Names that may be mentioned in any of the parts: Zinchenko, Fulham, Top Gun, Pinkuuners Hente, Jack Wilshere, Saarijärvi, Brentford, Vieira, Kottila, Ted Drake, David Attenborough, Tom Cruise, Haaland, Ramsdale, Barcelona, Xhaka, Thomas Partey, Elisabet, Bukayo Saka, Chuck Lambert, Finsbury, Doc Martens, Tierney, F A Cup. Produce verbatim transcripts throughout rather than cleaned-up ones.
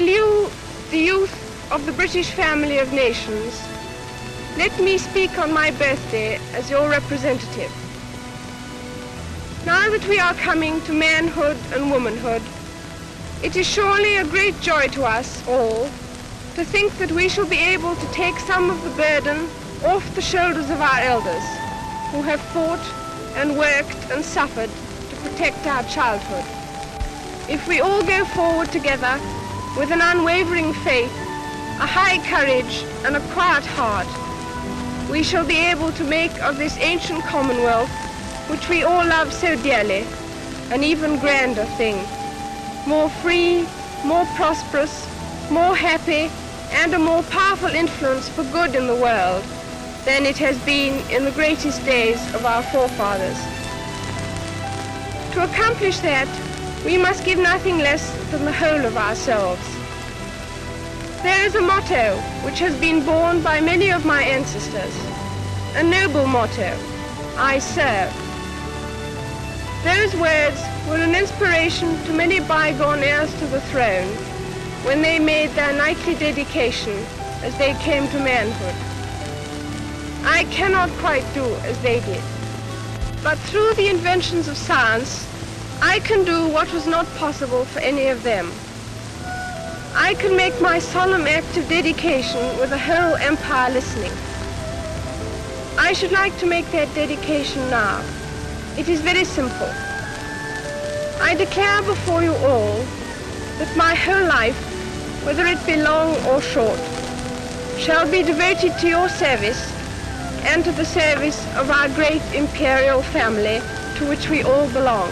Will you, the youth of the British family of nations, let me speak on my birthday as your representative. Now that we are coming to manhood and womanhood, it is surely a great joy to us all to think that we shall be able to take some of the burden off the shoulders of our elders, who have fought and worked and suffered to protect our childhood. If we all go forward together with an unwavering faith, a high courage and a quiet heart, we shall be able to make of this ancient Commonwealth, which we all love so dearly, an even grander thing, more free, more prosperous, more happy, and a more powerful influence for good in the world than it has been in the greatest days of our forefathers. To accomplish that, we must give nothing less than the whole of ourselves. There is a motto which has been borne by many of my ancestors, a noble motto, I serve. Those words were an inspiration to many bygone heirs to the throne when they made their nightly dedication as they came to manhood. I cannot quite do as they did, but through the inventions of science, I can do what was not possible for any of them. I can make my solemn act of dedication with the whole empire listening. I should like to make that dedication now. It is very simple. I declare before you all that my whole life, whether it be long or short, shall be devoted to your service and to the service of our great imperial family to which we all belong.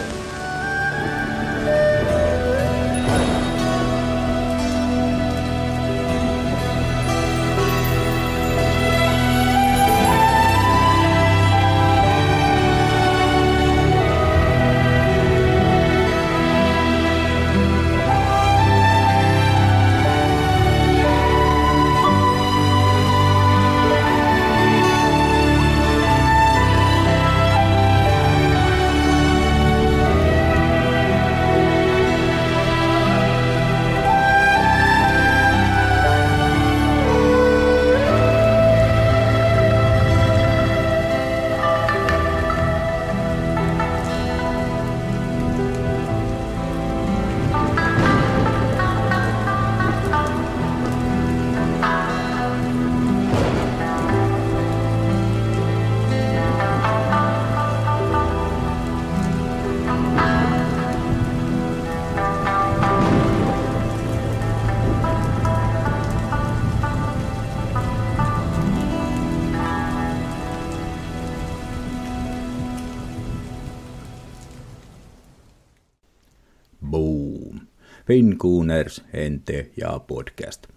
Pinkuuners Hente ja podcast.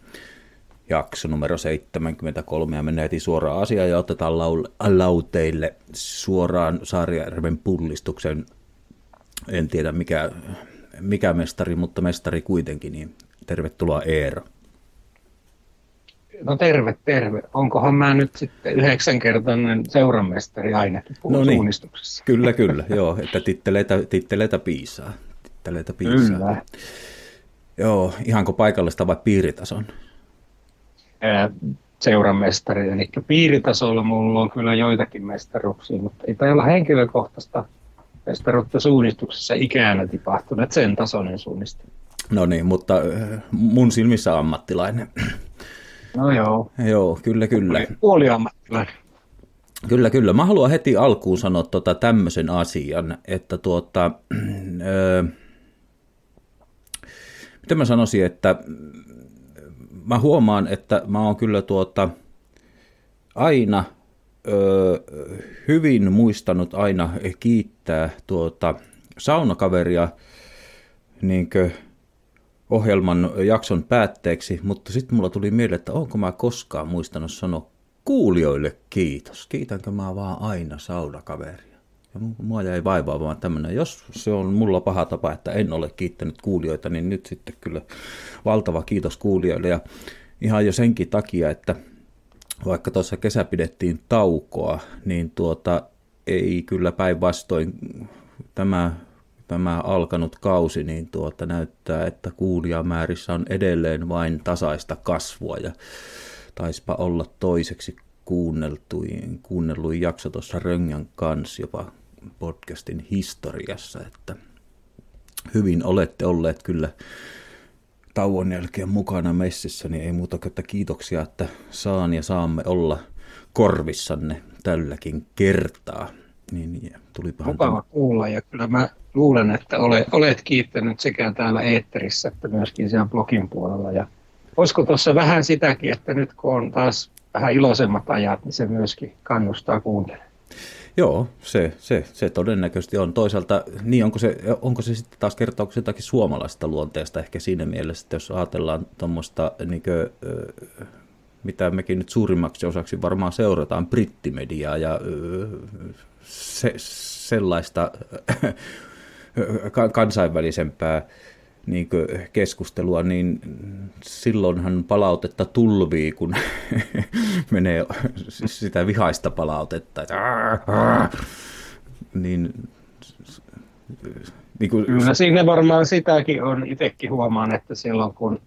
Jakso numero seitsemänkymmentäkolme ja mennään heti suoraan asiaan ja otetaan laul- lauteille suoraan Saarijärven pullistuksen. En tiedä mikä, mikä mestari, mutta mestari kuitenkin. Niin tervetuloa Eero. No terve, terve. Onkohan mä nyt sitten yhdeksänkertainen seuramestari ainakin suunnistuksessa? No niin, kyllä, kyllä. Joo, että titteleitä, titteleitä piisaa. Titteleitä piisaa. Kyllä. Joo, ihanko paikallista vai piiritason? Seuramestari, eli piiritasolla mulla on kyllä joitakin mestaruuksia, mutta ei täällä henkilökohtaista mestaruutta suunnistuksessa ikään tipahtunut, sen tasoinen suunnistu. No niin, mutta mun silmissä ammattilainen. No joo. Joo, kyllä, kyllä. Puoli ammattilainen. Kyllä, kyllä. Mä haluan heti alkuun sanoa tota tämmöisen asian, että tuota... Öö, Miten mä sanoisin, että mä huomaan, että mä oon kyllä tuota aina ö, hyvin muistanut aina kiittää tuota saunakaveria niinkö ohjelman jakson päätteeksi, mutta sitten mulla tuli mieleen, että onko mä koskaan muistanut sanoa kuulijoille kiitos. Kiitänkö mä vaan aina saunakaveria? Ja mua jäi vaivaa vaan tämmöinen, jos se on mulla paha tapa, että en ole kiittänyt kuulijoita, niin nyt sitten kyllä valtava kiitos kuulijoille. Ja ihan jo senkin takia, että vaikka tuossa kesä pidettiin taukoa, niin tuota ei kyllä päinvastoin tämä tämä alkanut kausi, niin tuota näyttää, että kuulijamäärissä on edelleen vain tasaista kasvua ja taispa olla toiseksi kuunnelluin jakso tuossa Röngän kanssa jopa podcastin historiassa, että hyvin olette olleet kyllä tauon jälkeen mukana messissä, niin ei muuta kuin kiitoksia, että saan ja saamme olla korvissanne tälläkin kertaa. Niin, mukava kuulla ja kyllä mä luulen, että olet, olet kiittänyt sekä täällä eetterissä että myöskin siellä blogin puolella. Ja olisiko tuossa vähän sitäkin, että nyt kun on taas vähän iloisemmat ajat, niin se myöskin kannustaa kuuntelemaan. Joo, se, se, se todennäköisesti on. Toisaalta, niin onko se, onko se sitten taas kertaako jotakin suomalaista luonteesta ehkä siinä mielessä, että jos ajatellaan tuommoista, niin mitä mekin nyt suurimmaksi osaksi varmaan seurataan, brittimediaa ja se, sellaista kansainvälisempää niin keskustelua, niin silloinhan palautetta tulvii, kun menee sitä vihaista palautetta. Niin, niin kuin... Kyllä siinä varmaan sitäkin on. Itsekin huomaan, että silloin kun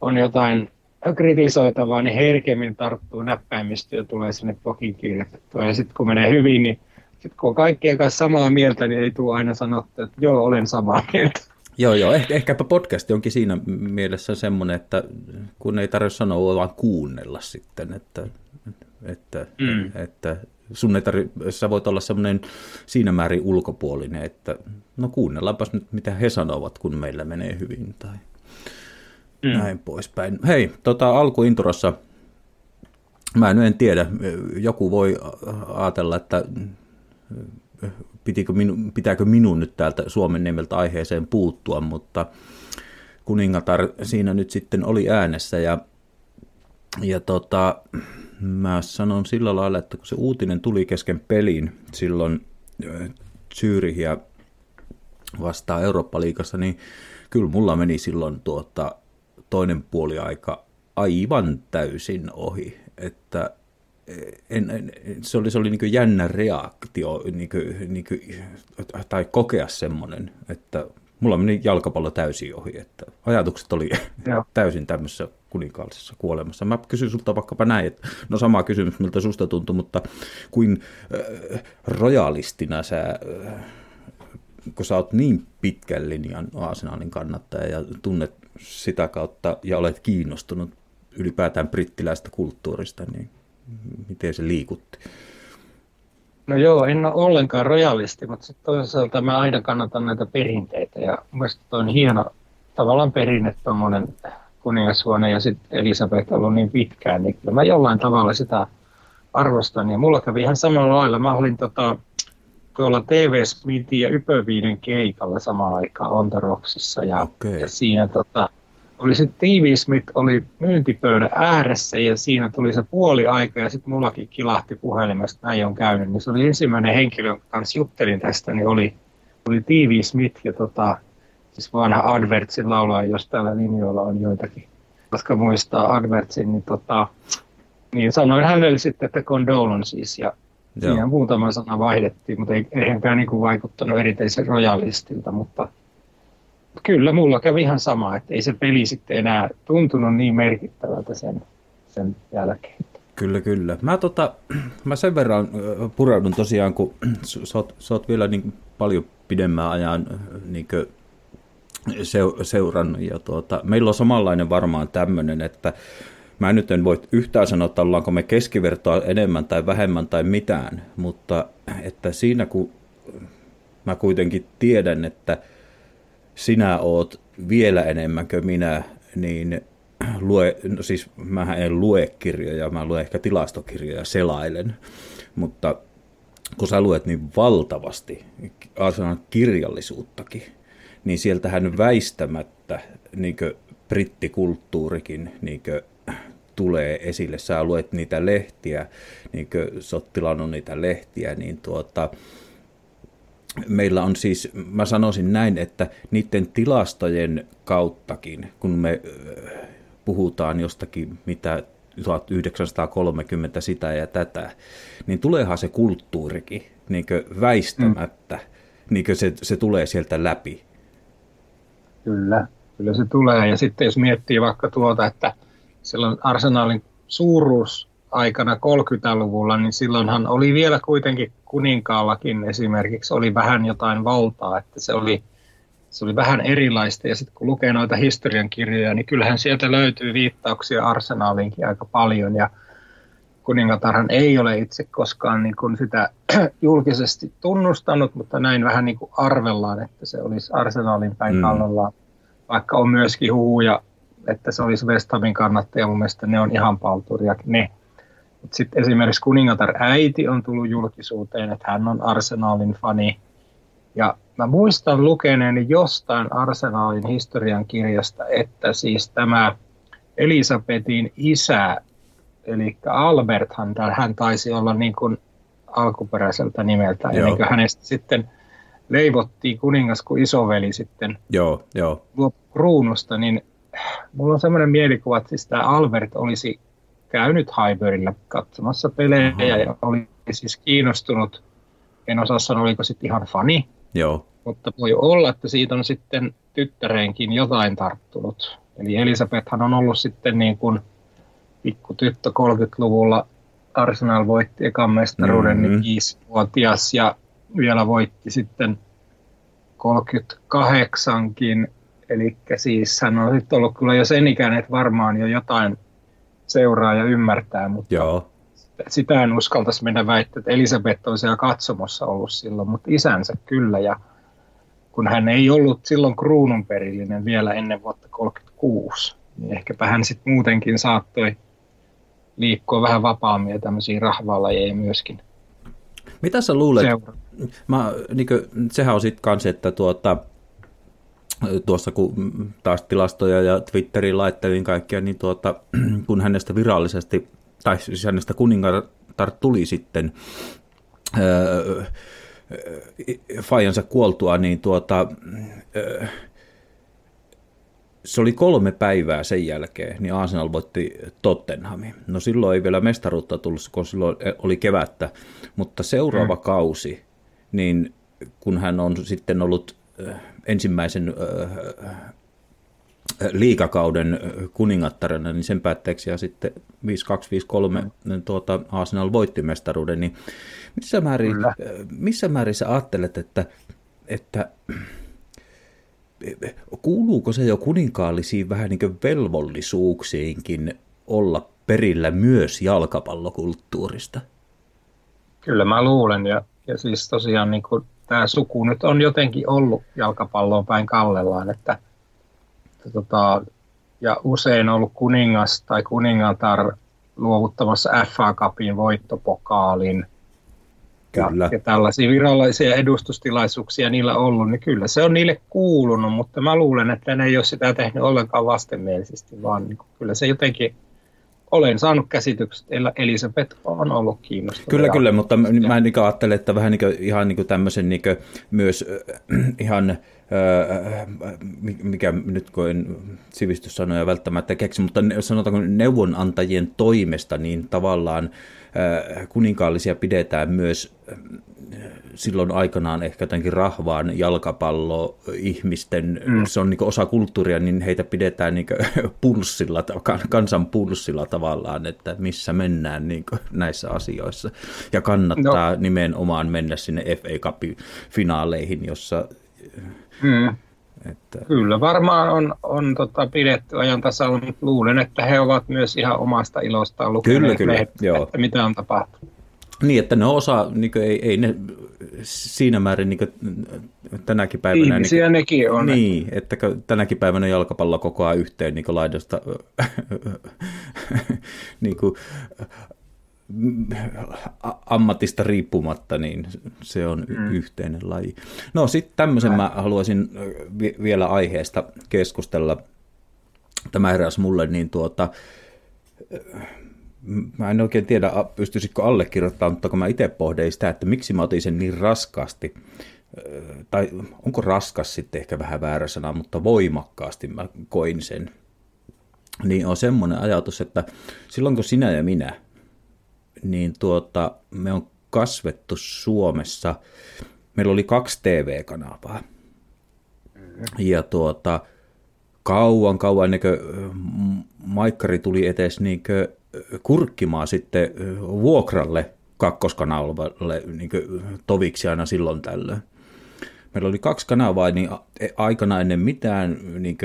on jotain kritisoitavaa, niin herkemmin tarttuu näppäimistö ja tulee sinne blogin kirjoitettua. Ja sitten kun menee hyvin, niin sit kun on kaikkien kanssa samaa mieltä, niin ei tule aina sanottu, että joo, olen samaa mieltä. Joo, joo. Eh- ehkäpä podcast onkin siinä mielessä semmoinen, että kun ei tarvitse sanoa, vaan kuunnella sitten, että, että, mm. että sun ei tarvitse, sä voit olla semmoinen siinä määrin ulkopuolinen, että no kuunnellaanpas nyt, mitä he sanovat, kun meillä menee hyvin tai mm. näin poispäin. Hei, tota, alkuintrossa, mä en tiedä, joku voi ajatella, että... Pitikö minu, pitääkö minun nyt täältä Suomen nimeltä aiheeseen puuttua, mutta kuningatar siinä nyt sitten oli äänessä ja, ja tota, mä sanon sillä lailla, että kun se uutinen tuli kesken pelin silloin Zürichiä vastaan Eurooppa-liigassa, niin kyllä mulla meni silloin tuota, toinen puoli aika aivan täysin ohi, että En, en, se oli, se oli niin kuin jännä reaktio niin kuin, niin kuin, tai kokea semmoinen, että mulla meni jalkapallo täysin ohi, että ajatukset oli Joo. täysin tämmöisessä kuninkaallisessa kuolemassa. Mä kysyn sulta vaikkapa näin, että no sama kysymys, miltä susta tuntui, mutta kuin äh, royalistina sä, äh, kun sä oot niin pitkän linjan Arsenalin kannattaja ja tunnet sitä kautta ja olet kiinnostunut ylipäätään brittiläistä kulttuurista, niin miten se liikutti? No joo, en ole ollenkaan royalisti, mutta sitten toisaalta mä aina kannatan näitä perinteitä. Ja mielestäni on hieno tavallaan perinne tuommoinen kuningashuone ja sitten Elisabet on ollut niin pitkään, niin kyllä mä jollain tavalla sitä arvostan. Ja mulla kävi ihan samalla lailla. Mä olin tota, tuolla T V Smithin ja Ypöviiden keikalla samaan aikaan Ontaroksissa ja, okay. ja siinä tota... Oli se T V Smith oli myyntipöydän ääressä ja siinä tuli se puoli aika ja sitten mullakin kilahti puhelimesta, että näin on käynyt. Niin se oli ensimmäinen henkilö, jonka kanssa juttelin tästä, niin oli, oli T V Smith ja tota, siis vanha Advertsin laulaja, jos täällä linjoilla on joitakin, jotka muistaa Advertsin, niin, tota, niin sanoin hänelle sitten, että condolences ja Joo. siinä muutama sana vaihdettiin, mutta ei, eihän tämä niin kuin vaikuttanut erityisen royalistilta, mutta kyllä, mulla kävi ihan sama, että ei se peli sitten enää tuntunut niin merkittävältä sen, sen jälkeen. Kyllä, kyllä. Mä, tota, mä sen verran pureudun tosiaan, kun sä oot, sä oot vielä niin paljon pidemmän ajan niin seurannut. Ja tuota, meillä on samanlainen varmaan tämmöinen, että mä nyt en voi yhtään sanoa, että ollaanko me keskivertoa enemmän tai vähemmän tai mitään, mutta että siinä kun mä kuitenkin tiedän, että sinä oot vielä enemmänkö minä, niin lue, no siis mähän en lue kirjoja, mä luen ehkä tilastokirjoja, selailen, mutta kun sä luet niin valtavasti Arsenalan kirjallisuuttakin, niin sieltähän väistämättä niinkö brittikulttuurikin niinkö tulee esille. Sä luet niitä lehtiä, niinkö sä oot tilannut niitä lehtiä, niin tuota... Meillä on siis, mä sanoisin näin, että niiden tilastojen kauttakin, kun me puhutaan jostakin, mitä yhdeksäntoista kolmekymmentä sitä ja tätä, niin tuleehan se kulttuurikin niin väistämättä niin se, se tulee sieltä läpi. Kyllä, kyllä se tulee. Ja sitten jos miettii vaikka tuota, että silloin Arsenalin suuruusaikana kolmekymmentäluvulla, niin silloinhan oli vielä kuitenkin Kuninkaallakin esimerkiksi oli vähän jotain valtaa, että se oli, se oli vähän erilaista. Ja sitten kun lukee noita historiankirjoja, niin kyllähän sieltä löytyy viittauksia Arsenaliinkin aika paljon. Ja kuningatarhan ei ole itse koskaan niin kuin sitä julkisesti tunnustanut, mutta näin vähän niin kuin arvellaan, että se olisi Arsenalin päin kannallaan. Mm. Vaikka on myöskin huhuja, että se olisi West Hamin kannattaja. Mun mielestä ne on ihan palturia ne. Mutta sitten esimerkiksi kuningatar äiti on tullut julkisuuteen, että hän on Arsenalin fani. Ja mä muistan lukeneeni jostain Arsenalin historian kirjasta, että siis tämä Elisabetin isä, eli Alberthan, hän taisi olla niin kuin alkuperäiseltä nimeltä, ennen kuin hänestä sitten leivottiin kuningas, kun isoveli sitten joo, joo. luopui kruunusta, niin mulla on semmoinen mielikuva, että siis tämä Albert olisi käynyt Highburyllä katsomassa pelejä mm-hmm. ja oli siis kiinnostunut, en osaa sanoa, oliko sitten ihan fani, joo. mutta voi olla, että siitä on sitten tyttäreenkin jotain tarttunut. Eli Elisabethan on ollut sitten niin kuin pikku tyttö kolmekymmentäluvulla, Arsenal voitti ekan mestaruuden mm-hmm. viisivuotias ja vielä voitti sitten kolmekymmentäkahdeksankin. Eli siis hän on sitten ollut kyllä jo sen ikään, että varmaan jo jotain seuraa ja ymmärtää, mutta joo. sitä en uskaltaisi mennä väittää, että Elisabet on siellä katsomossa ollut silloin, mutta isänsä kyllä. Ja kun hän ei ollut silloin kruununperillinen vielä ennen vuotta kolmekymmentäkuusi, niin ehkäpä hän sitten muutenkin saattoi liikkua vähän vapaammin ja tämmöisiä rahvalajeja myöskin. Mitä sä luulet? Mä, niin kuin, sehän on sitten kanssa, että tuota, tuossa kun taas tilastoja ja Twitteriin laittelin kaikkia, niin tuota, kun hänestä virallisesti, tai siis hänestä kuningatar tuli sitten öö, fajansa kuoltua, niin tuota... Öö, se oli kolme päivää sen jälkeen, niin Arsenal voitti Tottenhamin. No silloin ei vielä mestaruutta tullut, kun silloin oli kevättä, mutta seuraava mm. kausi, niin kun hän on sitten ollut ensimmäisen liigakauden kuningattarana, niin sen päätteeksi ja sitten viisi kaksi viisi kolme mm. tuota, Arsenal voitti mestaruuden. Niin missä määrin, missä määrin sä ajattelet, että... että kuuluuko se jo kuninkaallisiin vähän niin kuin velvollisuuksiinkin olla perillä myös jalkapallokulttuurista? Kyllä mä luulen, ja, ja siis tosiaan niin kuin tämä suku nyt on jotenkin ollut jalkapalloon päin kallellaan, että, että tota, ja usein ollut kuningas tai kuningatar luovuttamassa F A Cupin voittopokaalin. Ja, ja tällaisia virallisia edustustilaisuuksia niillä on ollut, niin kyllä se on niille kuulunut, mutta mä luulen, että ne ei ole sitä tehnyt ollenkaan vastenmielisesti, vaan niin kyllä se jotenkin, olen saanut käsitykset, Elisabet on ollut kiinnostunut. Kyllä, kyllä, mutta mä, mä niin ajattelen, että vähän niin kuin, ihan niin tämmöisen niin myös äh, ihan, äh, mikä nyt kun en sivistyssanoja välttämättä keksi, mutta sanotaanko neuvonantajien toimesta, niin tavallaan kuninkaallisia pidetään myös silloin aikanaan ehkä jotenkin rahvaan jalkapalloihmisten, mm. se on niin osa kulttuuria, niin heitä pidetään niin pulssilla, kansan pulssilla tavallaan, että missä mennään niin näissä asioissa. Ja kannattaa no. nimenomaan mennä sinne F A Cupin finaaleihin, jossa... Mm. Että... Kyllä varmaan on, on tota, pidetty ajan tasalla, mutta luulen, että he ovat myös ihan omasta ilostaan lukeneet, kyllä, kyllä, joo. että mitä on tapahtunut. Niin, että ne osa, niin kuin, ei, ei ne siinä määrin niin kuin, tänäkin päivänä... Ihmisiä niin, nekin on. Niin, että tänäkin päivänä jalkapallo kokoaa yhteen niin kuin laidasta niin kuin, ammatista riippumatta, niin se on mm. yhteinen laji. No sitten tämmöisen mä haluaisin vi- vielä aiheesta keskustella. Tämä heräsi mulle, niin tuota, mä en oikein tiedä, pystyisikö allekirjoittamaan, mutta kun mä itse pohdin sitä, että miksi mä otin sen niin raskaasti, tai onko raskas sitten ehkä vähän väärä sana, mutta voimakkaasti mä koin sen, niin on semmoinen ajatus, että silloin kun sinä ja minä, niin tuota, me on kasvettu Suomessa meillä oli kaksi T V-kanavaa. Ja tuota, kauan, kauan ennen kuin maikkari tuli etes niin kurkkimaan sitten vuokralle kakkoskanavalle niin toviksi aina silloin tällöin. Meillä oli kaksi kanavaa, niin aikana ennen mitään niin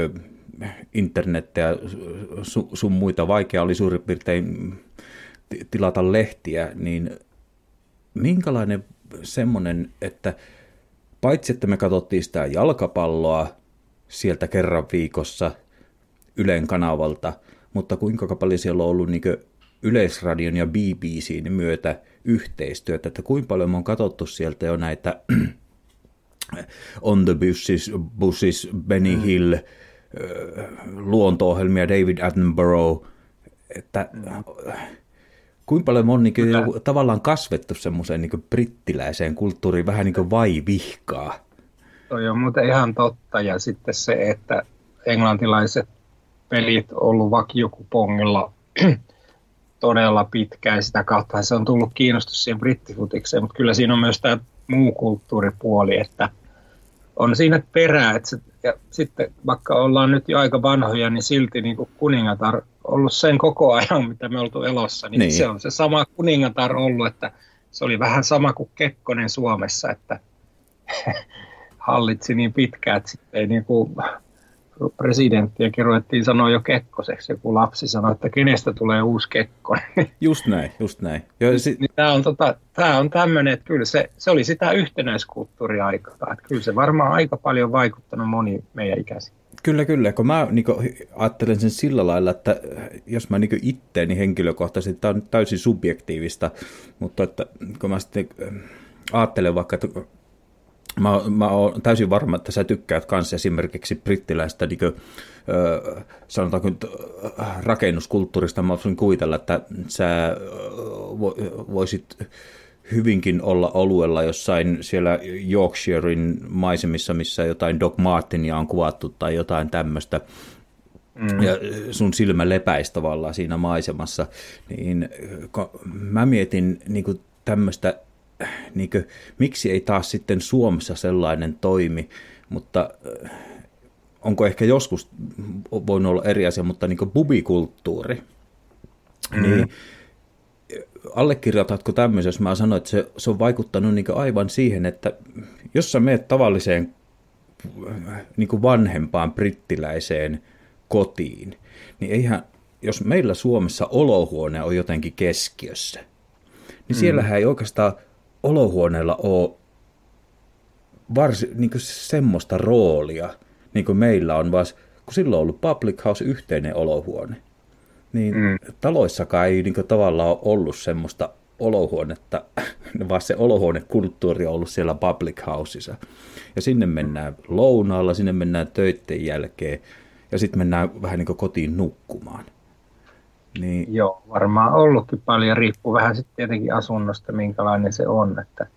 internettiä su, sun muita vaikea oli suurin piirtein tilata lehtiä, niin minkälainen semmoinen, että paitsi että me katsottiin sitä jalkapalloa sieltä kerran viikossa Ylen kanavalta, mutta kuinka paljon siellä on ollut niin Yleisradion ja B B C:n myötä yhteistyötä, että kuinka paljon me on katsottu sieltä jo näitä On the Buses, Buses, Benny Hill, luonto-ohjelmia, David Attenborough, että kuinka paljon me on niin kuin tavallaan kasvettu semmoiseen niin kuin brittiläiseen kulttuuriin, vähän niin kuin vaivihkaa. Toi on muuten ihan totta, ja sitten se, että englantilaiset pelit on ollut vakiokupongilla todella pitkään, sitä kautta se on tullut kiinnostus siihen brittifutikseen, mutta kyllä siinä on myös tämä muu kulttuuripuoli, että on siinä perää, että se, ja sitten vaikka ollaan nyt jo aika vanhoja, niin silti niin kuin kuningatar ollut sen koko ajan, mitä me oltu elossa, niin, niin se on se sama kuningatar ollut, että se oli vähän sama kuin Kekkonen Suomessa, että hallitsi niin pitkään, että sitten ei niin kuin presidenttiäkin ruvettiin sanoa jo Kekkoseksi, joku lapsi sanoi, että kenestä tulee uusi Kekkonen. Just näin, just näin. Sit... Niin tämä on, tota, on tämmöinen, että kyllä se, se oli sitä yhtenäiskulttuuriaikaa, että kyllä se varmaan aika paljon vaikuttanut moni meidän ikäisiä. Kyllä, kyllä. Kun mä niin kun ajattelen sen sillä lailla, että jos mä niin itteeni henkilökohtaisesti, tämä on täysin subjektiivista, mutta että, kun mä sitten ajattelen vaikka, että Mä, mä oon täysin varma, että sä tykkäät kanssa esimerkiksi brittiläistä niin kuin, äh, sanotaanko nyt, äh, rakennuskulttuurista. Mä voin kuvitella, että sä äh, voisit hyvinkin olla alueella jossain siellä Yorkshirein maisemissa, missä jotain Doc Martenia on kuvattu tai jotain tämmöistä. Mm. Ja sun silmä lepäisi tavallaan siinä maisemassa. Niin, mä mietin niin kuin tämmöistä... Niin kuin, miksi ei taas sitten Suomessa sellainen toimi, mutta onko ehkä joskus voinut olla eri asia, mutta niin kuin bubikulttuuri. Mm. Niin, allekirjoitatko tämmöisen, jos mä sanoin, että se, se on vaikuttanut niin kuin aivan siihen, että jos sä meet tavalliseen niin kuin vanhempaan brittiläiseen kotiin, niin eihän, jos meillä Suomessa olohuone on jotenkin keskiössä, niin siellähän mm. ei oikeastaan olohuoneella on varsin niin semmoista roolia, niin kuin meillä on, vaan kun silloin on ollut public house, yhteinen olohuone, niin mm. taloissakaan ei niin kuin tavallaan ollut semmoista olohuonetta, vaan se olohuonekulttuuri on ollut siellä public houseissa. Ja sinne mennään lounaalla, sinne mennään töiden jälkeen, ja sitten mennään vähän niin kuin kotiin nukkumaan. Niin. Joo, varmaan ollutkin paljon, riippuu vähän sitten tietenkin asunnosta, minkälainen se on, että,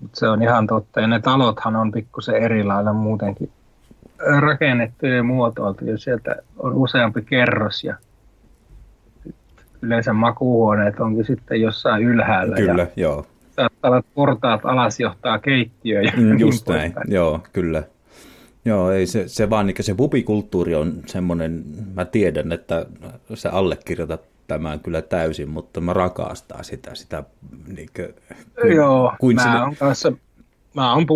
mutta se on ihan totta, ja ne talothan on pikkusen eri lailla muutenkin rakennettu ja muotoiltu, ja sieltä on useampi kerros, ja yleensä makuuhuoneet onkin sitten jossain ylhäällä. Kyllä, ja joo. Saattaa olla, portaat alas johtaa keittiöön. Ja mm, just niin näin, poistain. Joo, kyllä. Joo, ei se, se vaan, niin se bubikulttuuri on semmoinen, mä tiedän, että sä allekirjoitat tämän kyllä täysin, mutta mä rakastan sitä, sitä niin kuin, kuin, joo, kuin mä sinä... oon kanssa, mä oon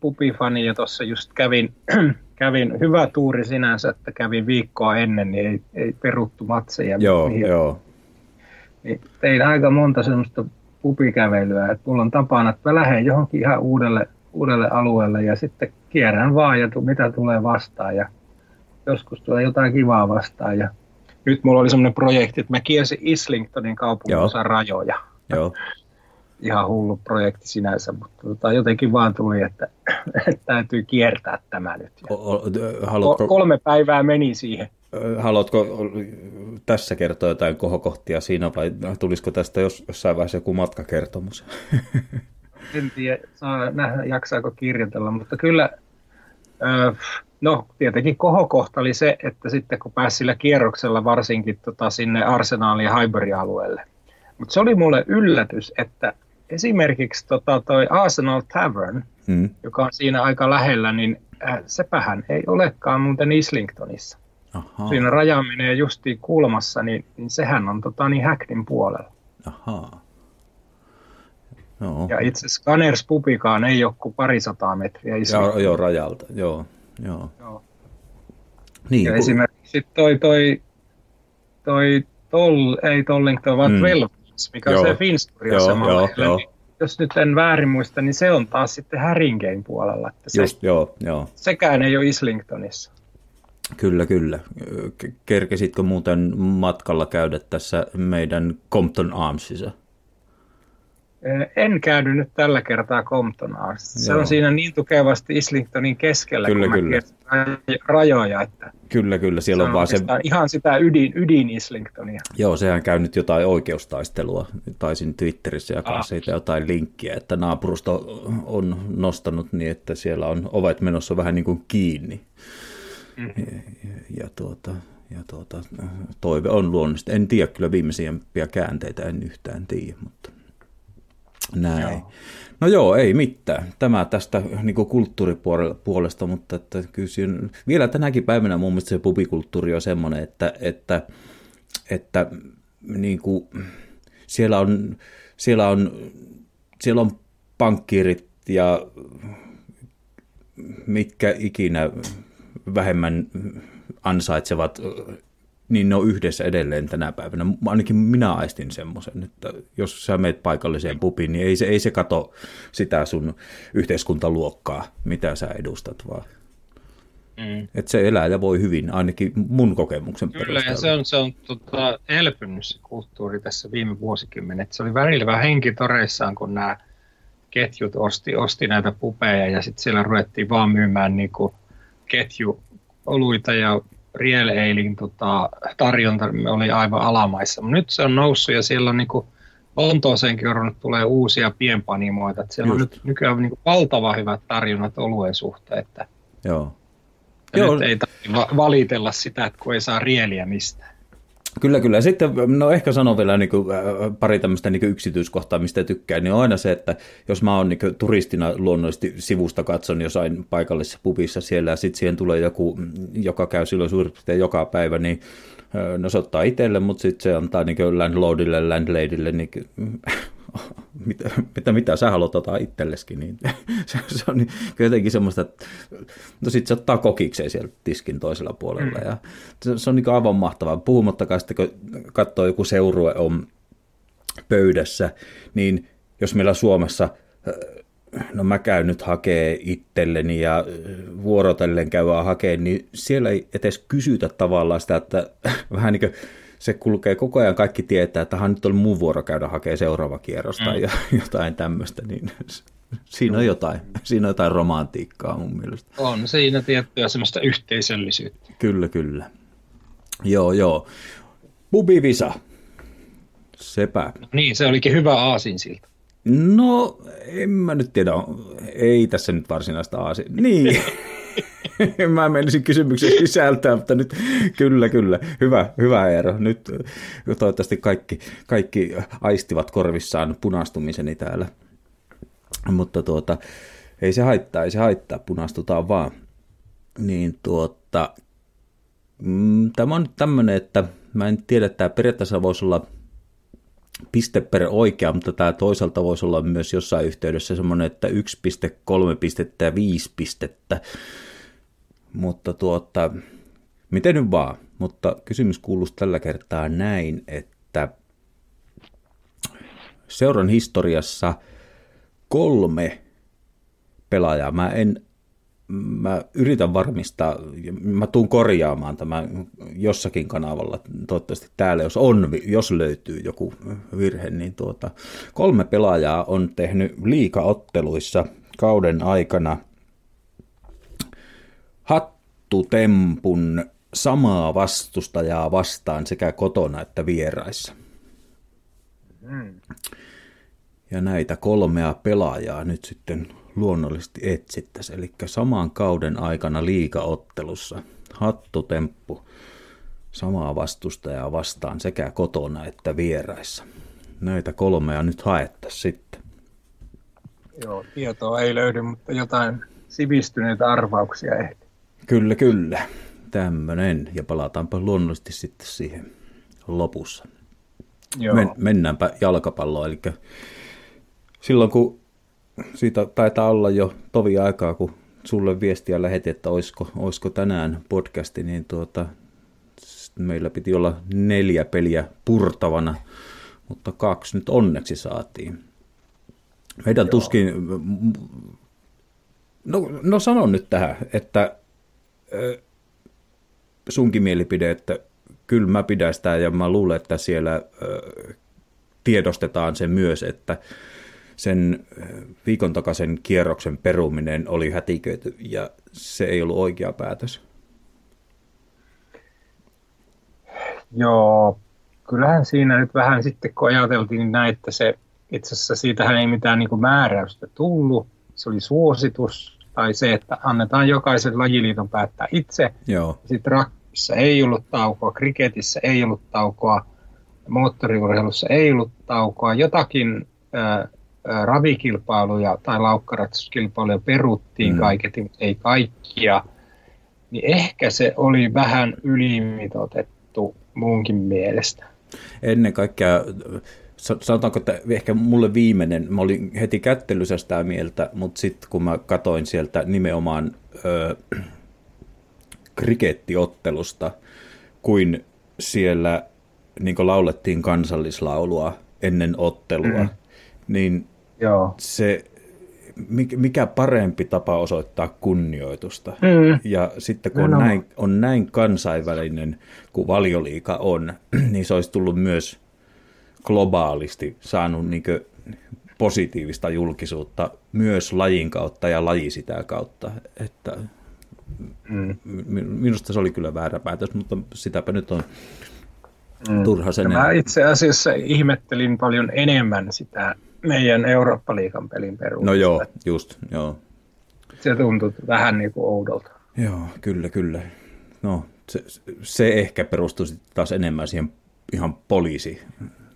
bubifani ja tuossa just kävin, kävin, hyvä tuuri sinänsä, että kävin viikkoa ennen, niin ei, ei peruttu matseja. Joo, mihin, joo. Niin tein aika monta semmoista bubikävelyä, että mulla on tapana, että mä lähden johonkin ihan uudelle, uudelle alueelle ja sitten kierrän vaan ja tu, mitä tulee vastaan ja joskus tulee jotain kivaa vastaan. Ja... Nyt mulla oli semmoinen projekti, että mä kiersin Islingtonin kaupunginosan rajoja. Joo. Ihan hullu projekti sinänsä, mutta tota, jotenkin vaan tuli, että, että täytyy kiertää tämä nyt. Ja o, o, haluatko... Kolme päivää meni siihen. Haluatko tässä kertoa jotain kohokohtia siinä vai tulisiko tästä jossain vaiheessa joku matkakertomus? En tiedä, saa nähdä, jaksaako kirjoitella, mutta kyllä, no tietenkin kohokohta oli se, että sitten kun pääsi sillä kierroksella varsinkin tota, sinne Arsenalin ja Highburin alueelle. Mutta se oli mulle yllätys, että esimerkiksi tota, toi Arsenal Tavern, hmm. joka on siinä aika lähellä, niin äh, sepähän ei olekaan muuten Islingtonissa. Aha. Siinä raja menee justiin kulmassa, niin, niin sehän on tota, niin Hackneyn puolella. Ahaa. No. Ja itse asiassa Gunners Pubikaan ei ole kuin parisataa metriä Islingtonissa. Joo, rajalta, joo. joo. joo. Niin, ja kun... esimerkiksi toi, toi, toi tol, ei Tollington, vaan mm. Twelvens, mikä joo. on se Finsbury asema lähellä. Niin, jos nyt en väärin muista, niin se on taas sitten Haringeyn puolella. Että se, Just, joo, joo. Sekään ei ole Islingtonissa. Kyllä, kyllä. Kerkesitkö muuten matkalla käydä tässä meidän Compton Armsissa? En käydy nyt tällä kertaa Compton Arms. Se Joo. on siinä niin tukevasti Islingtonin keskellä, kyllä, kun kyllä. mä kiersin rajoja. Että kyllä, kyllä. Siellä on vaan se... ihan sitä ydin, ydin Islingtonia. Joo, sehän käy nyt jotain oikeustaistelua. Taisin Twitterissä jakaa ah. siitä jotain linkkiä, että naapurusto on nostanut niin, että siellä on ovet menossa vähän niin kuin kiinni. Mm. Ja, ja, tuota, ja tuota, toive on luonnollisesti. En tiedä kyllä viimeisimpiä käänteitä, en yhtään tiedä, mutta... Näin. Joo. No joo, ei mitään. Tämä tästä niin kuin kulttuuripuolesta, mutta että kyllä siinä, vielä tänäkin päivänä mun mielestä se pubikulttuuri on semmoinen, että, että, että niin kuin, siellä, on, siellä, on, siellä on pankkiirit ja mitkä ikinä vähemmän ansaitsevat, niin ne on yhdessä edelleen tänä päivänä. Ainakin minä aistin semmoisen, että jos sä meet paikalliseen pubiin, niin ei se, ei se kato sitä sun yhteiskuntaluokkaa, mitä sä edustat, vaan mm. että se elää ja voi hyvin, ainakin mun kokemuksen Kyllä, perusteella. Kyllä, ja se on, se on tota, elpynyt se kulttuuri tässä viime vuosikymmenet. Se oli välillä vähän henkitoreissaan, kun nämä ketjut osti, osti näitä pubeja, ja sitten siellä ruvettiin vaan myymään niin kuin ketjuoluita ja Real Alein tota, tarjonta oli aivan alamaissa, mutta nyt se on noussut ja siellä on niinku Lontooseenkin on tulee uusia pienpanimoita. Et siellä Just. on nyt nykyään niinku valtava hyvät tarjonnat oluen suhteen, että, Joo. että Joo. nyt ei tarvitse valitella sitä, että kun ei saa rieliä mistään. Kyllä, kyllä. Sitten, no ehkä sanon vielä niin kuin, pari tämmöistä niin kuin yksityiskohtaa, mistä tykkään, niin on aina se, että jos mä oon niin kuin turistina luonnollisesti sivusta katson jossain paikallisessa pubissa siellä, ja sitten siihen tulee joku, joka käy silloin suurin piirtein joka päivä, niin no se ottaa itselle, mutta sitten se antaa niin kuin landlordille, landladylle, niin kuin, mitä, mitä, mitä sä haluat ottaa itselleskin, niin se, se on jotenkin semmoista, että no sit se ottaa kokikseen siellä tiskin toisella puolella, ja se, se on niin aivan mahtavaa, puhumattakaan sitten, kun katsoo joku seurue on pöydässä, niin jos meillä Suomessa, no mä käyn nyt hakee itselleni ja vuorotellen käydään hakeen, niin siellä ei edes kysytä tavallaan sitä, että vähän niin kuin se kulkee koko ajan, kaikki tietää, että nyt on mun vuoro käydä hakemaan seuraava kierros tai mm. jotain tämmöistä, niin siinä on jotain, siinä on jotain romantiikkaa mun mielestä. On siinä tiettyä semmoista yhteisöllisyyttä. Kyllä, kyllä. Joo, joo. Pubivisa. Sepä. No niin, se olikin hyvä aasinsilta. No, en mä nyt tiedä. Ei tässä nyt varsinaista aasin. Niin. Mä menisin kysymyksen sisältää, mutta nyt kyllä, kyllä. Hyvä, hyvä Eero. Nyt toivottavasti kaikki, kaikki aistivat korvissaan punastumiseni täällä. Mutta tuota, ei se haittaa, ei se haittaa, punastutaan vaan. Niin tuota, mm, tämä on nyt tämmöinen, että mä en tiedä, että tämä periaatteessa voisi olla piste per oikea, mutta tämä toisaalta voisi olla myös jossain yhteydessä semmoinen, että yksi piste kolme pistettä ja viisi pistettä. Mutta tuota, miten nyt vaan, mutta kysymys kuuluu tällä kertaa näin, että seuran historiassa kolme pelaajaa, mä en, mä yritän varmistaa, mä tuun korjaamaan tämän jossakin kanavalla, toivottavasti täällä, jos on, jos löytyy joku virhe, niin tuota, kolme pelaajaa on tehnyt liigaotteluissa kauden aikana hattutempun samaa vastustajaa vastaan sekä kotona että vieraissa. Ja näitä kolmea pelaajaa nyt sitten luonnollisesti etsittäisiin. Eli saman kauden aikana liigaottelussa hattutemppu samaa vastustajaa vastaan sekä kotona että vieraissa. Näitä kolmea nyt haettaisiin sitten. Joo, tietoa ei löydy, mutta jotain sivistyneitä arvauksia ehkä. Kyllä, kyllä. Tämmöinen. Ja palataanpa luonnollisesti sitten siihen lopussa. Joo. Men, mennäänpä jalkapalloon. Eli silloin kun siitä taitaa olla jo tovi aikaa, kun sulle viestiä lähetti, että olisiko, olisiko tänään podcasti, niin tuota, meillä piti olla neljä peliä purtavana, mutta kaksi nyt onneksi saatiin. Meidän Joo. tuskin, no, no sanon nyt tähän, että sunkin mielipide, että kyllä mä pidän sitä ja mä luulen, että siellä tiedostetaan se myös, että sen viikon takaisen kierroksen peruminen oli hätiköity ja se ei ollut oikea päätös. Joo, kyllähän siinä nyt vähän sitten kun ajateltiin näin, että se itse asiassa siitähän ei mitään niin kuin määräystä tullut, se oli suositus tai se, että annetaan jokaisen lajiliiton päättää itse. Joo. Sitten rakkissa ei ollut taukoa, kriketissä ei ollut taukoa, moottoriurheilussa ei ollut taukoa, jotakin äh, ravikilpailuja tai laukkaratsauskilpailuja peruttiin mm. kaiketi, mutta ei kaikkia, niin ehkä se oli vähän ylimitoitettu muunkin mielestä. Ennen kaikkea, sanotaanko, että ehkä mulle viimeinen, mä olin heti kättelyssä sitä mieltä, mutta sitten kun mä katsoin sieltä nimenomaan ö, krikettiottelusta, kuin siellä niin kun laulettiin kansallislaulua ennen ottelua, mm. niin Joo. se, mikä parempi tapa osoittaa kunnioitusta. Mm. Ja sitten kun on näin, on näin kansainvälinen kuin Valioliiga on, niin se olisi tullut myös globaalisti saanut niin kuin positiivista julkisuutta myös lajin kautta ja laji sitä kautta. Että mm. minusta se oli kyllä väärä päätös, mutta sitäpä nyt on turha sen. Mä itse asiassa ihmettelin paljon enemmän sitä meidän Eurooppa-liigan pelin peruutusta. No joo, just, joo. Se tuntui vähän niin kuin oudolta. Joo, kyllä, kyllä. No, se, se ehkä perustui taas enemmän siihen ihan poliisi,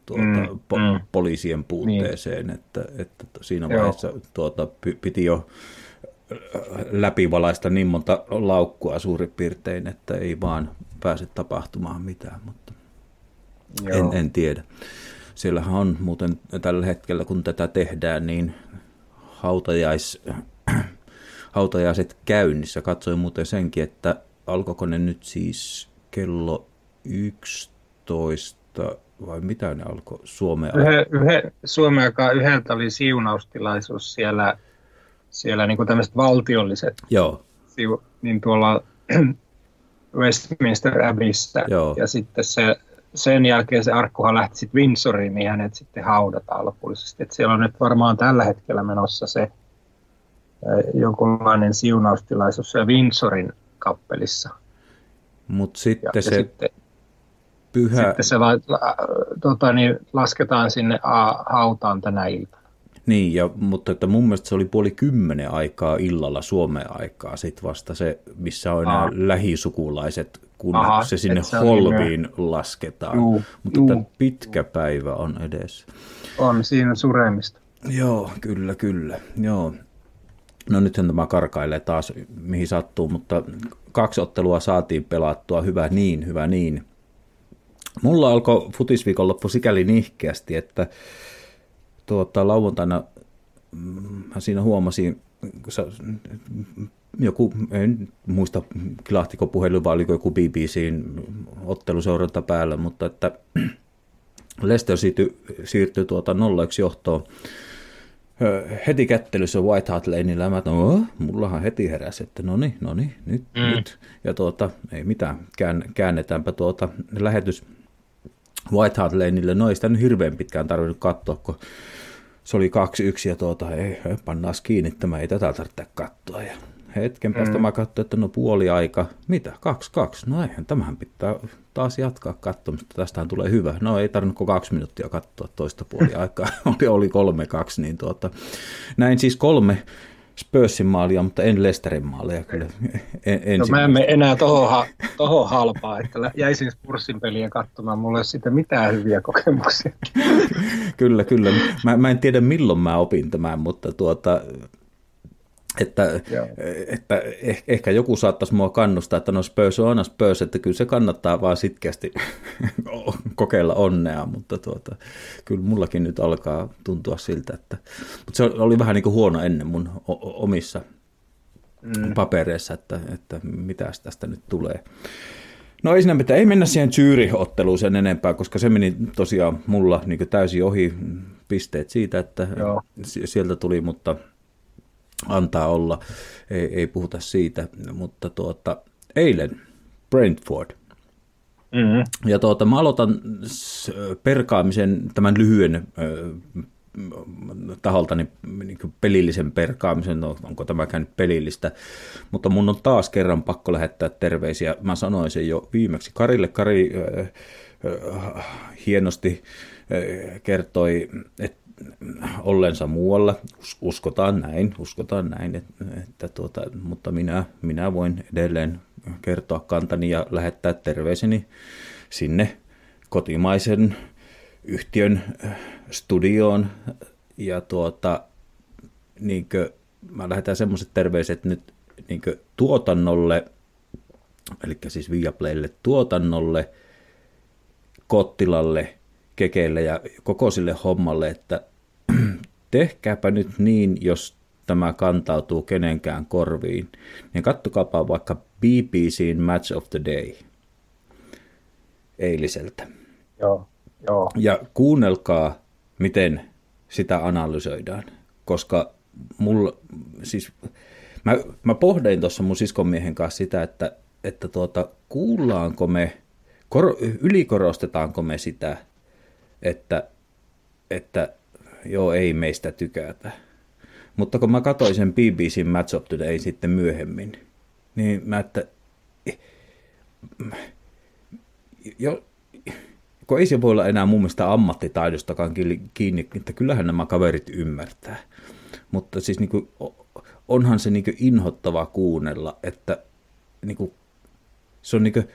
tuota, mm, po, mm. poliisien puutteeseen, niin. että, että siinä vaiheessa tuota, piti jo läpivalaista niin monta laukkua suurin piirtein, että ei vaan pääse tapahtumaan mitään, mutta en, en tiedä. Siellähän on muuten tällä hetkellä, kun tätä tehdään, niin hautajais, hautajaiset käynnissä. Katsoin muuten senkin, että alkoiko ne nyt siis kello yksitoista vai mitä ne alkoi Suomea? Suomen aikaa yhdeltä oli siunaustilaisuus siellä, siellä niin kuin tämmöiset valtiolliset, Joo. Siu, niin tuolla Westminster Abbeyssä ja sitten se... Sen jälkeen se arkkuhan lähti sitten Windsoriin, niin hänet sitten haudataan lopullisesti. Et siellä on nyt varmaan tällä hetkellä menossa se jonkunlainen siunaustilaisuus siellä Windsorin kappelissa. Mutta sitten se sitten, pyhä... Sitten se la, la, tota niin, lasketaan sinne a, hautaan tänä iltana. Niin, ja, mutta että mun mielestä se oli puoli kymmenen aikaa illalla Suomen aikaa sitten vasta se, missä on nämä lähisukulaiset... kun Aha, se sinne se holviin minä... lasketaan. Juu, Mutta juu. pitkä päivä on edessä. On siinä suremista. Joo, kyllä, kyllä. Joo. No nythän tämä karkailee taas, mihin sattuu, mutta kaksi ottelua saatiin pelattua. Hyvä niin, hyvä niin. Mulla alkoi futisviikonloppu sikäli nihkeästi, että tuota, lauantaina mä siinä huomasin, joku, en muista, kilahtiko puhelu vai oliko joku B B C:n otteluseuranta päällä, mutta että Leicester siirtyi, siirtyi tuota nolla yksi johtoon heti kättelyssä White Hart Laneillä, ja mä että oh, mullahan heti heräsi, että no niin, no niin, nyt, mm. nyt, ja tuota, ei mitään, kään, käännetäänpä tuota lähetys White Hart Laneille, no ei sitä nyt hirveän pitkään tarvinnut katsoa, kun se oli kaksi yksi ja tuota, ei, pannaan kiinni, tämä ei tätä tarvitse katsoa, ja hetken päästä mm. mä katsoin, että no puoli aika, mitä, kaksi, kaksi, no eihän, tämähän pitää taas jatkaa katsomista, tästähän tulee hyvä. No ei tarvinnut kuin kaksi minuuttia katsoa toista puoli aikaa, oli, oli kolme kaksi, niin tuota, näin siis kolme Spursin maalia, mutta en Leicesterin maalia kyllä. En, no, mä en mene enää tohon, tohon halpaa, että jäisin Spursin peliä katsomaan, mulla ei ole siitä mitään hyviä kokemuksia. Kyllä, kyllä. Mä, mä en tiedä milloin mä opin tämän, mutta tuota... Että, että ehkä joku saattaisi mua kannustaa, että no Spurs on aina Spurs, että kyllä se kannattaa vaan sitkeästi kokeilla onnea, mutta tuota, kyllä mullakin nyt alkaa tuntua siltä, että mutta se oli vähän niin kuin huono ennen mun omissa mm. papereissa, että, että mitäs tästä nyt tulee. No ei siinä mitään, ei mennä siihen Zürich-otteluun sen enempää, koska se meni tosiaan mulla niin kuin täysin ohi pisteet siitä, että Joo. sieltä tuli, mutta... Antaa olla, ei, ei puhuta siitä, mutta tuota, eilen Brentford. Mm-hmm. Ja tuota, mä aloitan perkaamisen tämän lyhyen äh, taholta niin, niin pelillisen perkaamisen, no, onko tämä käynyt pelillistä, mutta mun on taas kerran pakko lähettää terveisiä. Mä sanoin sen jo viimeksi Karille. Kari äh, äh, hienosti äh, kertoi, että ollensa muualla, uskotaan näin, uskotaan näin, että, että tuota, mutta minä, minä voin edelleen kertoa kantani ja lähettää terveiseni sinne kotimaisen yhtiön studioon ja tuota, niinkö, mä lähetän semmoiset terveiset nyt niinkö tuotannolle, eli siis Viaplaylle tuotannolle, Kottilalle, Kekeille ja koko sille hommalle, että tehkääpä nyt niin, jos tämä kantautuu kenenkään korviin, niin kattokaapa vaikka B B C:n Match of the Day eiliseltä. Joo, joo. Ja kuunnelkaa, miten sitä analysoidaan, koska mulla, siis, mä, mä pohdin tuossa mun siskonmiehen kanssa sitä, että, että tuota, kuullaanko me, kor, ylikorostetaanko me sitä, että, että joo, ei meistä tykätä. Mutta kun mä katsoin sen B B C:n Match of the Day sitten myöhemmin, niin mä, että jo, kun ei se voi olla enää mun mielestä ammattitaidostakaan kiinni, että kyllähän nämä kaverit ymmärtää. Mutta siis niin kuin, onhan se niin kuin inhottavaa kuunnella, että niin kuin, se on niin kuin,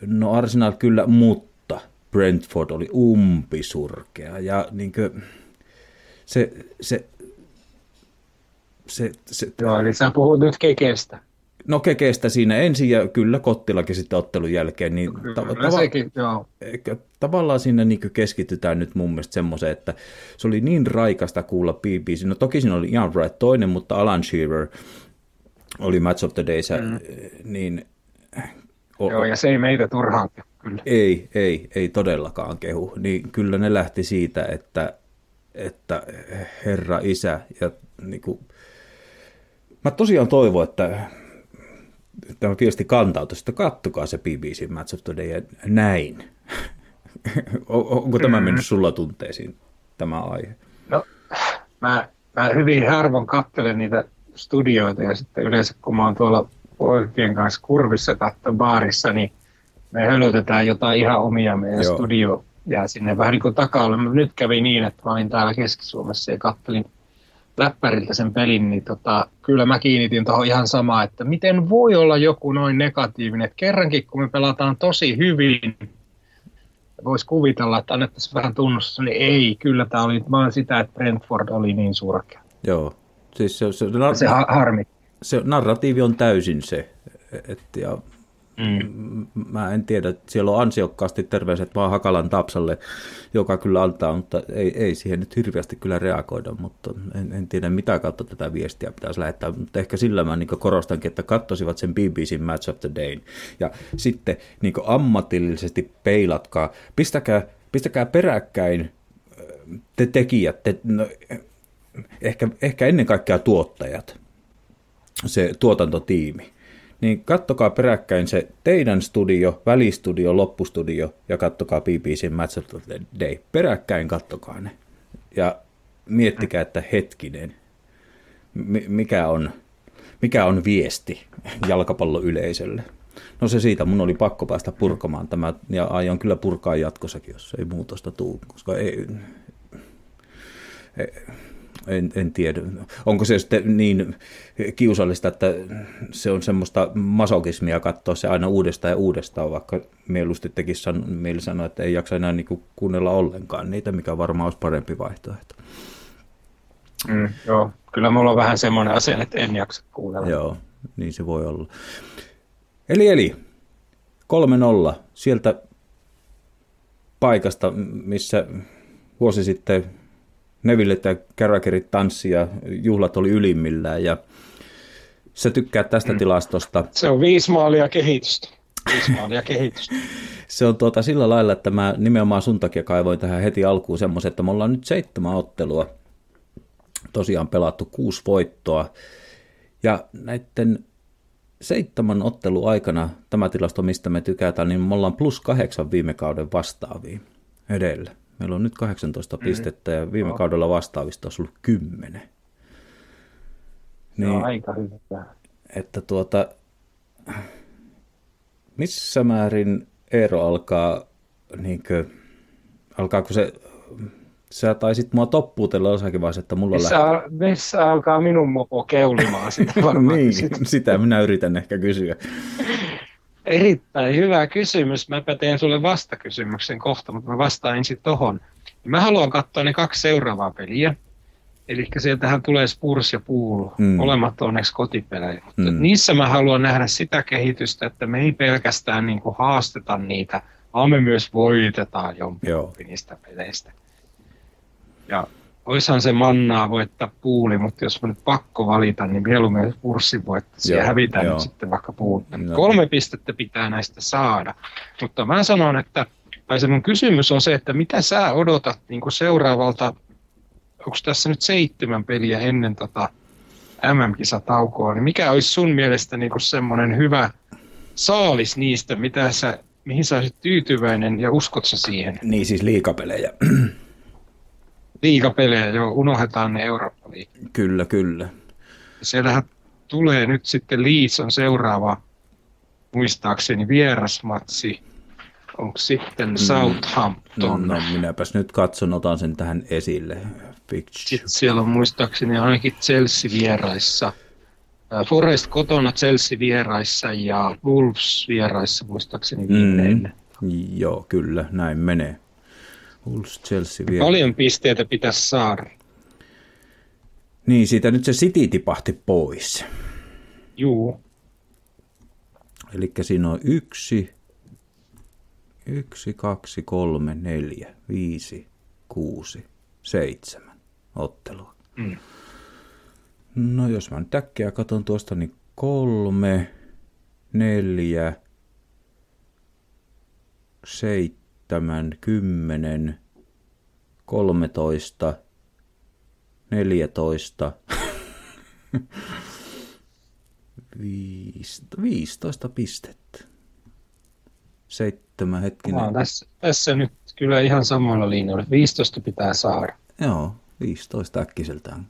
no Arsenal kyllä, mutta Brentford oli umpisurkea ja niin kuin se, se, se, se... Joo, eli sä puhut nyt Kekestä. No Kekestä siinä ensin ja kyllä Kottilakin sitten ottelun jälkeen. Niin kyllä, tava- sekin, joo. Tavallaan siinä niin kuin keskitytään nyt mun mielestä semmoiseen, että se oli niin raikasta kuulla B B C. No toki siinä oli Ian Wright toinen, mutta Alan Shearer oli Match of the Dayssä, mm. niin... O- joo, ja se ei meitä turhaan. Kyllä. Ei, ei, ei todellakaan kehu. Niin kyllä ne lähti siitä, että, että herra isä. Ja niin kuin, mä tosiaan toivon, että tämä viesti kantautui, että kattokaa se B B C Match of the Day ja näin. Onko tämä mennyt sulla tunteisiin, tämä aihe? No, mä, mä hyvin harvoin katselen niitä studioita ja sitten yleensä kun mä oon tuolla poikien kanssa kurvissa katson baarissa, niin me hölötetään jotain ihan omia, meidän Joo. studio jää sinne vähän niin kuin takalle. Mä nyt kävi niin, että mä olin täällä Keski-Suomessa ja kattelin läppäriltä sen pelin, niin tota, kyllä mä kiinnitin tuohon ihan samaa, että miten voi olla joku noin negatiivinen, että kerrankin kun me pelataan tosi hyvin, voisi kuvitella, että annettaisiin vähän tunnustusta, niin ei, kyllä tämä oli vaan sitä, että Brentford oli niin surkea. Joo, siis se, se, nar- se har- harmi. Se narratiivi on täysin se, että... Ja... Mm. Mä en tiedä, siellä on ansiokkaasti terveiset vaan Hakalan Tapsalle, joka kyllä antaa, mutta ei, ei siihen nyt hirveästi kyllä reagoida, mutta en, en tiedä mitä kautta tätä viestiä pitäisi lähettää, mutta ehkä sillä mä niin korostankin, että katsosivat sen B B C:n Match of the Dayn ja sitten niin ammatillisesti peilatkaa, pistäkää, pistäkää peräkkäin te tekijät, te, no, ehkä, ehkä ennen kaikkea tuottajat, se tuotantotiimi. Niin kattokaa peräkkäin se teidän studio, välistudio, loppustudio ja kattokaa B B C:n Match of the Day. Peräkkäin kattokaa ne ja miettikää, että hetkinen, mikä on, mikä on viesti jalkapalloyleisölle. No se siitä, mun oli pakko päästä purkamaan tämä ja aion kyllä purkaa jatkossakin, jos ei muutosta tule, koska ei... ei En, en tiedä. Onko se sitten niin kiusallista, että se on semmoista masokismia katsoa se aina uudestaan ja uudestaan, vaikka mieluusti tekin san, mieli sanoa, että ei jaksa enää niin kuunnella ollenkaan niitä, mikä varmaan olisi parempi vaihtoehto. Mm, joo, kyllä mulla on vähän semmoinen asia, että en jaksa kuunnella. Joo, niin se voi olla. Eli, eli kolme nolla sieltä paikasta, missä vuosi sitten Neville ja Carragherit tanssi ja juhlat oli ylimmillään ja sä tykkäät tästä mm. tilastosta. Se on viisi maalia kehitystä. Viisi maalia kehitystä. Se on tuota sillä lailla, että mä nimenomaan sun takia kaivoin tähän heti alkuun semmoisen, että me ollaan nyt seitsemän ottelua tosiaan pelattu, kuusi voittoa ja näiden seitsemän ottelun aikana tämä tilasto, mistä me tykätään, niin me ollaan plus kahdeksan viime kauden vastaaviin edellä. Meillä on nyt kahdeksantoista mm. pistettä ja viime no. kaudella vastaavista olisi ollut kymmenen. Niin, no, aika hyvä. Että tuota, missä määrin ero alkaa, niinkö, alkaako se, sä taisit mua toppuutella osakin vaiheessa, että mulla missä, lähtee. Missä alkaa minun mopo keulimaan sitä varmaan? Niin, sitä minä yritän ehkä kysyä. Erittäin hyvä kysymys. Mäpä teen sulle vastakysymyksen kohta, mutta mä vastaan ensin tohon. Mä haluan katsoa ne kaksi seuraavaa peliä. Eli sieltähän tulee Spurs ja Pool, mm. olemat onneksi kotipelejä. Mm. Niissä mä haluan nähdä sitä kehitystä, että me ei pelkästään niin kuin haasteta niitä, vaan me myös voitetaan jompikumpi niistä peleistä. Ja oishan se mannaa voittaa Pooli, mutta jos mä nyt pakko valita, niin mieluummin Spurssin voittaisi ja hävitään nyt sitten vaikka Pooli. No. Kolme pistettä pitää näistä saada. Mutta mä sanon, että, tai se mun kysymys on se, että mitä sä odotat niin kuin seuraavalta, onko tässä nyt seitsemän peliä ennen tota M M-kisataukoa, niin mikä olisi sun mielestä niin kuin semmoinen hyvä saalis niistä, mitä sä, mihin sä olisit tyytyväinen ja uskot sä siihen? Niin siis liigapelejä. Liigapelejä, joo, unohdetaan ne Eurooppa-liiga. Kyllä, kyllä. Siellähän tulee nyt sitten Leeds on seuraava, muistaakseni vierasmatsi, onko sitten mm. Southampton. No, no minäpäs nyt katson, otan sen tähän esille. Picture. Sitten siellä on muistaakseni ainakin Chelsea vieraissa, Forest kotona Chelsea vieraissa ja Wolves vieraissa muistaakseni viimeinen. Mm. Joo, kyllä, näin menee. Paljon pisteitä pitäisi saada. Niin, siitä nyt se City tipahti pois. Juu. Elikkä siinä on yksi, yksi, kaksi, kolme, neljä, viisi, kuusi, seitsemän ottelua. Mm. No jos mä nyt äkkiä katson tuosta, niin kolme, neljä, seitsemän. Tämän kymmenen, kolmetoista, neljätoista, viisitoista pistettä. Seitsemän hetkinen. No, tässä, tässä nyt kyllä ihan samalla linjalla. viisitoista pitää saada. Joo, viisitoista äkkiseltään.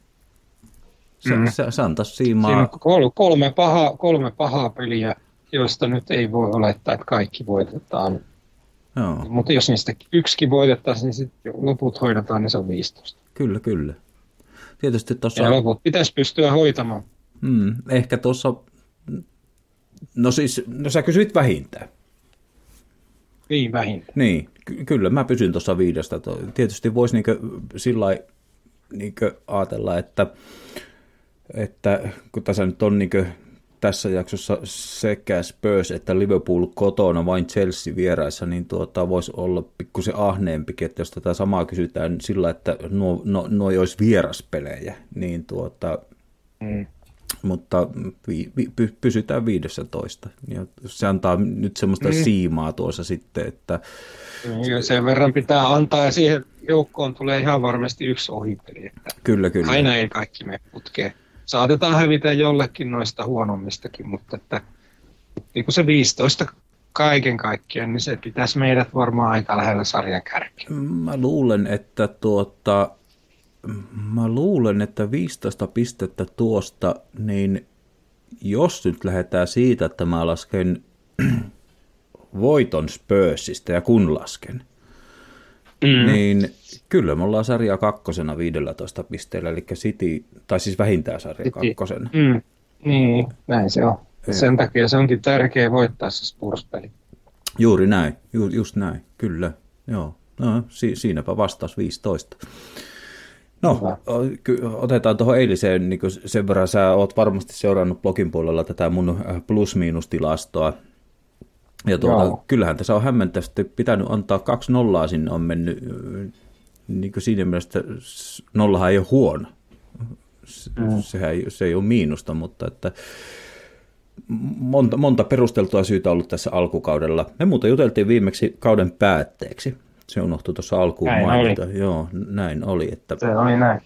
Mm. Santa siimaa. Siinä on kolme pahaa, kolme pahaa peliä, joista nyt ei voi olettaa, että kaikki voitetaan. No. Mutta jos niistä yksikin voitettaisiin, niin sitten loput hoidetaan, niin se on viisitoista. Kyllä, kyllä. Tietysti tossa... Ja loput pitäisi pystyä hoitamaan. Mm, ehkä tuossa... No siis, no sä kysyit vähintään. Niin, vähintään. Niin, ky- kyllä mä pysyn tuossa viidestä. Tietysti voisi niinkö sillai niinkö ajatella, että, että kun tässä nyt on niinkö... tässä jaksossa sekä Spurs että Liverpool kotona, vain Chelsea vieraissa, niin tuota, voisi olla pikkusen ahneempikin, että jos tätä samaa kysytään sillä, että nuo, no, nuo ei olisi vieraspelejä, niin tuota, mm. mutta vi, vi, pysytään viisitoista. Ja se antaa nyt semmoista mm. siimaa tuossa sitten, että... Ja sen verran pitää antaa, ja siihen joukkoon tulee ihan varmasti yksi ohipeli, että kyllä, kyllä. Aina ei kaikki mene putkeen. Saatetaan hävitä jollekin noista huonommistakin, mutta että, niin kuin se viisitoista kaiken kaikkiaan, niin se pitäisi meidät varmaan aika lähellä sarjan kärkeä. Mä luulen, että tuota, mä luulen, että viisitoista pistettä tuosta, niin jos nyt lähdetään siitä, että mä lasken voiton Spursista ja kun lasken, mm. niin kyllä me ollaan sarja kakkosena viidellätoista pisteellä, eli City, tai siis vähintään sarja City kakkosena. Mm. Niin, näin se on. Ja. Sen takia se onkin tärkeä voittaa se Spurs-peli. Juuri näin, Ju, just näin, kyllä. Joo. No, si, siinäpä vastaus viisitoista. No, otetaan tuohon eiliseen, niin sen verran sä oot varmasti seurannut blogin puolella tätä mun plus-miinustilastoa. Ja tuota, kyllähän tässä on hämmentävästi pitänyt antaa kaksi nollaa sinne on mennyt, niin siinä mielessä nollahan ei ole huono. Se, mm. sehän ei, se ei ole miinusta, mutta että monta, monta perusteltua syytä ollut tässä alkukaudella. Me muuta juteltiin viimeksi kauden päätteeksi. Se unohtui tuossa alkuun näin mainita. Oli. Joo, näin oli. Että se oli näin.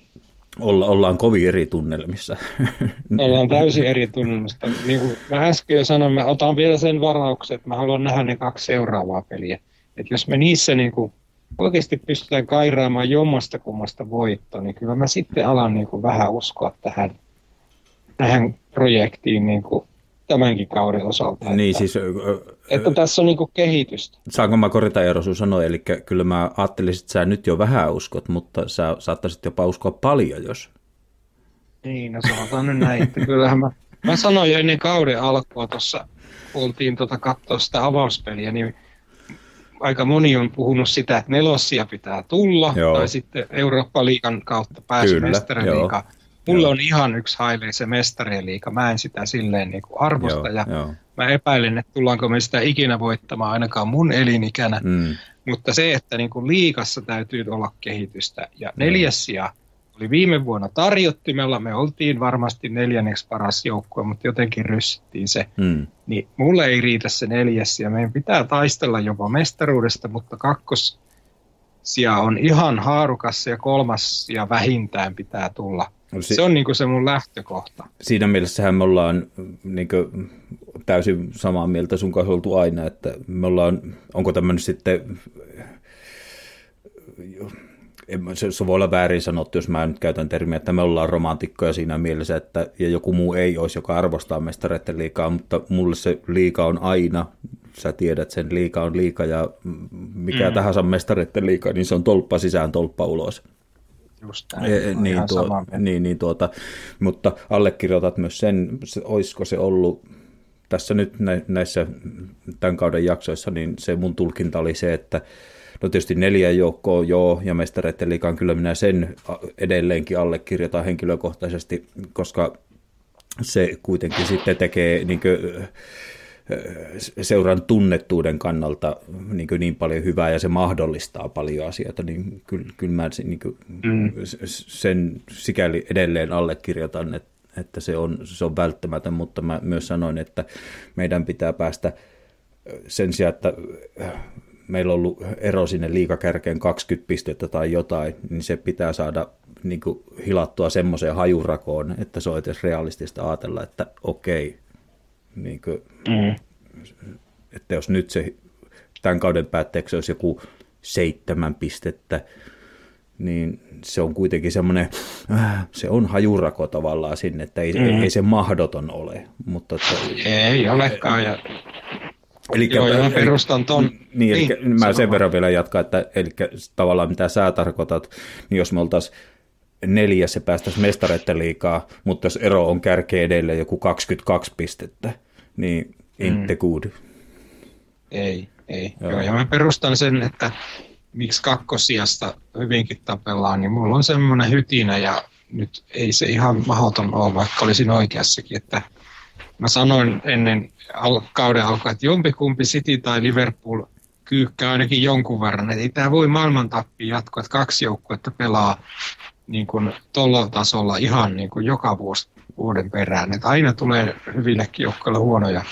Olla, ollaan kovin eri tunnelmissa. Ollaan täysin eri tunnelmista. Niin kuin mä äsken sanoin, mä otan vielä sen varauksen, että mä haluan nähdä ne kaksi seuraavaa peliä. Että jos me niissä niin kuin oikeasti pystytään kairaamaan jommasta kummasta voittoa, niin kyllä mä sitten alan niin kuin vähän uskoa tähän, tähän projektiin niin kuin tämänkin kauden osalta. Että, niin siis, että tässä on niin kuin kehitystä. Saanko mä korjata, Eero, sun sanoa? Eli kyllä mä ajattelisin, että sä nyt jo vähän uskot, mutta sä saattaisit jopa uskoa paljon, jos. Niin, no sanotaan nyt näin. Että kyllähän mä, mä sanoin jo ennen kauden alkua tuossa, oltiin tota, katsoa sitä avauspeliä, niin aika moni on puhunut sitä, että nelossia pitää tulla, joo, tai sitten Eurooppa-liigan kautta pääsy mestariliigaan. Mulle joo on ihan yksi hailee se mestariliiga, mä en sitä silleen niin kuin arvosta, joo, ja joo, mä epäilen, että tullaanko me sitä ikinä voittamaan, ainakaan mun elinikänä, mm. mutta se, että niin kuin liigassa täytyy olla kehitystä, ja neljäs sija oli viime vuonna tarjottimella, me oltiin varmasti neljänneksi paras joukkue, mutta jotenkin ryssittiin se, mm. niin mulle ei riitä se neljäs sija, meidän pitää taistella jopa mestaruudesta, mutta kakkos sija on ihan haarukassa ja kolmas sija vähintään pitää tulla. Se on niin kuin se mun lähtökohta. Siinä mielessähän me ollaan niin kuin täysin samaa mieltä sun kanssa oltu aina, että me ollaan, onko tämmöinen sitten, se voi olla väärin sanottu, jos mä nyt käytän termiä, että me ollaan romantikkoja siinä mielessä, että ja joku muu ei olisi, joka arvostaa mestareiden liikaa, mutta mulle se liika on aina, sä tiedät sen, liika on liika ja mikä mm. tahansa mestareiden liika, niin se on tolppa sisään, tolppa ulos. E, niin, tuo, niin, niin tuota, mutta allekirjoitat myös sen, se, olisiko se ollut tässä nyt nä, näissä tämän kauden jaksoissa, niin se mun tulkinta oli se, että no tietysti neljä joukkoa joo, ja mestareiden liigaan kyllä minä sen edelleenkin allekirjoitan henkilökohtaisesti, koska se kuitenkin sitten tekee niin kuin seuran tunnettuuden kannalta niin, niin paljon hyvää ja se mahdollistaa paljon asioita, niin kyllä, kyllä mä sen, niin mm. sen sikäli edelleen allekirjoitan, että, että se on, se on välttämätön, mutta mä myös sanoin, että meidän pitää päästä sen sijaan, että meillä on ollut ero sinne liigakärkeen kaksikymmentä pistettä tai jotain, niin se pitää saada niin kuin hilattua semmoiseen hajurakoon, että se on edes realistista ajatella, että okei, niin kuin, mm. että jos nyt se tämän kauden päätteeksi olisi joku seitsemän pistettä, niin se on kuitenkin semmoinen, äh, se on hajurako tavallaan sinne, että ei, mm. ei se mahdoton ole. Mutta, että, ei olekaan. Ja, eli, joo, eli, ja perustan ton. Niin, eli, niin, mä sen verran vielä jatkan, että eli tavallaan mitä sä tarkoitat, niin jos me oltaisiin neljäs se päästäisiin mestareiden liikaa, mutta jos ero on kärkeä edelleen joku kaksikymmentäkaksi pistettä, niin ain't mm. the good. Ei, ei. Joo. Joo, ja mä perustan sen, että miksi kakkosijasta hyvinkin tapellaan, niin mulla on semmoinen hytinä, ja nyt ei se ihan mahdoton ole, vaikka olisin oikeassakin, että mä sanoin ennen al- kauden alkaa, että jompikumpi City tai Liverpool kyykkää ainakin jonkun verran, että ei tämä voi maailmantappiin jatkoa, että kaksi joukkuetta pelaa niin kuin tuolla tasolla ihan niin kuin joka vuosi vuoden perään. Että aina tulee hyvillekin joukkoilla huonoja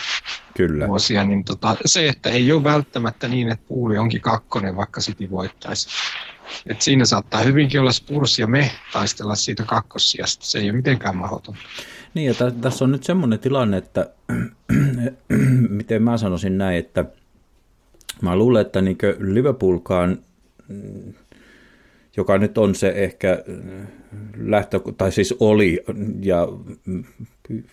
kyllä vuosia. Niin tota, se, että ei ole välttämättä niin, että puuli onkin kakkonen, vaikka City voittaisi. Et siinä saattaa hyvinkin olla Spurs ja me taistella siitä kakkossijasta. Se ei ole mitenkään mahdoton. Niin ja t- tässä on nyt semmoinen tilanne, että miten mä sanoisin näin, että mä luulen, että niin kuin Liverpoolkaan, joka nyt on se ehkä lähtö, tai siis oli, ja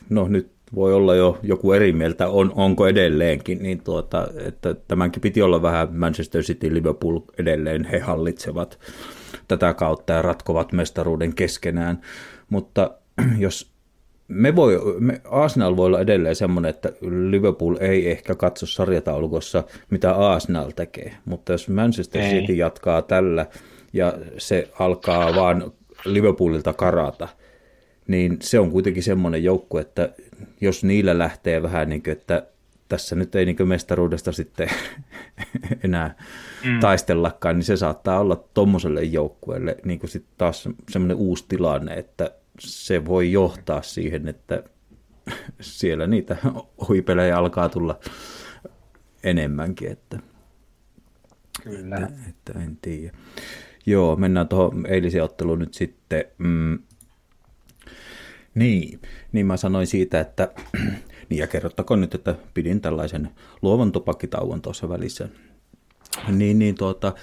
no nyt voi olla jo joku eri mieltä, on, onko edelleenkin, niin tuota, että tämänkin piti olla vähän Manchester City, Liverpool edelleen, he hallitsevat tätä kautta ja ratkovat mestaruuden keskenään, mutta jos me voi, me, Arsenal voi olla edelleen semmoinen, että Liverpool ei ehkä katso sarjataulukossa, mitä Arsenal tekee, mutta jos Manchester ei. City jatkaa tällä ja se alkaa vaan Liverpoolilta karata, niin se on kuitenkin semmoinen joukku, että jos niillä lähtee vähän niin kuin, että tässä nyt ei niin kuin mestaruudesta sitten enää mm. taistellakaan, niin se saattaa olla tommoselle joukkueelle niin kuin sitten taas semmoinen uusi tilanne, että se voi johtaa siihen, että siellä niitä ohipelejä alkaa tulla enemmänkin, että, Kyllä. että, että en tiedä. Joo, mennään tuohon eiliseen otteluun nyt sitten. Mm, Niin, niin mä sanoin siitä, että, niin ja kerrottakoon nyt, että pidin tällaisen luovan tupakkitauon tuossa välissä, niin, niin tuota,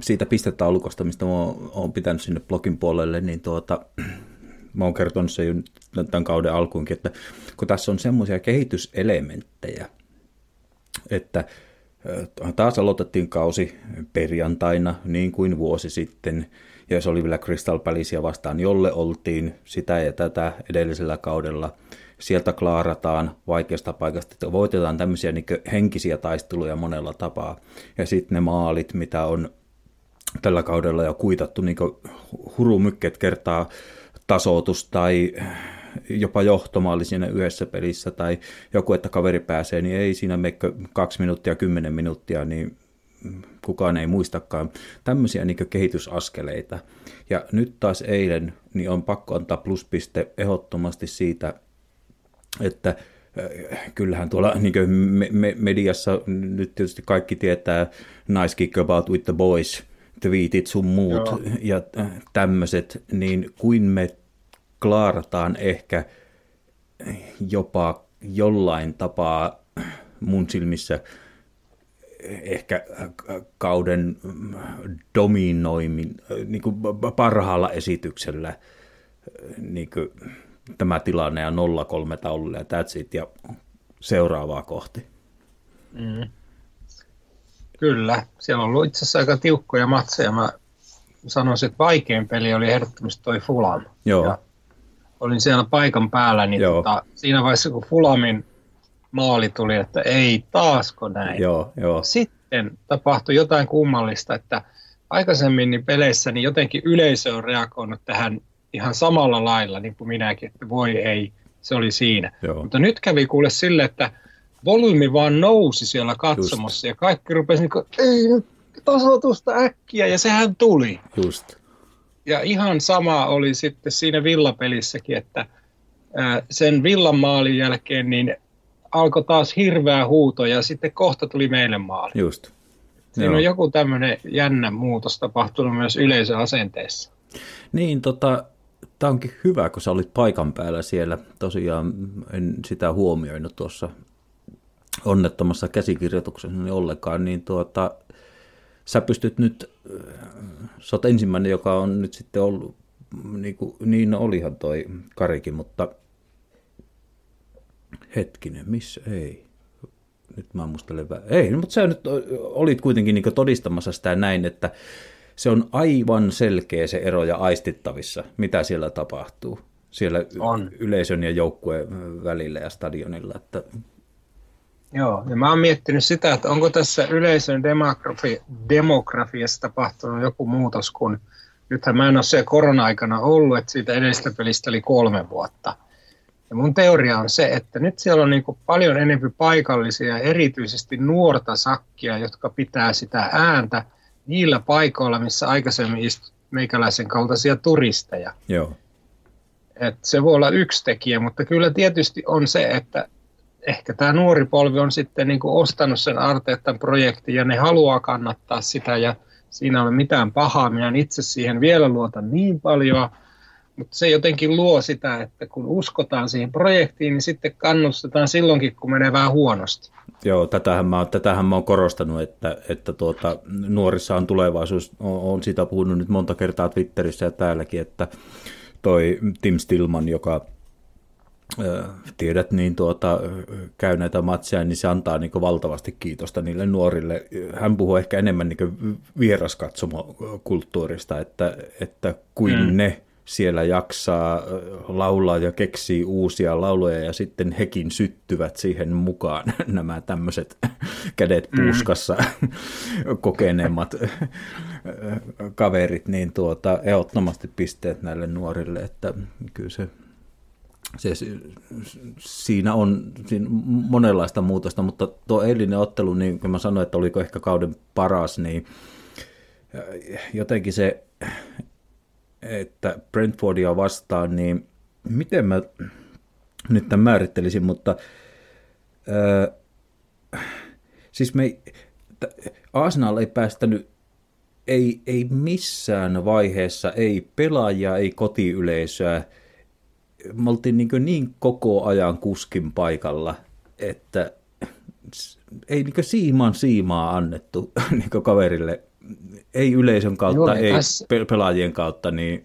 siitä pistetaulukosta, mistä mä oon pitänyt sinne blogin puolelle, niin tuota, mä oon kertonut se jo tämän kauden alkuunkin, että kun tässä on semmoisia kehityselementtejä, että taas aloitettiin kausi perjantaina, niin kuin vuosi sitten, ja se oli vielä Crystal Palacea vastaan, jolle oltiin sitä ja tätä edellisellä kaudella. Sieltä klaarataan vaikeasta paikasta, että voitetaan tämmöisiä niin henkisiä taisteluja monella tapaa. Ja sitten ne maalit, mitä on tällä kaudella jo kuitattu, niin kuin hurumykket kertaa tasoitus tai jopa johtomaali siinä yhdessä pelissä, tai joku, että kaveri pääsee, niin ei siinä meikö kaksi minuuttia, kymmenen minuuttia, niin kukaan ei muistakaan tämmöisiä niin kehitysaskeleita. Ja nyt taas eilen niin on pakko antaa pluspiste ehdottomasti siitä, että kyllähän tuolla niin me, me, mediassa nyt tietysti kaikki tietää nice kick about with the boys, tweetit sun muut Joo. ja tämmöiset, niin kuin me klaarataan ehkä jopa jollain tapaa mun silmissä ehkä kauden dominoimin, niin kuin parhaalla esityksellä niin kuin tämä tilanne ja nolla kolme taululla ja that's it ja seuraavaa kohti. Mm. Kyllä, siellä on ollut itse asiassa aika tiukkoja matseja. Mä sanoisin, että vaikein peli oli ehdottomasti toi Fulham. Joo. Ja olin siellä paikan päällä, niin tota, siinä vaiheessa kun Fulhamin maali tuli, että ei taasko näin. Joo, joo. Sitten tapahtui jotain kummallista, että aikaisemmin niin peleissä niin jotenkin yleisö on reagoinut tähän ihan samalla lailla, niin kuin minäkin, että voi ei, se oli siinä. Joo. Mutta nyt kävi kuule sille, että volyymi vaan nousi siellä katsomossa Just. Ja kaikki rupesi niin kuin, ei nyt tasoitusta äkkiä, ja sehän tuli. Just. Ja ihan sama oli sitten siinä villapelissäkin, että ää, sen villan maalin jälkeen niin alkoi taas hirveä huuto ja sitten kohta tuli meille maali. Just. Siinä Joo. on joku tämmöinen jännä muutos tapahtunut myös yleisöasenteessa. Niin, tota, tämä onkin hyvä, kun sä olit paikan päällä siellä. Tosiaan en sitä huomioinut tuossa onnettomassa käsikirjoituksessa niin ollenkaan. Niin tuota, sä pystyt nyt, sä oot ensimmäinen, joka on nyt sitten ollut, niin, kuin, niin olihan toi Karikin, mutta hetkinen, missä ei? Nyt mä muistelen vähän. Ei, no, mutta sä nyt olit kuitenkin niin todistamassa sitä näin, että se on aivan selkeä se ero ja aistittavissa, mitä siellä tapahtuu. Siellä on. Yleisön ja joukkueen välillä ja stadionilla. Että... Joo, ja mä oon miettinyt sitä, että onko tässä yleisön demografi- demografiassa tapahtunut joku muutos, kun nythän mä en ole siellä korona-aikana ollut, että siitä edellistä pelistä oli kolme vuotta. Ja mun teoria on se, että nyt siellä on niin kuin paljon enemmän paikallisia, erityisesti nuorta sakkia, jotka pitää sitä ääntä niillä paikoilla, missä aikaisemmin istui meikäläisen kaltaisia turisteja. Joo. Et se voi olla yksi tekijä, mutta kyllä tietysti on se, että ehkä tämä nuori polvi on sitten niin kuin ostanut sen Arteetan projektin ja ne haluaa kannattaa sitä ja siinä ei ole mitään pahaa. Minä en itse siihen vielä luota niin paljon. Mutta se jotenkin luo sitä, että kun uskotaan siihen projektiin, niin sitten kannustetaan silloinkin, kun menee vähän huonosti. Joo, tätähän mä, tätähän mä oon korostanut, että, että tuota, nuorissa on tulevaisuus. Olen siitä puhunut nyt monta kertaa Twitterissä ja täälläkin, että toi Tim Stillman, joka tiedät, niin tuota, käy näitä matseja, niin se antaa niin valtavasti kiitosta niille nuorille. Hän puhuu ehkä enemmän niin vieraskatsomokulttuurista, että, että kuin mm. ne siellä jaksaa laulaa ja keksii uusia lauloja, ja sitten hekin syttyvät siihen mukaan nämä tämmöiset kädet puuskassa mm. kokeneemmat kaverit, niin tuota, ehdottomasti pisteet näille nuorille, että kyllä se Se, siinä on siinä monenlaista muutosta, mutta tuo eilinen ottelu, niin kuin mä sanoin, että oliko ehkä kauden paras, niin jotenkin se, että Brentfordia vastaan, niin miten mä nyt tämän määrittelisin, mutta äh, siis me ei, Arsenal ei päästänyt ei, ei missään vaiheessa, ei pelaajia, ei kotiyleisöä. Me oltiin niin, niin koko ajan kuskin paikalla, että ei niin siiman siimaa annettu niin kaverille, ei yleisön kautta, joo, ei tässä, pelaajien kautta. Niin.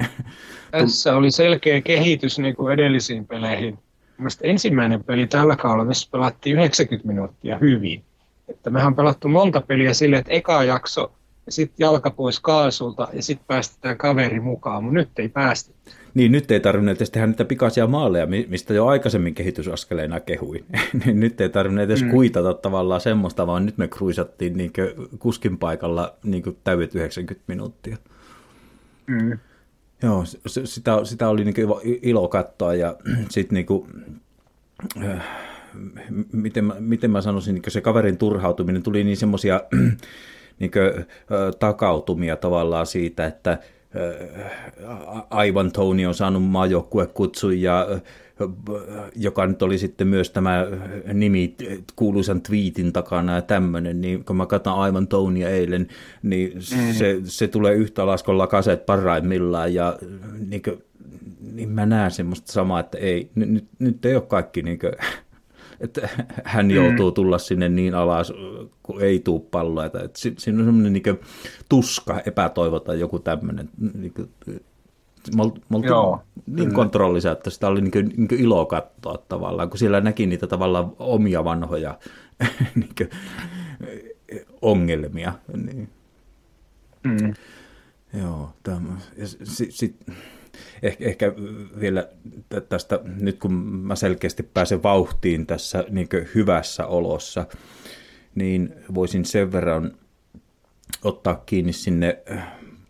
Tässä oli selkeä kehitys niin kuin edellisiin peleihin. Mielestäni ensimmäinen peli tällä kaudella, missä pelattiin yhdeksänkymmentä minuuttia hyvin. Että mehän on pelattu monta peliä silleen, että eka jakso, ja sitten jalka pois kaasulta, ja sitten päästetään kaveri mukaan, mutta nyt ei päästä. Niin, nyt ei tarvinnut edes tehdä niitä pikaisia maaleja, mistä jo aikaisemmin kehitysaskeleena kehuin. Nyt ei tarvinnut edes mm. kuitata tavallaan semmoista, vaan nyt me kruisattiin niin kuskin paikalla niin täydet yhdeksänkymmentä minuuttia. Mm. Joo, sitä, sitä oli niin ilo katsoa, ja sitten niin kuin, äh, miten, mä, miten mä sanoisin, niin se kaverin turhautuminen tuli niin semmoisia niin äh, takautumia tavallaan siitä, että Ivan Tony on saanut maajoukkuekutsun, ja joka nyt oli sitten myös tämä nimi kuuluisan twiitin takana ja tämmöinen, niin kun mä katson Ivan Tonya eilen, niin mm. se, se tulee yhtä laskolla kaset parhaimmillaan, ja niin, kuin, niin mä näen semmoista samaa, että ei, nyt, nyt ei ole kaikki, niin kuin, että hän joutuu tulla sinne niin alas, kun ei tule palloa. Että siinä on semmoinen niin kuin tuska, epätoivota joku tämmöinen. Niin kuin, me oltiin Joo, niin kontrollisia, että sitä oli niin kuin, niin kuin ilo katsoa tavallaan, kun siellä näki niitä tavallaan omia vanhoja niin kuin, ongelmia. Niin. Mm. Joo, tämmöinen. Sitten... Eh, ehkä vielä tästä, nyt kun mä selkeästi pääsen vauhtiin tässä niin kuin hyvässä olossa, niin voisin sen verran ottaa kiinni sinne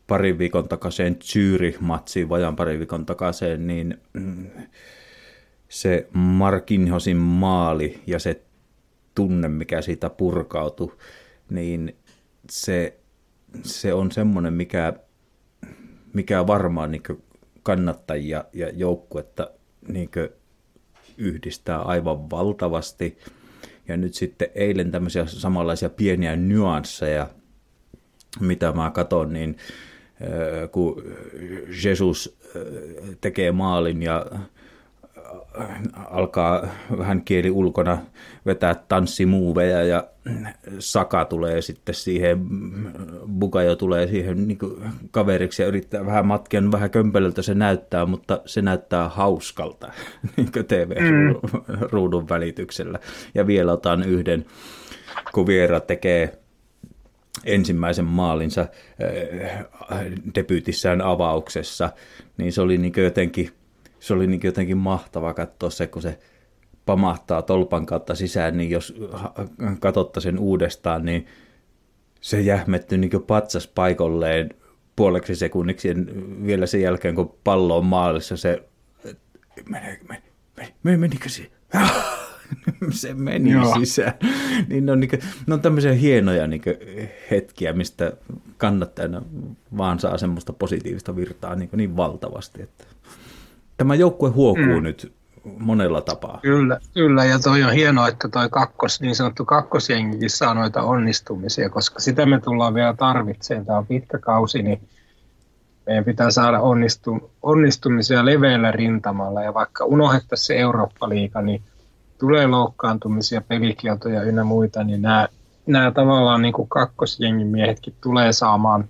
parin viikon takaisin Zürich-matsiin, vajaan parin viikon takaisin, niin se Marquinhosin maali ja se tunne, mikä siitä purkautui, niin se, se on semmoinen, mikä, mikä varmaan... Niin kannattajia ja joukkuetta niin kuin yhdistää aivan valtavasti. Ja nyt sitten eilen tämmöisiä samanlaisia pieniä nyansseja, mitä mä katson, niin kun Jesus tekee maalin ja alkaa vähän kieli ulkona vetää tanssimuoveja, ja Saka tulee sitten siihen, Bukayo tulee siihen niin kaveriksi ja yrittää vähän matkia, niin vähän kömpelöltä se näyttää, mutta se näyttää hauskalta niin T V-ruudun mm. välityksellä. Ja vielä otan yhden, kun Vieira tekee ensimmäisen maalinsa debyytissään avauksessa, niin se oli niin jotenkin Se oli niin jotenkin mahtava katsoa se, kun se pamahtaa tolpan kautta sisään, niin jos katsotta sen uudestaan, niin se jähmettyi niin patsas paikalleen puoleksi sekunniksi, ja vielä sen jälkeen, kun pallo on maalissa, se menikö meni, meni, meni, meni, se? se meni Joo. sisään. Niin ne, on niin kuin, ne on tämmöisiä hienoja niin hetkiä, mistä kannattajana vaan saa semmoista positiivista virtaa niin, niin valtavasti, että... Tämä joukkue huokuu mm. nyt monella tapaa. Kyllä, kyllä, ja toi on hienoa, että toi kakkos, niin sanottu kakkosjengikin saa noita onnistumisia, koska sitä me tullaan vielä tarvitsemaan. Tämä on pitkä kausi, niin meidän pitää saada onnistu, onnistumisia leveällä rintamalla, ja vaikka unohdettaisiin se Eurooppa-liiga, niin tulee loukkaantumisia, pelikieltoja ynnä muita, niin nämä, nämä tavallaan niin kuin kakkosjengin miehetkin tulee saamaan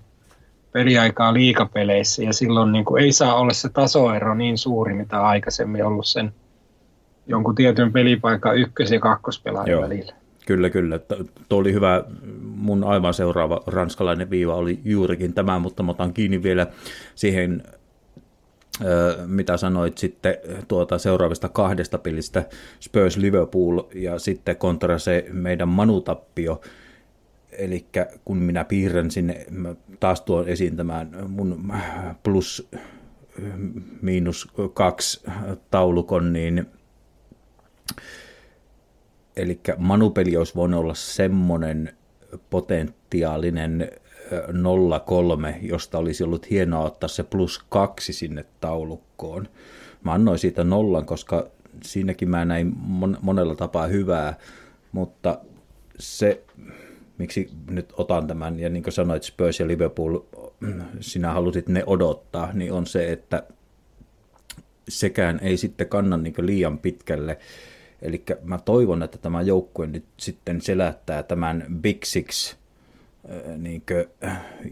peliaikaa liigapeleissä, ja silloin niin kuin ei saa olla se tasoero niin suuri, mitä aikaisemmin ollut sen jonkun tietyn pelipaikan ykkös- ja kakkospelaajan välillä. Kyllä, kyllä. Tuo oli hyvä. Mun aivan seuraava ranskalainen viiva oli juurikin tämä, mutta mä otan kiinni vielä siihen, mitä sanoit sitten tuota seuraavista kahdesta pelistä, Spurs Liverpool ja sitten kontra se meidän Manu-tappio. Eli kun minä piirrän sinne, mä taas tuon esiin tämän mun plus miinus kaksi taulukon, niin eli Manu-peli olisi voinut olla semmoinen potentiaalinen nolla kolme, josta olisi ollut hienoa ottaa se plus kaksi sinne taulukkoon. Mä annoin siitä nollan, koska siinäkin mä näin monella tapaa hyvää, mutta se, miksi nyt otan tämän, ja niin kuin sanoit Spurs ja Liverpool, sinä halusit ne odottaa, niin on se, että sekään ei sitten kanna niin kuin liian pitkälle. Eli mä toivon, että tämä joukkue nyt sitten selättää tämän Big Six niin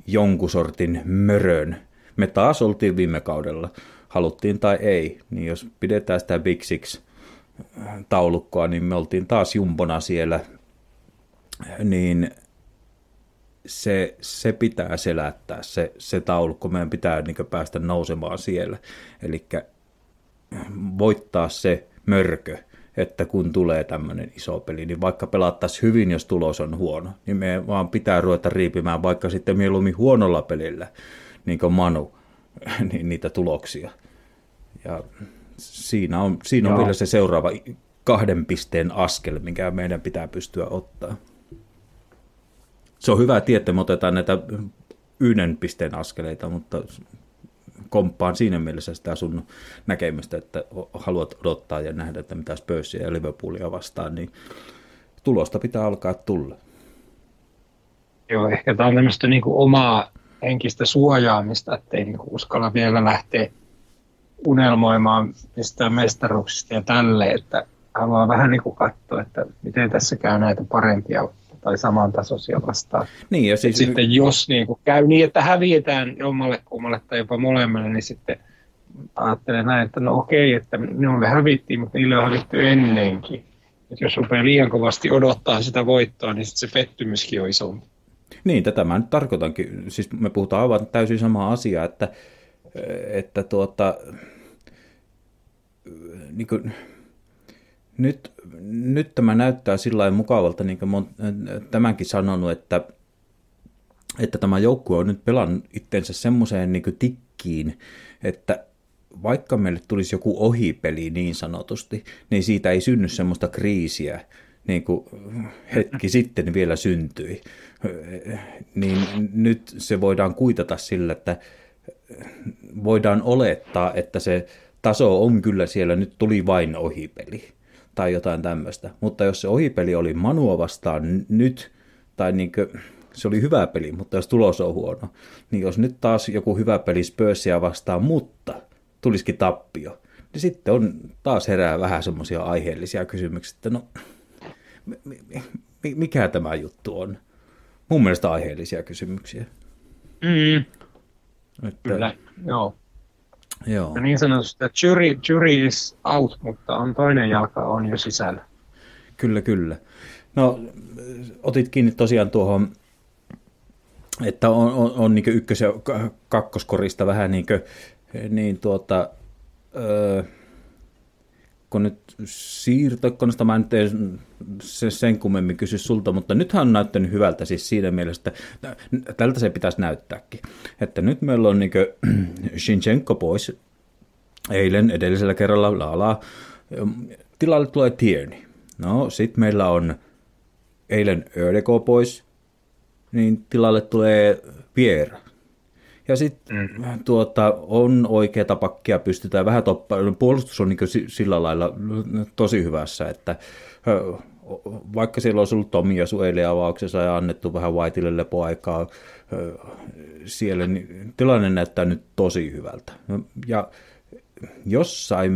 jonkun sortin mörön. Me taas oltiin viime kaudella, haluttiin tai ei, niin jos pidetään sitä Big Six-taulukkoa, niin me oltiin taas jumbona siellä, niin se, se pitää selättää, se, se taulukko, meidän pitää niin päästä nousemaan siellä, eli voittaa se mörkö, että kun tulee tämmöinen iso peli, niin vaikka pelattaisiin hyvin, jos tulos on huono, niin me vaan pitää ruveta riipimään vaikka sitten mieluummin huonolla pelillä, niin kuin Manu, niin niitä tuloksia. Ja siinä on, siinä on vielä se seuraava kahden pisteen askel, mikä meidän pitää pystyä ottaa. Se on hyvä tietää, me otetaan näitä yhden pisteen askeleita, mutta komppaan siinä mielessä sitä sun näkemystä, että haluat odottaa ja nähdä, että mitä Spursia ja Liverpoolia vastaan, niin tulosta pitää alkaa tulla. Joo, ehkä tämä on tämmöistä niin kuin omaa henkistä suojaamista, ettei niin kuin uskalla vielä lähteä unelmoimaan mistään mestaruksista ja tälle, että haluaa vähän niin kuin katsoa, että miten tässä käy näitä parempia tai samantasoisia vastaan. Niin, ja siis sitten jos niin kun käy niin, että hävietään jommalle kummalle tai jopa molemmille, niin sitten ajattelee näin, että no okei, että niille hävittiin, mutta niille on hävitty ennenkin. Et jos rupeaa liian kovasti odottaa sitä voittoa, niin sitten se pettymyskin on isompi. Niin, tätä mä nyt tarkoitankin. Siis me puhutaan aivan täysin samaa asiaa, että, että tuota, niin kuin Nyt, nyt tämä näyttää sillä mukavalta, niin kuin olen tämänkin sanonut, että, että tämä joukkue on nyt pelannut itsensä semmoiseen niin kuin tikkiin, että vaikka meille tulisi joku ohipeli niin sanotusti, niin siitä ei synny semmoista kriisiä, niin kuin hetki sitten vielä syntyi. Niin nyt se voidaan kuitata sillä, että voidaan olettaa, että se taso on kyllä siellä, nyt tuli vain ohipeli tai jotain tämmöistä. Mutta jos se ohipeli oli Manua vastaan nyt, tai niin kuin, se oli hyvä peli, mutta jos tulos on huono, niin jos nyt taas joku hyvä peli Spursia vastaan, mutta tulisikin tappio, niin sitten on taas herää vähän semmoisia aiheellisia kysymyksiä, että no, mikä tämä juttu on? Mun mielestä aiheellisia kysymyksiä. Mm. Että, kyllä, joo. Joo. Niin sanotusti, että jury, jury is out, mutta on toinen jalka on jo sisällä. Kyllä, kyllä. No, otit kiinni tosiaan tuohon, että on, on, on niin ykkös- ja kakkoskorista vähän niin kuin, niin tuota, öö, kun nyt siirtokonsta, mä nyt en sen kummemmin kysy sulta, mutta nythän on näyttänyt hyvältä siis siinä mielessä, että tältä se pitäisi näyttääkin. Että nyt meillä on niin kuin Zinchenko pois, eilen edellisellä kerralla laalaa, tilalle tulee Tierney. No sit meillä on eilen Ödeko pois, niin tilalle tulee Vieira. Ja sitten mm. tuota, on oikeata pakkia, pystytään vähän toppaamaan. Puolustus on niin sillä lailla tosi hyvässä, että vaikka siellä olisi ollut Tomia sueille avauksessa ja annettu vähän Whiteille lepoaikaa siellä, niin tilanne näyttää nyt tosi hyvältä. Ja jossain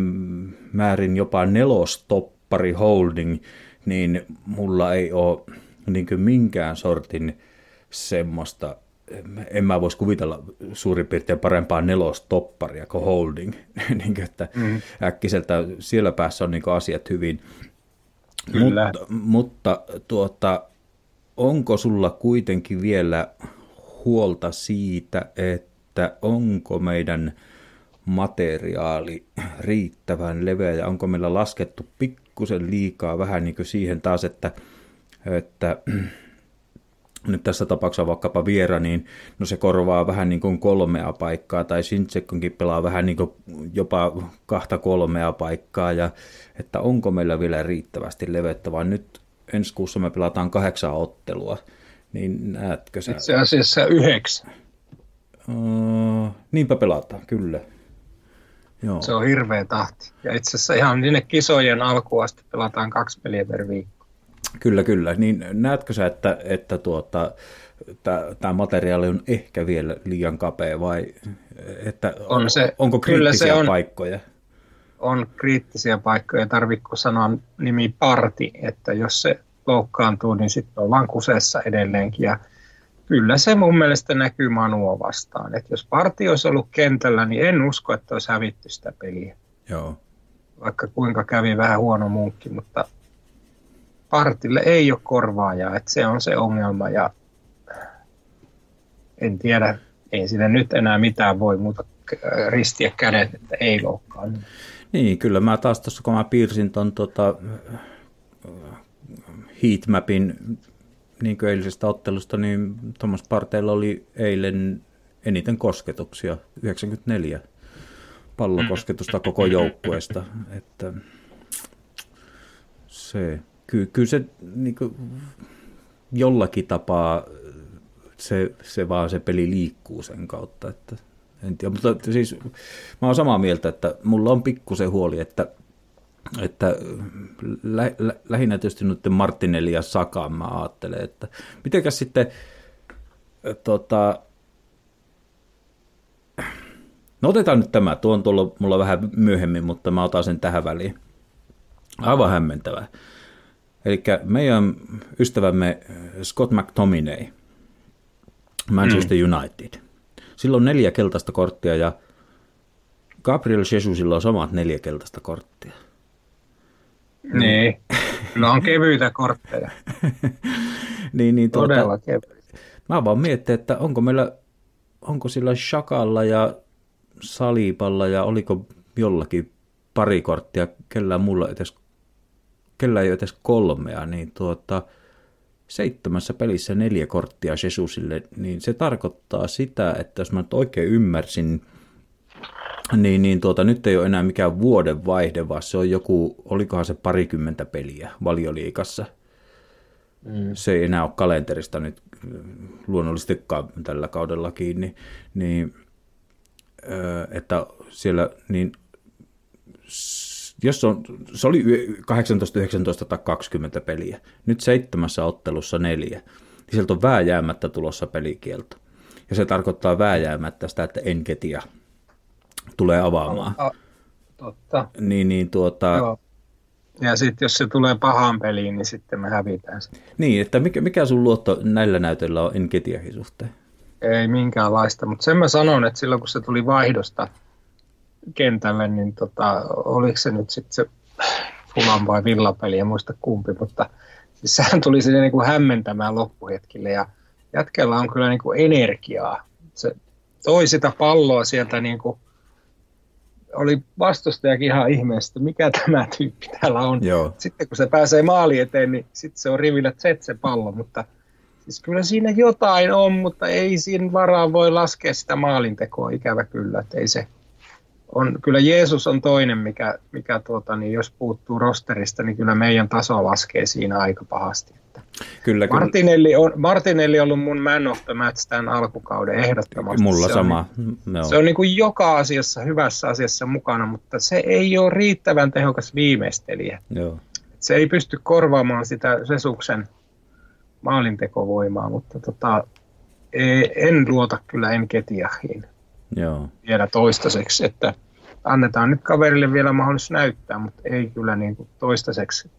määrin jopa nelostoppari holding, niin mulla ei ole niin minkään sortin semmoista en mä voisi kuvitella suurin piirtein parempaa nelostopparia kuin Holding. niin kuin, että mm. äkkiseltä siellä päässä on niin kuin asiat hyvin. Kyllä. Mutta, mutta tuota, onko sulla kuitenkin vielä huolta siitä, että onko meidän materiaali riittävän leveä ja onko meillä laskettu pikkusen liikaa vähän niin kuin siihen taas, että, että nyt tässä tapauksessa vaikkapa Vieira, niin no se korvaa vähän niin kuin kolmea paikkaa, tai Sinsekonkin pelaa vähän niin kuin jopa kahta kolmea paikkaa, ja että onko meillä vielä riittävästi levettä, vaan nyt ensi kuussa me pelataan kahdeksan ottelua, niin näetkö sä? Itse asiassa yhdeksän. Uh, niinpä pelataan, kyllä. Joo. Se on hirveä tahti, ja itse asiassa ihan niiden kisojen alkuun asti pelataan kaksi peliä per viikko. Kyllä, kyllä. Niin näetkö sä, että, että tuota, tämä materiaali on ehkä vielä liian kapea vai että on se, onko kriittisiä kyllä se on, paikkoja? On kriittisiä paikkoja. Tarvitko sanoa nimi parti, että jos se loukkaantuu, niin sitten ollaan kuseessa edelleenkin. Ja kyllä se mun mielestä näkyy Manua vastaan. Että jos parti olisi ollut kentällä, niin en usko, että olisi hävitty sitä peliä. Joo. Vaikka kuinka kävi vähän huono munkki, mutta partille ei ole korvaajaa, että se on se ongelma ja en tiedä, ei sillä nyt enää mitään voi muuta ristiä kädet, että ei loukkaan. Niin, kyllä mä taas tuossa, kun mä piirsin tuon tota, heatmapin niin kuin eilisestä ottelusta, niin Thomas Parteylla oli eilen eniten kosketuksia, yhdeksänkymmentäneljä pallokosketusta koko joukkueesta, että se... Kyllä se niin kuin, jollakin tapaa se, se vaan se peli liikkuu sen kautta, että en tiedä, mutta siis mä oon samaa mieltä, että mulla on pikkusen huoli, että, että lä, lä, lähinnä tietysti nyt Martinelli ja Sakaan mä ajattelen, että mitenkäs sitten tota, no otetaan nyt tämä, tuo on tuolla mulla vähän myöhemmin, mutta mä otan sen tähän väliin, aivan hämmentävää. Eli meidän ystävämme Scott McTominay, Manchester mm. United. Sillä on neljä keltaista korttia ja Gabriel Jesusilla on samat neljä keltaista korttia. Niin, no on kevyitä kortteja. niin, niin, tuota, todella kevyitä. Mä vaan mietin, että onko meillä, onko sillä Shakalla ja Saliballa ja oliko jollakin pari korttia, kellään muulla edes kellä ei ole edes kolmea, niin tuota, seitsemässä pelissä neljä korttia Jesusille, niin se tarkoittaa sitä, että jos mä nyt oikein ymmärsin, niin, niin tuota, nyt ei ole enää mikään vuoden vaihde, vaan se on joku, olikohan se parikymmentä peliä Valioliigassa. Mm. Se ei enää ole kalenterista nyt luonnollisestikaan tällä kaudella kiinni, niin että siellä niin jos on, se oli kahdeksantoista, yhdeksäntoista tai kaksikymmentä peliä, nyt seitsemässä ottelussa neljä, niin sieltä on vääjäämättä tulossa pelikielto. Ja se tarkoittaa vääjäämättä sitä, että Enketia tulee avaamaan. Totta. Niin, niin tuota... Joo. Ja sitten jos se tulee pahaan peliin, niin sitten me hävitään sitä. Niin, että mikä, mikä sun luotto näillä näytöillä on Enketiahin suhteen? Ei minkäänlaista, mutta sen mä sanon, että silloin kun se tuli vaihdosta kentälle, niin tota, oliko se nyt sitten se Fulham vai Villa-peli, en muista kumpi, mutta siis sehän tuli sinne niin kuin hämmentämään loppuhetkille ja jätkellä on kyllä niin kuin energiaa. Se toi sitä palloa sieltä, niin kuin, oli vastustajakin ihan ihmeessä, mikä tämä tyyppi täällä on. Joo. Sitten kun se pääsee maali eteen, niin sitten se on rivillä tset se pallo, mutta siis kyllä siinä jotain on, mutta ei siinä varaa voi laskea sitä maalintekoa, ikävä kyllä, että ei se on, kyllä Jeesus on toinen, mikä, mikä tuota, niin jos puuttuu rosterista, niin kyllä meidän taso laskee siinä aika pahasti. Että kyllä, Martinelli, on, Martinelli on ollut mun man of the match tämän alkukauden ehdottomasti. Mulla se sama. On, no. Se on niin kuin joka asiassa, hyvässä asiassa mukana, mutta se ei ole riittävän tehokas viimeistelijä. Joo. Se ei pysty korvaamaan sitä Jesuksen maalintekovoimaa, mutta tota, en luota kyllä Enketiahiin. Joo. Vielä toistaiseksi, että annetaan nyt kaverille vielä mahdollisuus näyttää, mutta ei kyllä niin kuin toistaiseksi,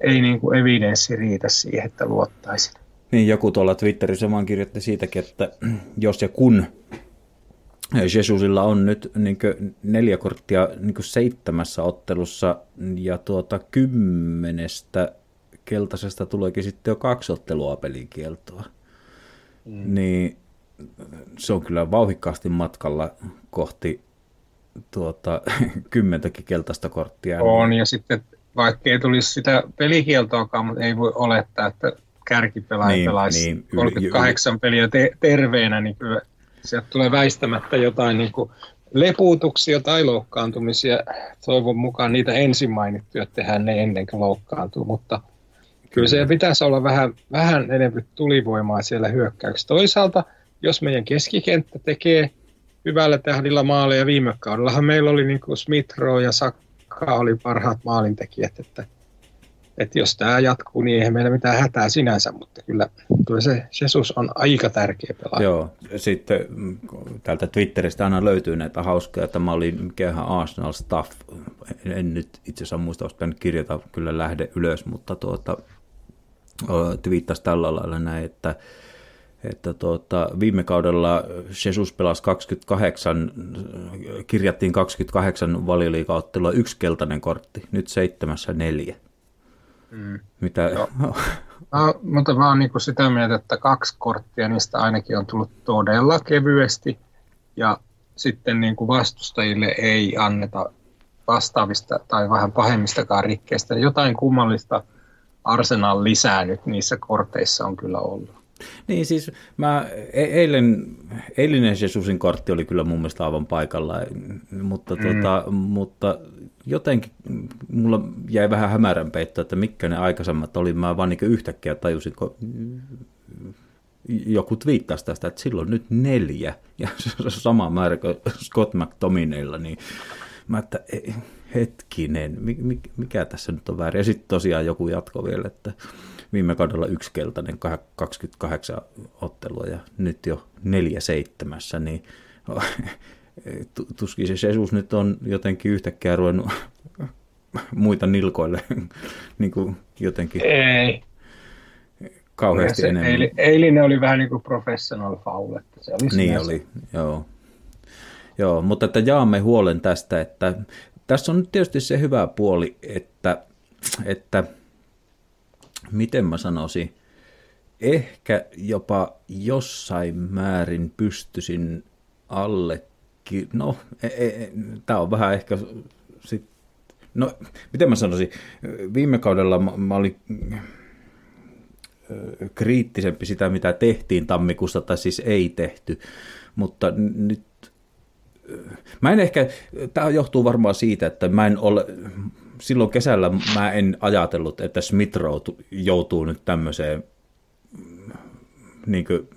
ei niin kuin evidenssi riitä siihen, että luottaisin. Niin joku tuolla Twitterissä vaan kirjoitti siitäkin, että jos ja kun Jesusilla on nyt niin neljä korttia niin seitsemässä ottelussa ja tuota kymmenestä keltaisesta tuleekin sitten jo kaksi ottelua pelikieltoa, mm. niin se on kyllä vauhikkaasti matkalla kohti tuota, kymmentäkin keltaista korttia. On, ja sitten vaikka ei tulisi sitä pelikieltoakaan, mutta ei voi olettaa, että kärkipelaaja niin, pelaisi niin, kolmekymmentäkahdeksan yli, peliä te- terveenä, niin kyllä sieltä tulee väistämättä jotain niin kuin lepuutuksia tai loukkaantumisia. Toivon mukaan niitä ensin mainittuja tehdään ne ennen kuin loukkaantuu, mutta kyllä se pitäisi olla vähän, vähän enemmän tulivoimaa siellä hyökkäyksessä. Toisaalta, jos meidän keskikenttä tekee hyvällä tähdillä maaleja, viime kaudellahan meillä oli niin kuin Smith Rowe ja Saka oli parhaat maalintekijät, että Että jos tämä jatkuu, niin eihän meillä mitään hätää sinänsä, mutta kyllä, kyllä se Jesus on aika tärkeä pelaaja. Joo, sitten täältä Twitteristä aina löytyy näitä hauskoja. Tämä oli mikähän Arsenal Staff. En nyt itse asiassa muista, koska nyt kirjoita kyllä lähde ylös, mutta tuota, twiittasi tällä lailla näin, että, että tuota, viime kaudella Jesus pelasi kaksikymmentäkahdeksan, kirjattiin kaksikymmentäkahdeksan valioliigaottelua, yksi keltainen kortti, nyt seitsemässä neljä. Mm. Mitä? No, mutta mä oon niin kuin sitä mieltä, että kaksi korttia niistä ainakin on tullut todella kevyesti ja sitten niin kuin vastustajille ei anneta vastaavista tai vähän pahemmistakaan rikkeistä. Jotain kummallista Arsenal lisää nyt niissä korteissa on kyllä ollut. Niin siis mä e- eilen, eilinen Jesusin kortti oli kyllä mun mielestä aivan paikallaan, mutta, mm. tota, mutta jotenkin mulla jäi vähän hämärän peittoon, että mitkä ne aikaisemmat oli. Mä vaan niin yhtäkkiä tajusin, kun joku twiittasi tästä, että silloin nyt neljä ja sama määrä kuin Scott McTominaylla, niin mä että hetkinen, mikä tässä nyt on väärin. Ja sitten tosiaan joku jatko vielä, että viime kaudella yksi keltainen kaksikymmentäkahdeksan ottelua ja nyt jo neljä seitsemässä, niin tuskin se Jesus nyt on jotenkin yhtäkkiä ruvennut muita nilkoille niin kuin jotenkin ei kauheasti enemmän. Eil, eilinen oli vähän niin kuin professional foul. Että se oli niin sinänsä. Oli, joo. Joo, mutta että jaamme huolen tästä, että tässä on nyt tietysti se hyvä puoli, että, että miten mä sanoisin, ehkä jopa jossain määrin pystyisin allekin, no, e, e, tämä on vähän ehkä, sit, no, miten mä sanoisin, viime kaudella mä, mä olin kriittisempi sitä, mitä tehtiin tammikuussa, tai siis ei tehty, mutta nyt, mä en ehkä, tämä johtuu varmaan siitä, että mä en ole, silloin kesällä mä en ajatellut, että Smith Rowe joutuu nyt tämmöiseen niin kuin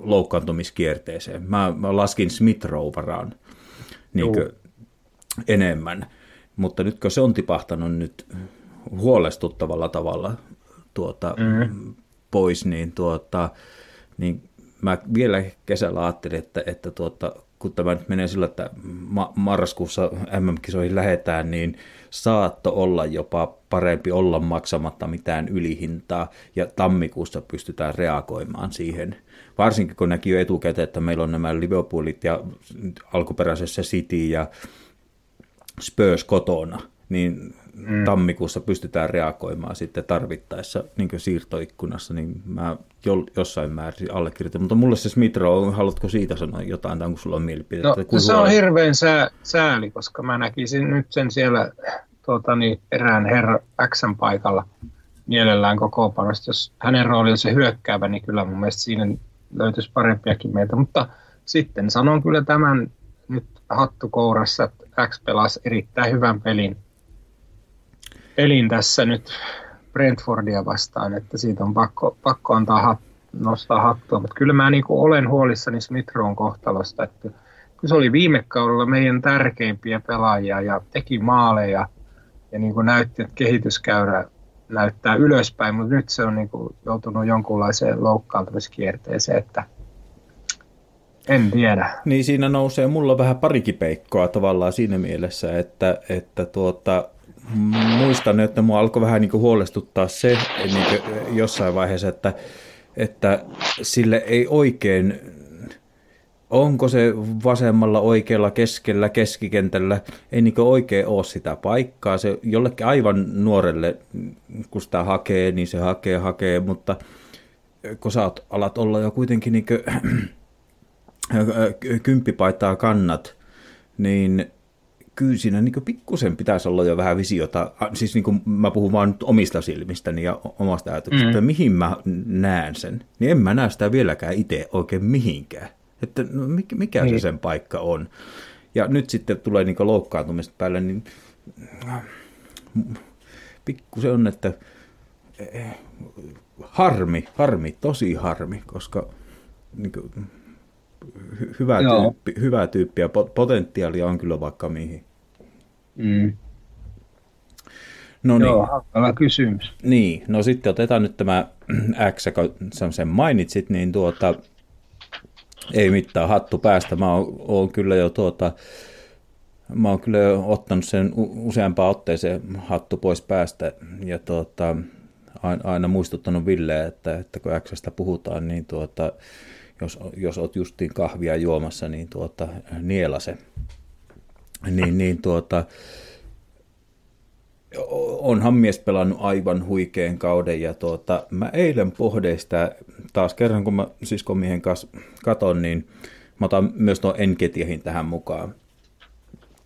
loukkaantumiskierteeseen. Mä, mä laskin Smith Rowe varaan niin kuin enemmän, mutta nyt kun se on tipahtanut nyt huolestuttavalla tavalla tuota, mm-hmm. pois, niin, tuota, niin mä vielä kesällä ajattelin, että, että tuota, kun tämä nyt menee sillä, että marraskuussa M M-kisoihin lähetään, niin saatto olla jopa parempi olla maksamatta mitään ylihintaa, ja tammikuussa pystytään reagoimaan siihen. Varsinkin kun näki jo etukäteen, että meillä on nämä Liverpoolit ja alkuperäisessä City ja Spurs kotona, niin mm. tammikuussa pystytään reagoimaan sitten tarvittaessa niin kuin siirtoikkunassa, niin mä jossain määrin allekirjoitan. Mutta mulle se Smith Rowe, haluatko siitä sanoa jotain, tai onko sulla on mielipiteitä? No, se on olet... hirveän sää, sääli, koska mä näkisin nyt sen siellä tuota, niin, erään herra X:n paikalla mielellään koko panosta. Jos hänen rooli on se hyökkäävä, niin kyllä mun mielestä siinä löytyisi parempiakin meitä. Mutta sitten sanon kyllä tämän nyt hattukourassa, että X pelasi erittäin hyvän pelin. Pelin tässä nyt Brentfordia vastaan, että siitä on pakko, pakko antaa hat, nostaa hattua, mutta kyllä mä niin kuin olen huolissani Smith Rowen kohtalosta, että kun se oli viime kaudella meidän tärkeimpiä pelaajia ja teki maaleja ja niin kuin näytti, että kehityskäyrä näyttää ylöspäin, mutta nyt se on niin kuin joutunut jonkunlaiseen loukkaantumiskierteeseen, että en tiedä. Niin siinä nousee mulla vähän parikipeikkoa tavallaan siinä mielessä, että, että tuota... muistan, että minua alkoi vähän niin kuin huolestuttaa se niin kuin jossain vaiheessa, että että sille ei oikein, onko se vasemmalla, oikealla, keskellä, keskikentällä, ei niin oikein ole sitä paikkaa. Se jollekin aivan nuorelle, kun sitä hakee, niin se hakee, hakee, mutta kun sä alat olla jo kuitenkin niin kymppipaitaa kannat, niin kyllä siinä niin pikkusen pitäisi olla jo vähän visiota, siis niin kuin mä puhun vaan nyt omista silmistäni ja omasta ajatuksesta, mm. mihin mä näen sen, niin en mä näe sitä vieläkään itse oikein mihinkään, että no, mikä niin. se sen paikka on. Ja nyt sitten tulee niin kuin loukkaantumista päälle, niin pikkusen on, että harmi, harmi, tosi harmi, koska niin kuin, hyvä, tyyppi, hyvä tyyppi ja potentiaalia on kyllä vaikka mihin. Mm. No joo, niin. Hankala kysymys. Niin, no sitten otetaan nyt tämä X, kun sen mainitsit, niin tuota, ei mitään hattu päästä. Mä oon, oon kyllä jo tuota, mä oon kyllä jo ottanut sen useampaan otteeseen hattu pois päästä ja tuota, aina muistuttanut Ville, että, että kun X:stä puhutaan, niin tuota, Jos, jos olet justiin kahvia juomassa, niin tuota, niela se. Niin, niin tuota, onhan mies pelannut aivan huikean kauden. Ja tuota, mä eilen pohdin sitä, taas kerran kun mä siskomiehen kanssa katon, niin mä otan myös tuon Enketiahin tähän mukaan,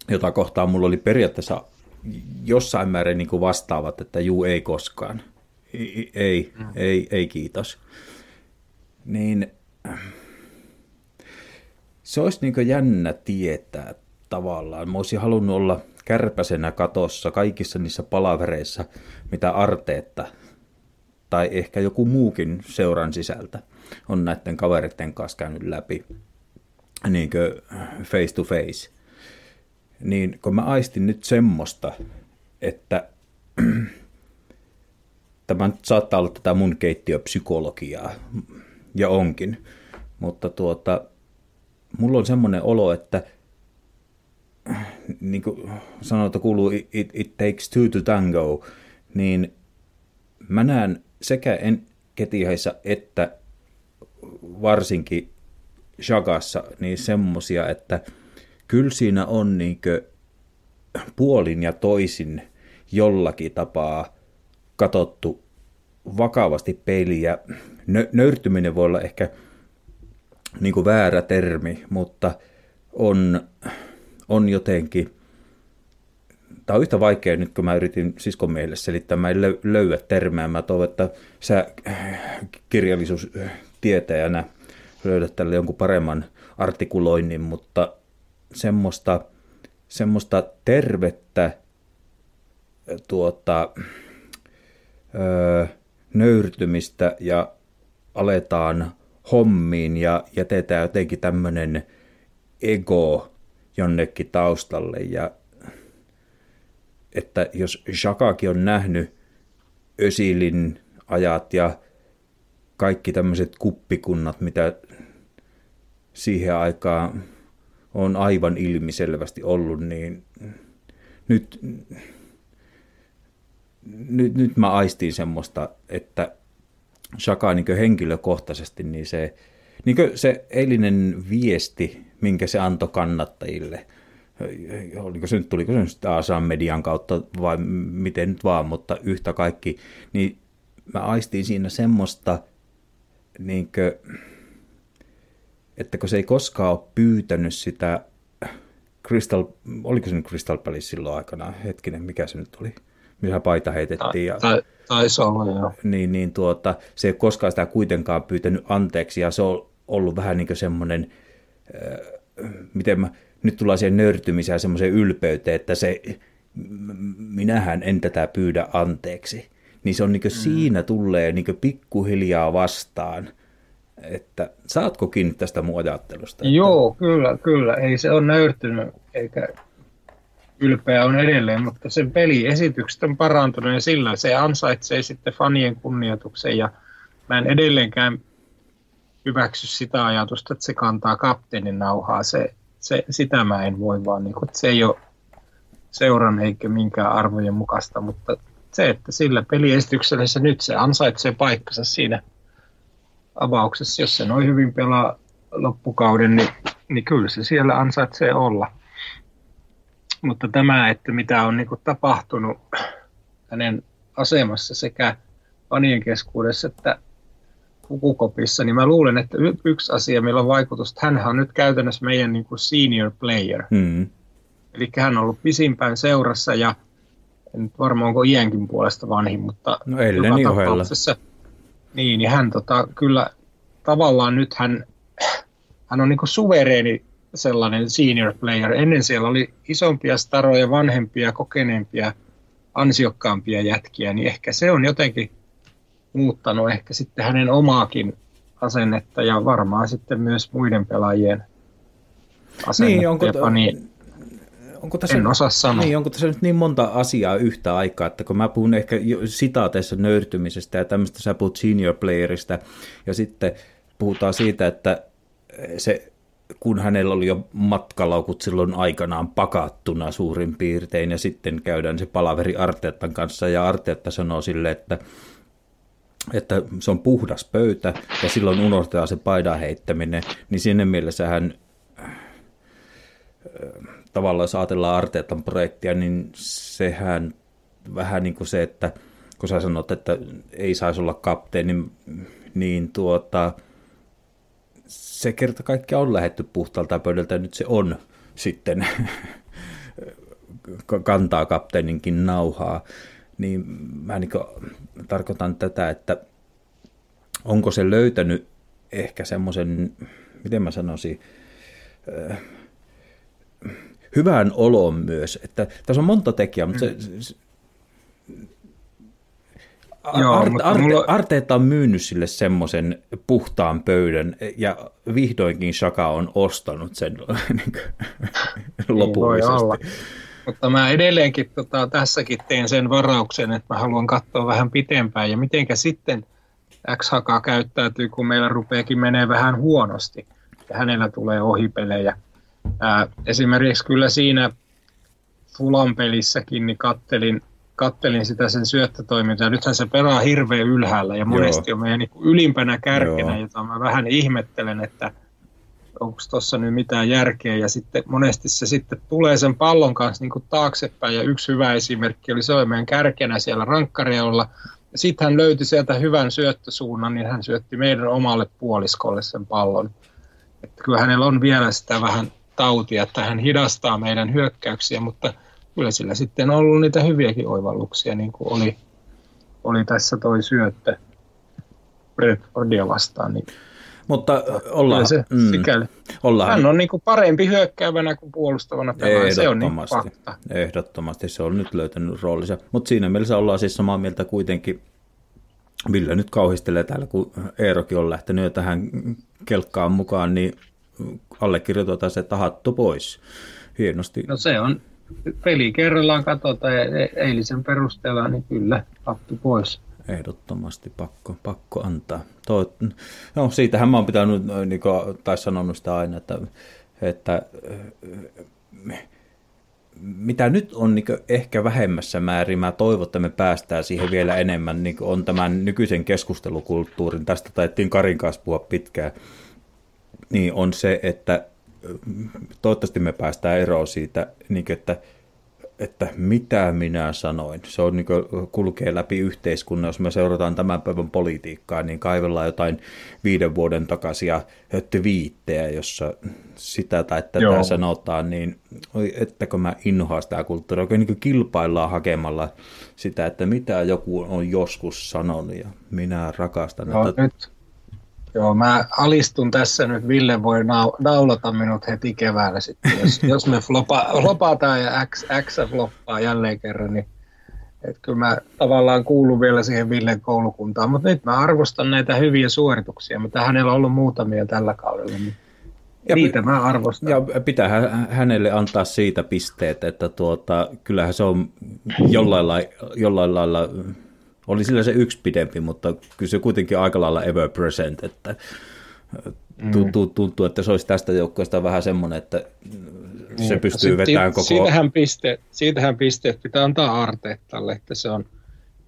jota kohtaan mulla oli periaatteessa jossain määrin niin kuin vastaavat, että juu ei koskaan. Ei, ei, ei, ei kiitos. Niin... Se olisi niin kuin jännä tietää tavallaan. Mä olisin halunnut olla kärpäsenä katossa kaikissa niissä palavereissa, mitä Arteetta tai ehkä joku muukin seuran sisältä on näiden kaveritten kanssa käynyt läpi niin kuin face to face. Niin kun mä aistin nyt semmoista, että tämä nyt saattaa olla tätä mun keittiöpsykologiaa, ja onkin, mutta tuota, mulla on semmoinen olo, että niin kuin sanotaan, että kuuluu it, it takes two to tango, niin mä näen sekä Enketiähissä että varsinkin Xhakassa niin semmoisia, että kyllä siinä on niin kuin puolin ja toisin jollakin tapaa katsottu vakavasti peiliä. Nöyrtyminen voi olla ehkä niin kuin väärä termi, mutta on, on jotenkin, tämä on yhtä vaikea nyt, kun mä yritin siskon miehelle selittää, mä en löyä termää, mä toivon, että sä kirjallisuustietäjänä löydät tälle jonkun paremman artikuloinnin, mutta semmoista, semmoista tervettä tuota, öö, nöyrtymistä ja aletaan hommiin ja jätetään jotenkin tämmöinen ego jonnekin taustalle. Ja että jos Xhakakin on nähnyt Özilin ajat ja kaikki tämmöiset kuppikunnat, mitä siihen aikaan on aivan ilmiselvästi ollut, niin nyt... Nyt, nyt mä aistin semmoista, että Xhaka niin henkilökohtaisesti, niin se, niin se eilinen viesti, minkä se antoi kannattajille, oliko se nyt, tuliko se nyt Asan median kautta vai miten nyt vaan, mutta yhtä kaikki, niin mä aistin siinä semmoista, niin kuin, että kun se ei koskaan ole pyytänyt sitä, Crystal, oliko se nyt Crystal Palace silloin aikana, hetkinen, mikä se nyt oli? Missä paita heitettiin. Ja, tai, taisi olla, joo. Niin, niin tuota, se ei koskaan sitä kuitenkaan pyytänyt anteeksi, ja se on ollut vähän niin kuin semmoinen, äh, miten mä, nyt tullaan siihen nöyrtymiseen ja semmoiseen ylpeyteen, että se, minähän en tätä pyydä anteeksi. Niin se on niin kuin mm. siinä tulee niin kuin pikkuhiljaa vastaan, että saatko kiinni tästä mun ajattelusta? Joo, että... kyllä, kyllä. Ei se ole nöyrtynyt, eikä... Ylpeä on edelleen, mutta sen peliesitykset on parantunut ja sillä se ansaitsee sitten fanien kunnioituksen. Ja mä en edelleenkään hyväksy sitä ajatusta, että se kantaa kapteenin nauhaa. Se, se, sitä mä en voi vaan, niin kun, se ei ole seuran eikä minkään arvojen mukaista, mutta se, että sillä peliesityksellä se nyt se ansaitsee paikkansa siinä avauksessa, jos se noin hyvin pelaa loppukauden, niin, niin kyllä se siellä ansaitsee olla. Mutta tämä, että mitä on niin kuin tapahtunut hänen asemassa sekä fanien keskuudessa että pukukopissa, niin mä luulen, että y- yksi asia, millä on vaikutusta, hänhän on nyt käytännössä meidän niin kuin senior player. Mm. Eli hän on ollut pisimpään seurassa ja en nyt varmaan onko iänkin puolesta vanhin, mutta no, joka niin tapauksessa niin, niin hän tota, kyllä tavallaan nyt hän, hän on niin kuin suvereeni sellainen senior player. Ennen siellä oli isompia staroja, vanhempia, kokeneempia, ansiokkaampia jätkiä, niin ehkä se on jotenkin muuttanut ehkä sitten hänen omaakin asennetta ja varmaan sitten myös muiden pelaajien asennetta. Niin, onko jopa niin. Onko tässä, en osaa sanoa. Niin, onko tässä nyt niin monta asiaa yhtä aikaa, että kun mä puhun ehkä sitaateissa nöyrtymisestä ja tämmöistä, sä puhut senior playerista ja sitten puhutaan siitä, että se, kun hänellä oli jo matkalaukut silloin aikanaan pakattuna suurin piirtein ja sitten käydään se palaveri Arteetan kanssa ja Arteetta sanoo sille, että että se on puhdas pöytä ja silloin unohtaa se paidan heittäminen, niin siinä mielessä hän tavallaan jos ajatellaan Arteetan projektia, niin sehän vähän niin kuin se, että kun sä sanot, että ei saisi olla kapteeni, niin tuota, se kerta kaikkiaan on lähdetty puhtaalta pöydältä, nyt se on sitten kantaa kapteeninkin nauhaa. Niin mä niin kuin tarkoitan tätä, että onko se löytänyt ehkä semmoisen, miten mä sanoisin, hyvän olon myös, että tässä on monta tekijää, mutta se, se, Joo, Arte, mutta Arte, mulla... Arteetta on myynyt sille semmoisen puhtaan pöydän, ja vihdoinkin Shaka on ostanut sen niin lopullisesti. Mutta mä edelleenkin tota, tässäkin teen sen varauksen, että mä haluan katsoa vähän pitempään, ja mitenkä sitten X-Haka käyttäytyy, kun meillä rupeakin menee vähän huonosti, ja hänellä tulee ohipelejä. Ää, esimerkiksi kyllä siinä Fulan pelissäkin niin kattelin, kattelin sitä sen syöttötoimintaa. Nythän se pelaa hirveän ylhäällä ja monesti Joo. on meidän niin kuin ylimpänä kärkenä, Joo. jota mä vähän ihmettelen, että onko tuossa nyt mitään järkeä. Ja sitten monesti se sitten tulee sen pallon kanssa niin kuin taaksepäin. Ja yksi hyvä esimerkki oli se oli meidän kärkenä siellä rankkareolla. Ja sitten hän löyti sieltä hyvän syöttösuunnan, niin hän syötti meidän omalle puoliskolle sen pallon. Että kyllä hänellä on vielä sitä vähän tautia, että hän hidastaa meidän hyökkäyksiä, mutta kyllä sillä sitten on ollut niitä hyviäkin oivalluksia, niin kuin oli, oli tässä toi syöttö Brentfordia vastaan. Niin mutta ollaan, se, mm, ollaan. Hän on niin kuin parempi hyökkäävänä kuin puolustavana pelaaja, se on niin fakta. Ehdottomasti, se on nyt löytänyt roolinsa, mutta siinä mielessä ollaan siis samaa mieltä kuitenkin, millä nyt kauhistelee täällä, kun Eerokin on lähtenyt jo tähän kelkkaan mukaan, niin allekirjoitetaan se tahattu pois. Hienosti. No se on, peli kerrallaan katsotaan ja eilisen perusteella, niin kyllä, hattu pois. Ehdottomasti pakko, pakko antaa. Toi, no siitähän mä oon pitänyt, niin kuin, tai sanonut sitä aina, että, että mitä nyt on niin kuin, ehkä vähemmässä määrin, mä toivon, että me päästään siihen vielä enemmän, niin on tämän nykyisen keskustelukulttuurin, tästä taidettiin Karin kanssa puhua pitkään, niin on se, että toivottavasti me päästään eroon siitä, niin kuin, että että mitä minä sanoin. Se on, niin kuin, kulkee läpi yhteiskunnan. Jos me seurataan tämän päivän politiikkaa, niin kaivellaan jotain viiden vuoden takaisia twiittejä, jossa sitä tai tätä Joo. sanotaan, niin ettäkö mä inhoan sitä kulttuuria. Oikein niin kuin kilpaillaan hakemalla sitä, että mitä joku on joskus sanonut ja minä rakastan. No, että... nyt. Joo, mä alistun tässä nyt. Ville voi naulata minut heti keväällä sitten. Jos, jos me flopa, flopataan ja X, X floppaa jälleen kerran, niin et kyllä mä tavallaan kuulun vielä siihen Villen koulukuntaan. Mutta nyt mä arvostan näitä hyviä suorituksia, mitä hänellä on ollut muutamia tällä kaudella. Niin ja niitä p- mä arvostan. Ja pitää hänelle antaa siitä pisteet, että tuota, kyllähän se on jollain lailla... Jollain lailla oli sillä se yksi pidempi, mutta kyllä se kuitenkin aika lailla ever present, että tuntuu, että se olisi tästä joukkueesta vähän semmoinen, että se mm. pystyy vetämään koko... Siitähän pisteet, siitähän pisteet pitää antaa Arteetalle, että se on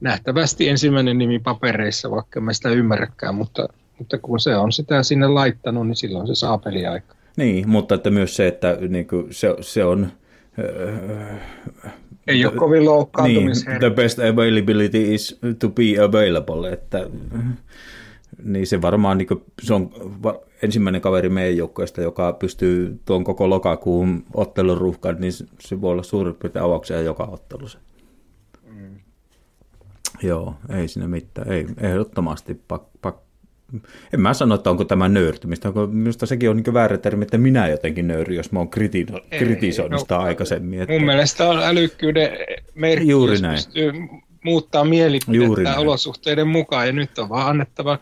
nähtävästi ensimmäinen nimi papereissa, vaikka en mä sitä ymmärräkään, mutta Mutta kun se on sitä sinne laittanut, niin silloin se saa peliaikaa. Niin, mutta että myös se, että niin kuin se, se on... Ei ole kovin loukkaantumisherkki. The best availability is to be available. Että, niin se varmaan niin kuin, se on ensimmäinen kaveri meidän joukkueesta, joka pystyy tuon koko lokakuun ottelun ruuhkaan, niin se voi olla suurin piirtein avauksia joka ottelussa. Mm. Joo, ei siinä mitään. Ei, ehdottomasti pak, pak. En mä sano, että onko tämä nöyrtymistä. Minusta sekin on niin väärä termi, että minä jotenkin nöyry, jos mä oon kriti- kritisoinut sitä no, aikaisemmin. Että... Mun mielestä on älykkyyden merkki, juuri jos näin. Pystyy muuttaa mielipidettä olosuhteiden mukaan. Ja nyt on vaan annettava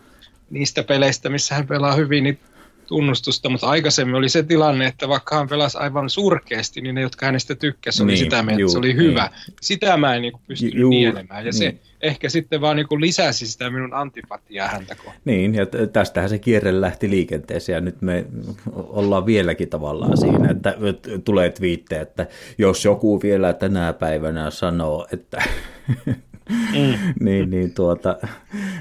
niistä peleistä, missä hän pelaa hyvin, niin tunnustusta. Mutta aikaisemmin oli se tilanne, että vaikka hän pelasi aivan surkeasti, niin ne, jotka hänestä tykkäsivät, niin, oli sitä mieltä, juu, se oli hyvä. Niin. Sitä mä en niin pystynyt juu, nielemään. Ja niin. se... Ehkä sitten vaan niin kuin lisäsi sitä minun antipatiaa häntä kohtaan. Niin, ja tästähän se kierre lähti liikenteeseen, ja nyt me ollaan vieläkin tavallaan siinä, että tulee twiittejä, että jos joku vielä tänä päivänä sanoo, että mm. niin, niin, tuota,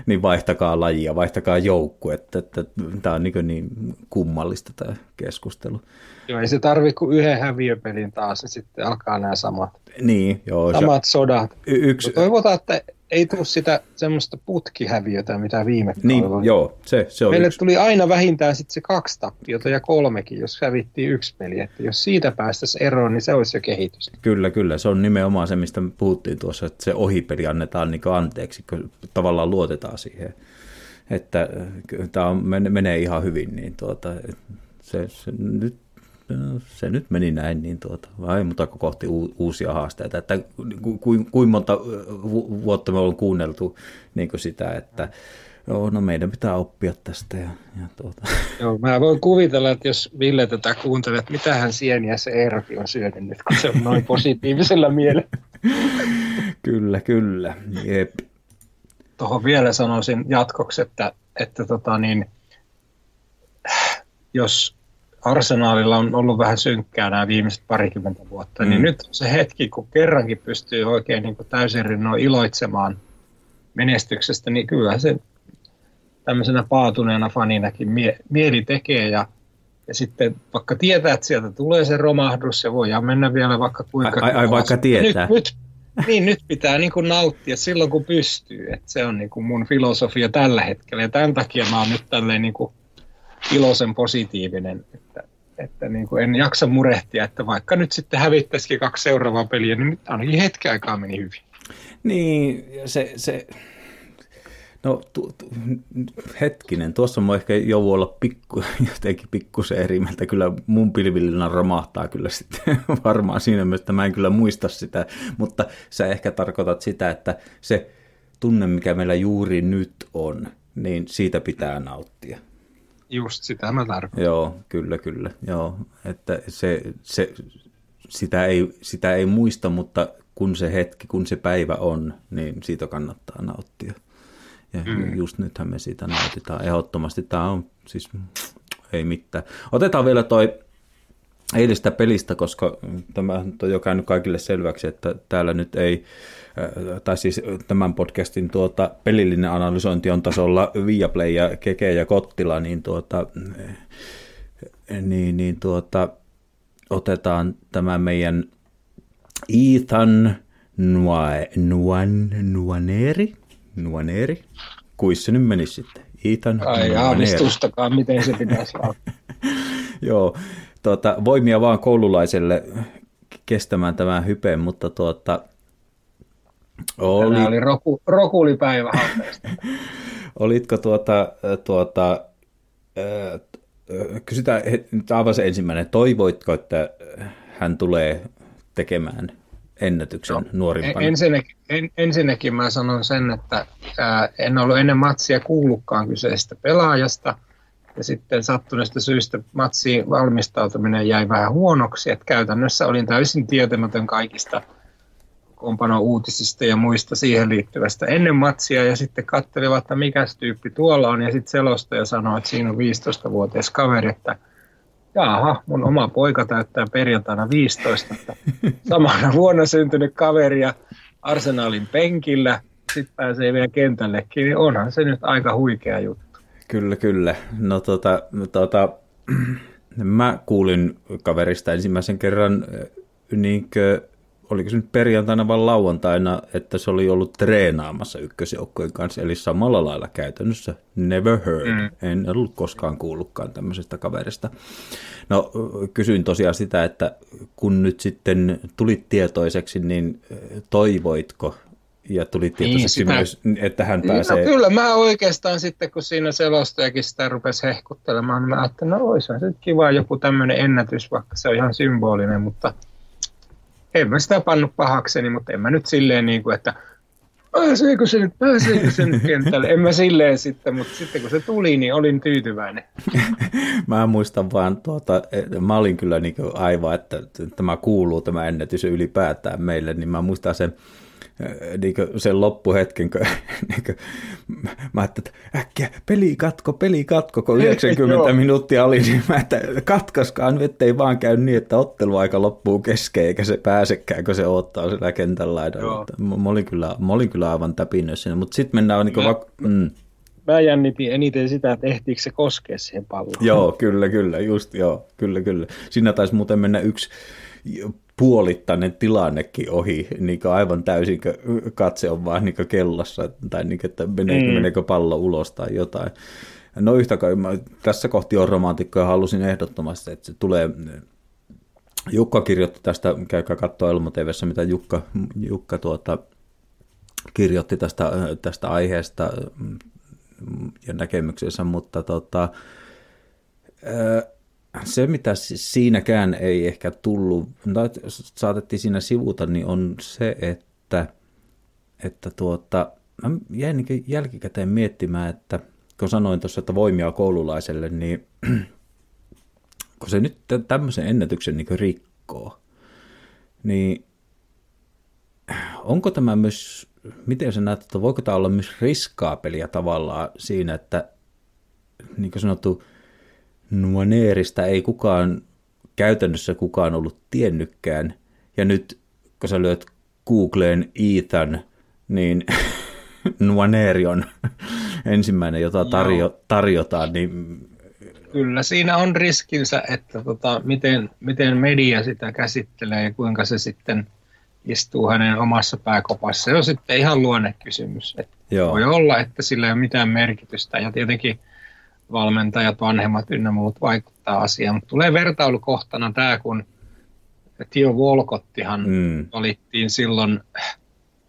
niin vaihtakaa lajia, vaihtakaa joukkuetta, että, että tämä on niin, niin kummallista tämä keskustelu. Joo, ei se tarvitse kuin yhden häviöpelin taas, niin sitten alkaa nämä samat, niin, joo, samat se... sodat. Y- yksi... Toivotaan, että ei tule sitä semmoista putkihäviötä, mitä viime niin, kaudella. Joo, se, se on meille yksi. Tuli aina vähintään sitten se kaksi tappiota ja kolmekin, jos hävittiin yksi peli. Että jos siitä päästäisiin eroon, niin se olisi jo kehitys. Kyllä, kyllä. Se on nimenomaan se, mistä me puhuttiin tuossa, että se ohipeli annetaan niin kuin anteeksi, kun tavallaan luotetaan siihen. Että tämä menee ihan hyvin, niin tuota, se, se nyt... No, se nyt meni näin, niin tuota, vai mutta kohti u- uusia haasteita, että kuinka ku, monta vu- vuotta me ollaan kuunneltu niin kuin sitä, että joo, no meidän pitää oppia tästä. Ja, ja tuota. Joo, mä voin kuvitella, että jos Ville tätä kuuntelee, että mitähän sieniä se Eerokin on syönyt nyt, kun se on noin positiivisella mielellä. Kyllä, kyllä. Jep. Tuohon vielä sanoisin jatkoksi, että, että tota niin, jos... Arsenaalilla on ollut vähän synkkää nämä viimeiset parikymmentä vuotta, niin mm. nyt on se hetki, kun kerrankin pystyy oikein niin kuin täysin rinnoin iloitsemaan menestyksestä, niin kyllähän se tämmöisenä paatuneena faninakin mie- mieli tekee. Ja, ja sitten vaikka tietää, että sieltä tulee se romahdus, ja voidaan mennä vielä vaikka kuinka... Ai, ai vaikka tietää. Nyt, nyt, niin, nyt pitää niin kuin nauttia silloin, kun pystyy. Et se on niin kuin mun filosofia tällä hetkellä, ja tämän takia mä oon nyt tälleen... Niin kuin iloisen positiivinen, että, että niin kuin en jaksa murehtia, että vaikka nyt sitten hävittäisikin kaksi seuraavaa peliä, niin nyt ainakin hetki aikaa meni hyvin. Niin, se, se no tu, tu, hetkinen, tuossa mä ehkä joudu olla pikku, jotenkin pikkusen eri mieltä, kyllä mun pilvillina romahtaa kyllä sitten varmaan siinä mielessä, että mä en kyllä muista sitä, mutta sä ehkä tarkoitat sitä, että se tunne, mikä meillä juuri nyt on, niin siitä pitää nauttia. Just sitä mä tarkoitan. Joo, kyllä, kyllä. Joo, että se, se, sitä, ei, sitä ei muista, mutta kun se hetki, kun se päivä on, niin siitä kannattaa nauttia. Ja mm. just nythän me siitä nautitaan. Ehdottomasti tämä on, siis ei mitään. Otetaan vielä toi eilistä pelistä, koska tämä on jo käynyt kaikille selväksi, että täällä nyt ei, tai siis tämän podcastin tuota, pelillinen analysointi on tasolla Viaplay ja Keke ja Kottila, niin, tuota, niin, niin tuota, otetaan tämä meidän Ethan Nwaneri, Nwaneri, kuis se nyt menisi sitten, Ethan Ai aavistustakaan, miten se pitäisi olla. Joo. Tuota, voimia vaan koululaiselle kestämään tämän hypeen, mutta tuota... Oli... Tänään oli roku, rokulipäivä hauteista. Olitko tuota... tuota äh, kysytään aivan se ensimmäinen. Toivoitko, että hän tulee tekemään ennätyksen no, nuorimpana? Ensinnäkin, en, ensinnäkin mä sanon sen, että äh, en ollut ennen matsia kuullutkaan kyseistä pelaajasta. Ja sitten sattuneesta syystä matsiin valmistautuminen jäi vähän huonoksi. Että käytännössä olin täysin tietämätön kaikista kompanou-uutisista ja muista siihen liittyvästä ennen matsia. Ja sitten katselin, että mikäs tyyppi tuolla on. Ja sitten selostaja sanoi, että siinä on viisitoistavuotias kaveri, että jaha, mun oma poika täyttää perjantaina viisitoista. Että samana vuonna syntynyt kaveri ja Arsenalin penkillä. Sitten pääsee vielä kentällekin, niin onhan se nyt aika huikea juttu. Kyllä, kyllä. No tota, tota, mä kuulin kaverista ensimmäisen kerran, niinkö, oliko se nyt perjantaina vai lauantaina, että se oli ollut treenaamassa ykkösjoukkojen kanssa, eli samalla lailla käytännössä never heard. Mm. En ollut koskaan kuullutkaan tämmöisestä kaverista. No kysyin tosiaan sitä, että kun nyt sitten tulit tietoiseksi, niin toivoitko? Ja tuli tietoisesti niin, myös, että hän pääsee... No kyllä, mä oikeastaan sitten, kun siinä selostajakin sitä rupesi hehkuttelemaan, niin mä ajattelin, no olisihan se kiva joku tämmöinen ennätys, vaikka se on ihan symbolinen, mutta en mä sitä pannut pahakseni, mutta en mä nyt silleen niin kuin, että pääseekö se nyt, pääseekö se nyt kentälle, en mä silleen sitten, mutta sitten kun se tuli, niin olin tyytyväinen. Mä muistan vaan, tuota, mä olin kyllä niin kuin aivan, että tämä kuuluu, tämä ennätys ylipäätään meille, niin mä muistan sen, niin sen loppuhetken, kun niin mä ajattelin, että äkkiä peli katko, peli katko, kun yhdeksänkymmentä minuuttia oli, niin mä ajattelin, katkaiskaan, ettei vaan käy niin, että otteluaika loppuu kesken, eikä se pääsekään, kun se odottaa sillä kentän laidalla. Mä olin kyllä, mä olin kyllä aivan täpinnyt siinä, mutta sitten mennään... Niin mä, va- mm. mä jännitin eniten sitä, että ehtiikö se koskea siihen palloon. Joo, kyllä, kyllä, just joo, kyllä, kyllä. Siinä taisi muuten mennä yksi... puolittainen tilannekin ohi, niin aivan täysin katse on vaan niin kellossa, tai niin, että meneekö, mm. meneekö pallo ulos tai jotain. No yhtä kai, mä, tässä kohti on romantikko ja halusin ehdottomasti, että se tulee, Jukka kirjoitti tästä, käykää katsoa Elmo T V:ssä, mitä Jukka, Jukka tuota, kirjoitti tästä, tästä aiheesta ja näkemyksensä, mutta tota, öö, se, mitä siinäkään ei ehkä tullut, saatettiin siinä sivuta, niin on se, että, että tuota, mä jäin jälkikäteen miettimään, että kun sanoin tuossa, että voimia koululaiselle, niin kun se nyt tämmöisen ennätyksen niin kuin rikkoo, niin onko tämä myös, miten se näyttää, että voiko tämä olla myös riskaa peliä tavallaan siinä, että niin kuin sanottu, Nwanerista ei kukaan, käytännössä kukaan ollut tiennytkään, ja nyt kun sä lyöt Googleen Ethan, niin Nwaneri on ensimmäinen, jota tarjo, tarjotaan. Niin... Kyllä siinä on riskinsä, että tota, miten, miten media sitä käsittelee ja kuinka se sitten istuu hänen omassa pääkopassa. Se on sitten ihan luonnekysymys. Voi olla, että sillä ei ole mitään merkitystä, ja tietenkin valmentajat, vanhemmat ynnä muut vaikuttaa asiaan, mutta tulee vertailukohtana tämä, kun Theo Walcottihan mm. valittiin silloin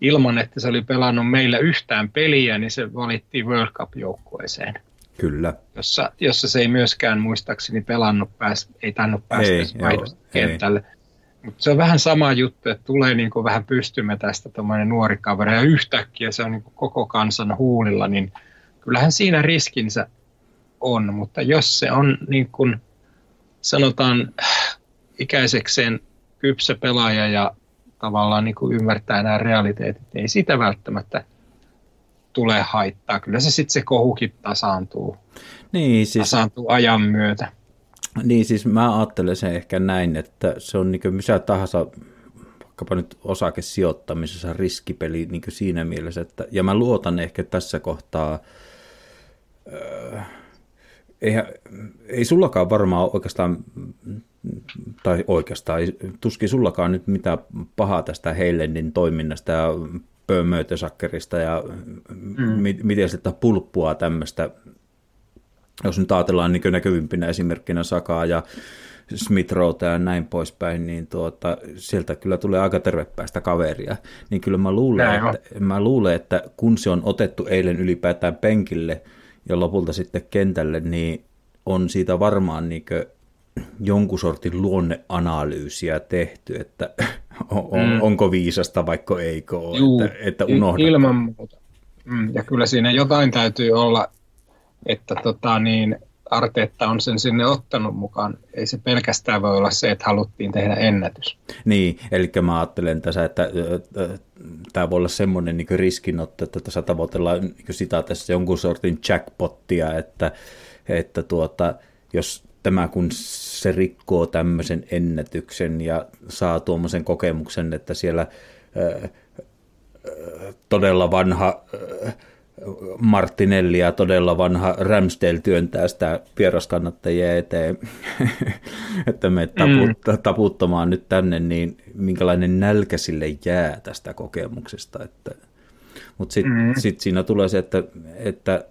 ilman, että se oli pelannut meillä yhtään peliä, niin se valittiin World Cup-joukkueeseen. Kyllä. Jossa, jossa se ei myöskään muistaakseni pelannut, pääs, ei tainnut päästä vaihdosta kentälle. Mutta se on vähän sama juttu, että tulee niinku vähän pystymetästä tuommoinen nuori kaveri, ja yhtäkkiä se on niinku koko kansan huulilla, niin kyllähän siinä riskinsä on, mutta jos se on niin kuin sanotaan ikäisekseen kypsä pelaaja ja tavallaan niin kuin ymmärtää nämä realiteetit, niin ei sitä välttämättä tule haittaa. Kyllä se sitten se kohukin tasaantuu, niin, siis, tasaantuu ajan myötä. Niin siis mä ajattelen sen ehkä näin, että se on niin kuin missä tahansa vaikkapa nyt osakesijoittamisessa riskipeli niin kuin siinä mielessä, että, ja mä luotan ehkä tässä kohtaa öö, Eihän, ei sullakaan varmaan oikeastaan, tai oikeastaan, tuskin sullakaan nyt mitään pahaa tästä Heilendin toiminnasta ja pöömöötösakkerista ja mm. mi- miten sitä pulppua tämmöistä, jos nyt ajatellaan niin näkyvimpinä esimerkkinä Sakaa ja Smith-Rowta ja näin poispäin, niin tuota, sieltä kyllä tulee aika tervepäästä kaveria. Niin kyllä mä luulen, että, mä luulen, että kun se on otettu eilen ylipäätään penkille, ja lopulta sitten kentälle, niin on siitä varmaan niin kuin jonkun sortin luonneanalyysiä tehty, että on, mm. onko viisasta, vaikka eikö ole, Juu, että, että unohdat. Ilman muuta. Mm, ja kyllä siinä jotain täytyy olla, että tota niin, Arteetta on sen sinne ottanut mukaan. Ei se pelkästään voi olla se, että haluttiin tehdä ennätys. Niin, eli mä ajattelen tässä, että tämä voi olla semmoinen niin riskinotto, että tässä tavoitellaan niin sitä tässä jonkun sortin jackpottia, että, että tuota, jos tämä kun se rikkoo tämmöisen ennätyksen ja saa tuommoisen kokemuksen, että siellä äh, äh, todella vanha... Äh, Martinelli ja todella vanha Ramsdale työntää sitä vieraskannattajia eteen, että me taput, mm. taputtamaan nyt tänne, niin minkälainen nälkä sille jää tästä kokemuksesta. Mutta sitten mm. sit siinä tulee se, että, että,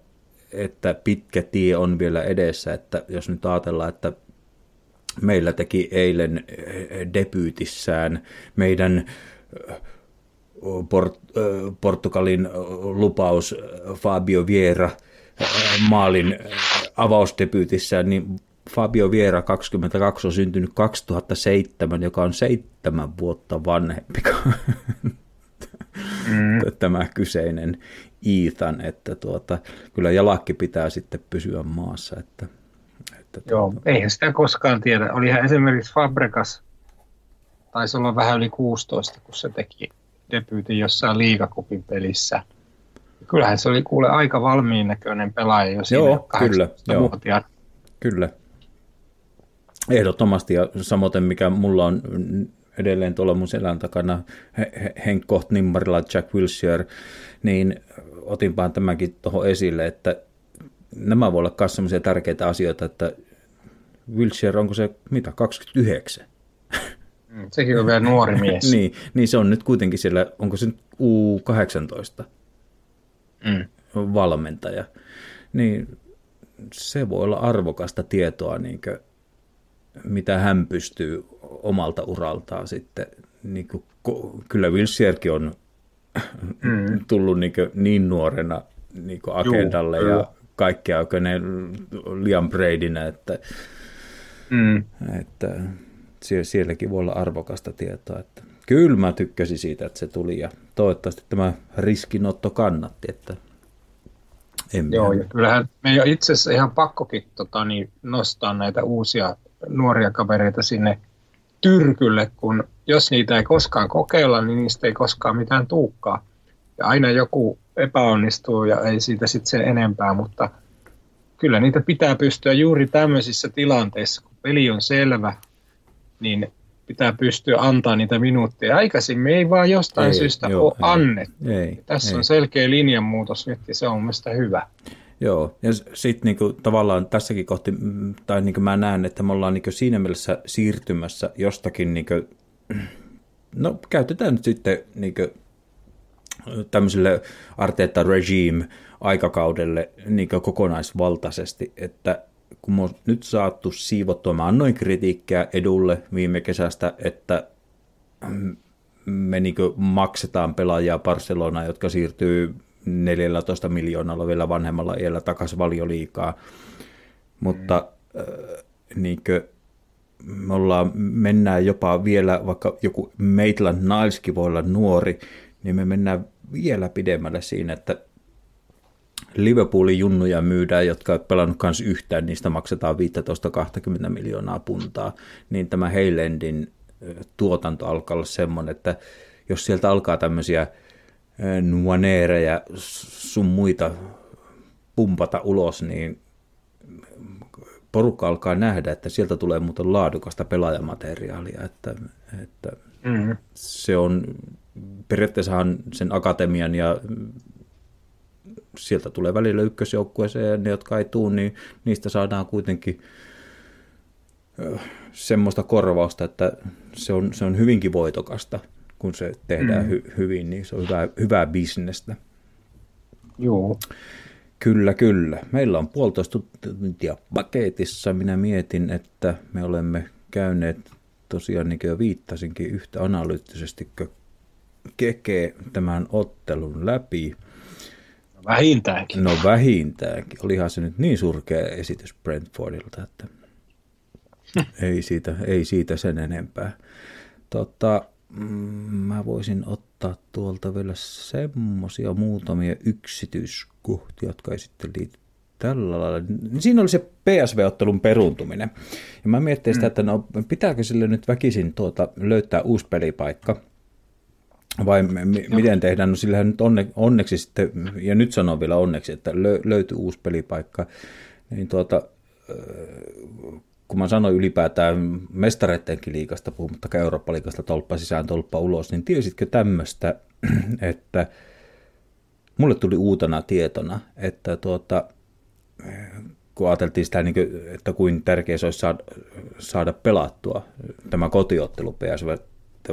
että pitkä tie on vielä edessä, että jos nyt ajatellaan, että meillä teki eilen debyytissään meidän Port, Portugalin lupaus Fabio Vieira maalin avausdebyytissään, niin Fabio Vieira kaksikymmentäkaksi on syntynyt kaksituhattaseitsemän, joka on seitsemän vuotta vanhempi kuin mm. tämä kyseinen Ethan, että tuota, kyllä jalakki pitää sitten pysyä maassa. Että, että joo, tuota. Eihän sitä koskaan tiedä. Olihan esimerkiksi Fàbregas, taisi olla vähän yli kuusitoista, kun se teki debyytin jossain liigakupin pelissä. Kyllähän se oli kuule aika valmiin näköinen pelaaja jo siinä kahdeksantoistavuotiaana. Kyllä. Ehdottomasti, ja samoin mikä mulla on edelleen tuolla mun selän takana Henkkoht Nimmarilla Jack Wilshere, niin otinpahan tämänkin tuohon esille, että nämä voi olla myös sellaisia tärkeitä asioita, että Wilshere onko se mitä, kaksikymmentäyhdeksän? Sekin on vielä nuori mies. niin, niin se on nyt kuitenkin siellä, onko se nyt U kahdeksantoista mm. valmentaja. Niin se voi olla arvokasta tietoa, niin kuin, mitä hän pystyy omalta uraltaan sitten. Niin kuin, kyllä Wilsherekin on mm. tullut niin, kuin, niin nuorena niin kuin agendalle Juu, ja kaikkea oikein Liam Bradynä, että... Mm. että sielläkin voi olla arvokasta tietoa. Että kyllä mä tykkäsin siitä, että se tuli, ja toivottavasti tämä riskinotto kannatti. Että en Joo, ja kyllähän meidän on itse asiassa ihan pakkokin tota, niin nostaa näitä uusia nuoria kavereita sinne tyrkylle, kun jos niitä ei koskaan kokeilla, niin niistä ei koskaan mitään tuukkaa. Ja aina joku epäonnistuu ja ei siitä sitten sen enempää, mutta kyllä niitä pitää pystyä juuri tämmöisissä tilanteissa, kun peli on selvä, niin pitää pystyä antaa niitä minuutteja. Aikaisemmin ei vaan jostain ei, syystä joo, ole ei, annettu. Ei, tässä ei. On selkeä linjanmuutos nyt, ja se on mielestäni hyvä. Joo, ja sitten niinku, tavallaan tässäkin kohti, tai niinku mä näen, että me ollaan niinku siinä mielessä siirtymässä jostakin, niinku, no käytetään nyt sitten niinku, tämmöiselle Arteta Regime aikakaudelle niinku, kokonaisvaltaisesti, että kun me on nyt saattu siivottua, mä annoin kritiikkiä Edulle viime kesästä, että me niin kuin maksetaan pelaajia Barcelonaan, jotka siirtyy neljätoista miljoonalla vielä vanhemmalla iällä takaisin Valioliigaan, mutta mm. niin kuin me ollaan, mennään jopa vielä, vaikka joku Maitland Nileskin voi olla nuori, niin me mennään vielä pidemmälle siinä, että Liverpoolin junnuja myydään, jotka ei pelannut kanssa yhtään, niistä maksetaan viisitoista kaksikymmentä miljoonaa puntaa, niin tämä Haalandin tuotanto alkaa olla semmoinen, että jos sieltä alkaa tämmöisiä Nwanerejä sun muita pumpata ulos, niin porukka alkaa nähdä, että sieltä tulee muuten laadukasta pelaajamateriaalia, että, että mm-hmm. se on periaatteessahan sen akatemian ja sieltä tulee välillä ykkösjoukkueeseen, ja ne, jotka ei tule, niin niistä saadaan kuitenkin semmoista korvausta, että se on, se on hyvinkin voitokasta, kun se tehdään mm. hy- hyvin, niin se on hyvää, hyvää bisnestä. Joo. Kyllä, kyllä. Meillä on puolitoista tuntia paketissa. Minä mietin, että me olemme käyneet tosiaan, niin kuin jo viittasinkin, yhtä analyyttisesti keke tämän ottelun läpi. Vähintäänkin. No vähintäänkin. Olihan se nyt niin surkea esitys Brentfordilta, että ei siitä, ei siitä sen enempää. Tota, mä voisin ottaa tuolta vielä semmoisia muutamia yksityiskohtia, jotka ei sitten liity tällä lailla. Siinä oli se P S V-ottelun peruuntuminen. Ja mä miettin sitä, että no, pitääkö sille nyt väkisin tuota, löytää uusi pelipaikka. Vai m- miten tehdään? No sillähän nyt onne- onneksi sitten, ja nyt sanon vielä onneksi, että lö- löytyy uusi pelipaikka. Niin tuota, kun mä sanoin ylipäätään mestareidenkin liigasta, puhumattakaan Eurooppa-liigasta, tolppa sisään, tolppa ulos, niin tiesitkö tämmöistä, että mulle tuli uutena tietona, että tuota, kun ajateltiin sitä, niin kuin, että kuin tärkeää se olisi saada, saada pelattua tämä kotiottelu P S V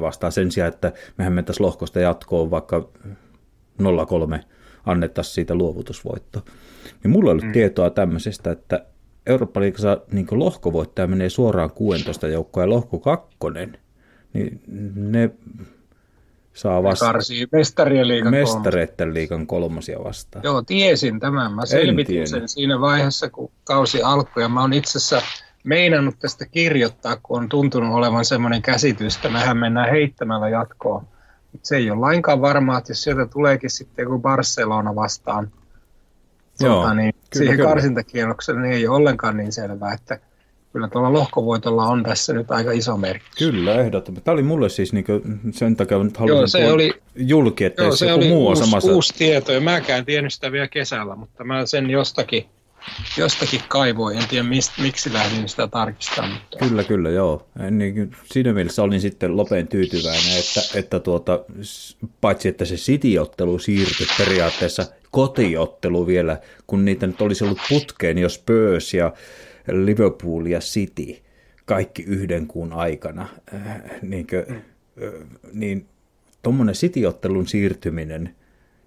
vastaan sen sijaan, että mehän mentäisiin lohkosta jatkoon vaikka nolla kolme annettaisiin siitä luovutusvoitto. Niin mulla oli mm. tietoa tämmöisestä, että Eurooppa-liigassa niin lohkovoittaja menee suoraan kuusitoista joukkoon ja lohko kakkonen, niin ne saa vastaan. Karsii mestarien liigan kolmosia. liigan kolmosia vastaan. Joo, tiesin tämän. Mä selvitin sen siinä vaiheessa, kun kausi alkoi, ja mä oon itse asiassa meinannut tästä kirjoittaa, kun on tuntunut olevan semmoinen käsitys, että mehän mennään heittämällä jatkoon. Mut se ei ole lainkaan varmaa, että jos sieltä tuleekin sitten joku Barcelona vastaan, Joo, niin, kyllä, siihen kyllä. karsintakierrokselle niin ei ole ollenkaan niin selvää, että kyllä tuolla lohkovoitolla on tässä nyt aika iso merkitys. Kyllä, ehdottomasti. Tämä oli mulle siis niin kuin, sen takia nyt halusin julki, että joo, se joku oli muu uusi, samassa. Uusi tieto, ja mäkään tiennyt sitä vielä kesällä, mutta mä sen jostakin, jostakin kaivoin. En tiedä, mist, miksi lähdin sitä tarkistamaan. Mutta... Kyllä, kyllä, joo. Niin, siinä mielessä olin sitten lopen tyytyväinen, että, että tuota, paitsi että se City-ottelu siirtyi periaatteessa kotiottelu vielä, kun niitä nyt olisi ollut putkeen, jos Spurs ja Liverpool ja City, kaikki yhden kuun aikana, äh, niinkö, äh, niin tuommoinen City-ottelun siirtyminen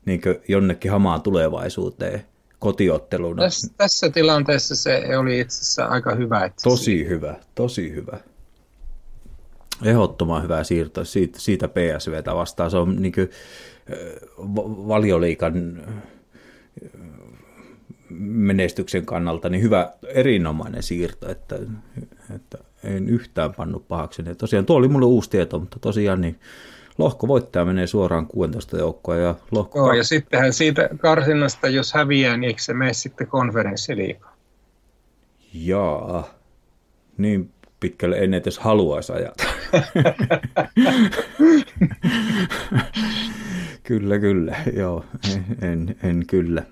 niinkö, jonnekin hamaan tulevaisuuteen kotiotteluna. Tässä, tässä tilanteessa se oli itse asiassa aika hyvä. Itse tosi hyvä, tosi hyvä. Ehdottoman hyvä siirto siitä, siitä P S V:tä vastaan. Se on niinkö, Valioliigan menestyksen kannalta niin hyvä, erinomainen siirto, että, että en yhtään pannut pahakseni. Tosiaan tuo oli mulle uusi tieto, mutta tosiaan niin lohko voittaja menee suoraan kuusitoista joukkoa. Ja, lohko... Joo, ja sittenhän siitä karsinnasta, jos häviää, niin eikö se mene sitten konferenssiliigaan? Jaa, niin pitkälle ennen, jos haluaisi ajata. Kyllä, kyllä, joo, en, en kyllä.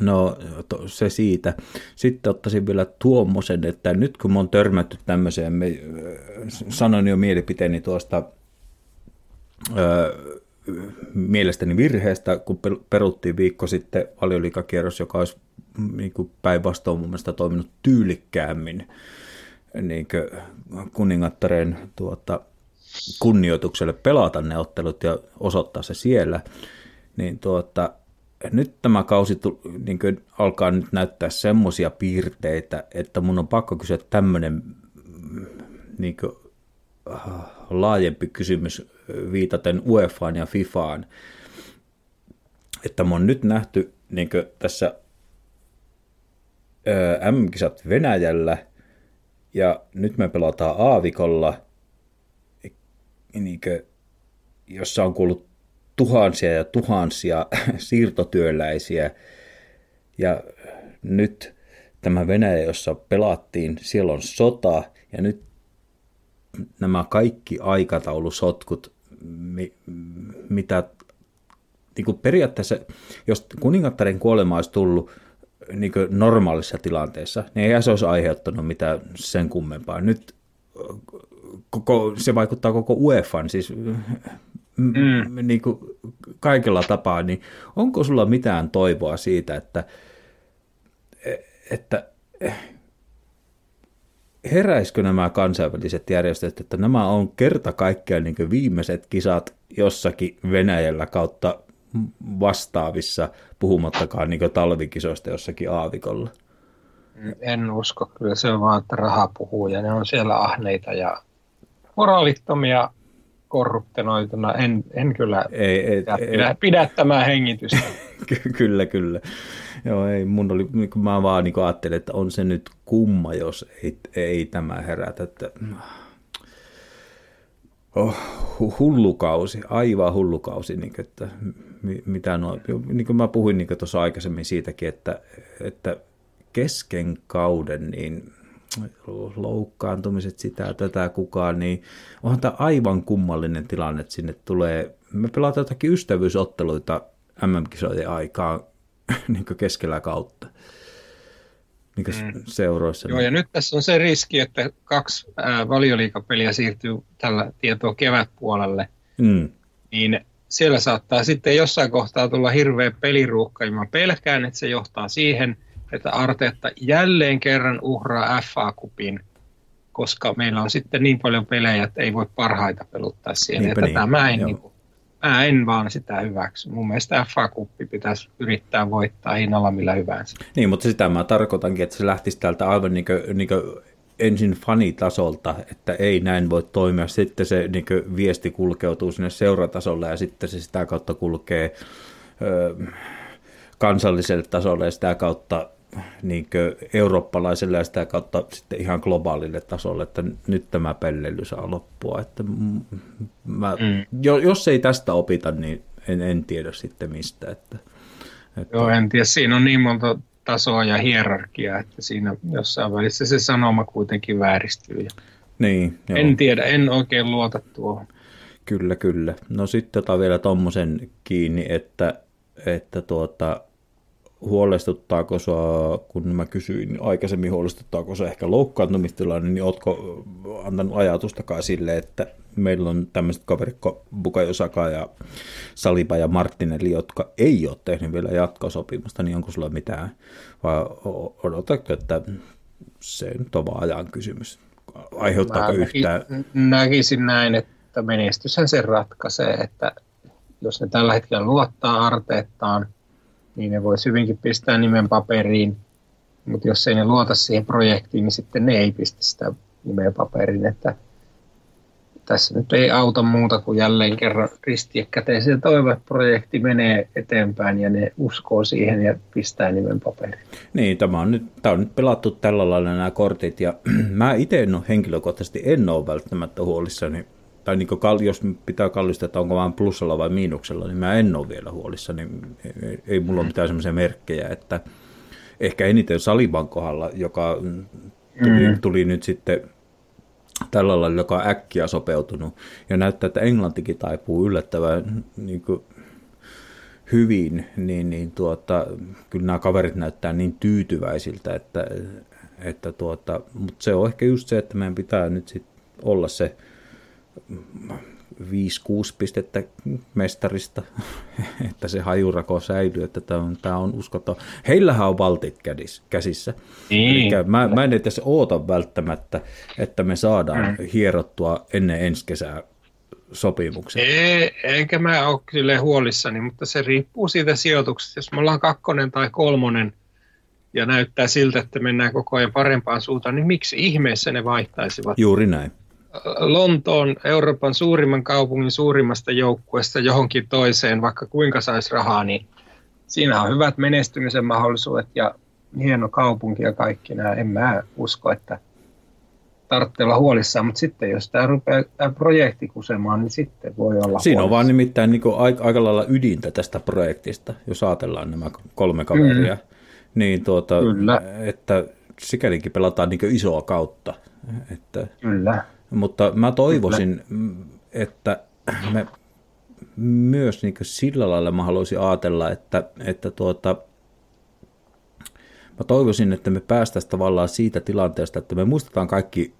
No to, se siitä. Sitten ottaisin vielä tuommoisen, että nyt kun me on törmätty tämmöiseen, me, sanoin jo mielipiteeni tuosta ö, mielestäni virheestä, kun peruttiin viikko sitten Valioliigakierros, joka olisi niin kuin päinvastoin mun mielestä toiminut tyylikkäämmin niin kuin kuningattaren tuota, kunnioitukselle pelata ne ottelut ja osoittaa se siellä, niin tuota... Nyt tämä kausi niin kuin alkaa nyt näyttää semmoisia piirteitä, että mun on pakko kysyä tämmöinen niin kuin, laajempi kysymys viitaten UEFAan ja FIFAan, että mun on nyt nähty niin kuin tässä M-kisat Venäjällä ja nyt me pelataan aavikolla, niin kuin, jossa on kuullut tuhansia ja tuhansia siirtotyöläisiä, ja nyt tämä Venäjä, jossa pelattiin, siellä on sota, ja nyt nämä kaikki aikataulusotkut, mitä niin kuin periaatteessa, jos kuningattaren kuolema olisi tullut niin kuin normaalissa tilanteessa, niin ei se olisi aiheuttanut mitään sen kummempaa. Nyt koko, se vaikuttaa koko UEFAan, siis... Mm. Niin kuin kaikella tapaa, niin onko sulla mitään toivoa siitä, että, että heräisikö nämä kansainväliset järjestöt, että nämä on kerta kaikkiaan niin kuin viimeiset kisat jossakin Venäjällä kautta vastaavissa, puhumattakaan niin kuin talvikisoista jossakin aavikolla? En usko, kyllä se on vaan, että raha puhuu ja ne on siellä ahneita ja moraalittomia korruptenoituna. En, en kyllä ei, ei, pidä, ei, pidä, pidä tämän hengitystä. Kyllä, kyllä. Joo, ei, mun oli, mä vaan niin ajattelin, että on se nyt kumma, jos ei, ei tämä herätä. Että... Oh, hullukausi, aivan hullukausi. Niin kuin, että mitä nuo, niin kuin mä puhuin niin tuossa aikaisemmin siitäkin, että, että kesken kauden... Niin loukkaantumiset, sitä, tätä, kukaan, niin onhan tämä aivan kummallinen tilanne, että sinne tulee, me pelataan jotakin ystävyysotteluita M M-kisojen aikaan niin keskellä kautta niin mm. seuroissa. Joo, ja nyt tässä on se riski, että kaksi Valioliigapeliä siirtyy tällä tietoa kevätpuolelle, mm. niin siellä saattaa sitten jossain kohtaa tulla hirveä peliruuhka, ja mä pelkään, että se johtaa siihen, että Arteta jälleen kerran uhraa F A-kupin, koska meillä on sitten niin paljon pelejä, että ei voi parhaita peluttaa siihen. Niinpä, niin. Tätä mä en, niin kuin, mä en vaan sitä hyväksy. Mun mielestä F A-kuppi pitäisi yrittää voittaa hinnalla millä hyvänsä. Niin, mutta sitä mä tarkoitankin, että se lähtisi täältä aivan niin kuin, niin kuin ensin fanitasolta, että ei näin voi toimia. Sitten se niin kuin viesti kulkeutuu sinne seuratasolle ja sitten se sitä kautta kulkee öö, kansalliselle tasolle ja sitä kautta niin eurooppalaiselle ja sitä kautta sitten ihan globaalille tasolle, että nyt tämä pelleily saa loppua. Että mä, mm. Jos ei tästä opita, niin en, en tiedä sitten mistä. Että, että... Joo, en tiedä. Siinä on niin monta tasoa ja hierarkiaa, että siinä jossain välissä se sanoma kuitenkin vääristyy. Niin, en tiedä, en oikein luota tuohon. Kyllä, kyllä. No sitten otan vielä tommosen kiinni, että, että tuota... huolestuttaako sua, kun mä kysyin aikaisemmin, huolestuttaako se ehkä loukkaantumistilanne, niin ootko antanut ajatustakaan sille, että meillä on tämmöiset kaverit kuin Bukayo Saka ja Saliba ja Martinelli, jotka ei ole tehnyt vielä jatkosopimusta, niin onko sulla mitään, vai odotatko, että se nyt on vaan ajan kysymys? Aiheuttaako yhtään? Näkisin näin, että menestyshän sen ratkaisee, että jos ne tällä hetkellä luottaa Arteettaan, niin ne voisi hyvinkin pistää nimen paperiin, mutta jos ei ne luota siihen projektiin, niin sitten ne ei pistä sitä nimeä paperiin. Että tässä nyt ei auta muuta kuin jälleen kerran ristiä käteen ja toivoa, että projekti menee eteenpäin ja ne uskoo siihen ja pistää nimen paperiin. Niin, tämä on nyt, tämä on nyt pelattu tällä lailla nämä kortit ja mä itse en ole henkilökohtaisesti, en ole välttämättä huolissani. Tai niin kuin, jos pitää kallistaa, että onko vaan plussalla vai miinuksella, niin mä en ole vielä huolissa, niin ei, ei mulla ole mitään semmoisia merkkejä, että ehkä eniten Saliban kohdalla, joka tuli, tuli nyt sitten tällä lailla, joka on äkkiä sopeutunut, ja näyttää, että Englantikin taipuu yllättävän niin kuin hyvin, niin, niin tuota, kyllä nämä kaverit näyttää niin tyytyväisiltä, että, että tuota, mutta se on ehkä just se, että meidän pitää nyt sitten olla se viisi kuusi pistettä mestarista, että se hajurako säilyy, että tämä on uskottava. Heillähän on valtit käsissä. Niin. Eli mä, mä en edes oota välttämättä, että me saadaan mm. hierottua ennen ensi kesää sopimuksia. Ei, eikä mä ole kyllä huolissani, mutta se riippuu siitä sijoituksesta. Jos me ollaan kakkonen tai kolmonen ja näyttää siltä, että mennään koko ajan parempaan suuntaan, niin miksi ihmeessä ne vaihtaisivat? Juuri näin. Lontoon, Euroopan suurimman kaupungin suurimmasta joukkueesta johonkin toiseen, vaikka kuinka saisi rahaa, niin siinä on hyvät menestymisen mahdollisuudet ja hieno kaupunki ja kaikki nämä. En mä usko, että tarvitsee olla huolissaan, mutta sitten jos tämä rupeaa tämä projekti kusemaan, niin sitten voi olla siinä huolissa. On vaan nimittäin niin kuin aika lailla ydintä tästä projektista, jos ajatellaan nämä kolme kaveria, mm. niin tuota, että sikälikin pelataan niin kuin isoa kautta. Että... Kyllä. Mutta mä toivoisin, että me myös niin sillä lailla mä haluaisin ajatella, että, että tuota, mä toivoisin, että me päästäisiin tavallaan siitä tilanteesta, että me muistetaan kaikki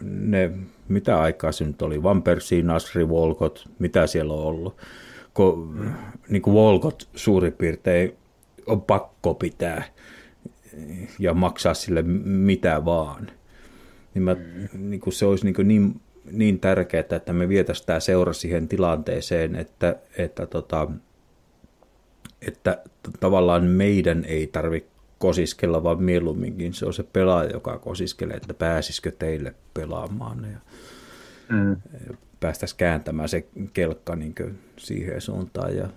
ne, mitä aikaa se nyt oli, Van Persie, Nasri, Walcott, mitä siellä on ollut, kun niin Walcott suurin piirtein on pakko pitää ja maksaa sille mitä vaan. Niin mä, niin se olisi niin, niin, niin tärkeää, että me vietäisiin tämä seura siihen tilanteeseen, että, että, tota, että tavallaan meidän ei tarvitse kosiskella, vaan mieluumminkin se on se pelaaja, joka kosiskelee, että pääsisikö teille pelaamaan ja mm. päästäisiin kääntämään se kelkka niin siihen suuntaan. Ja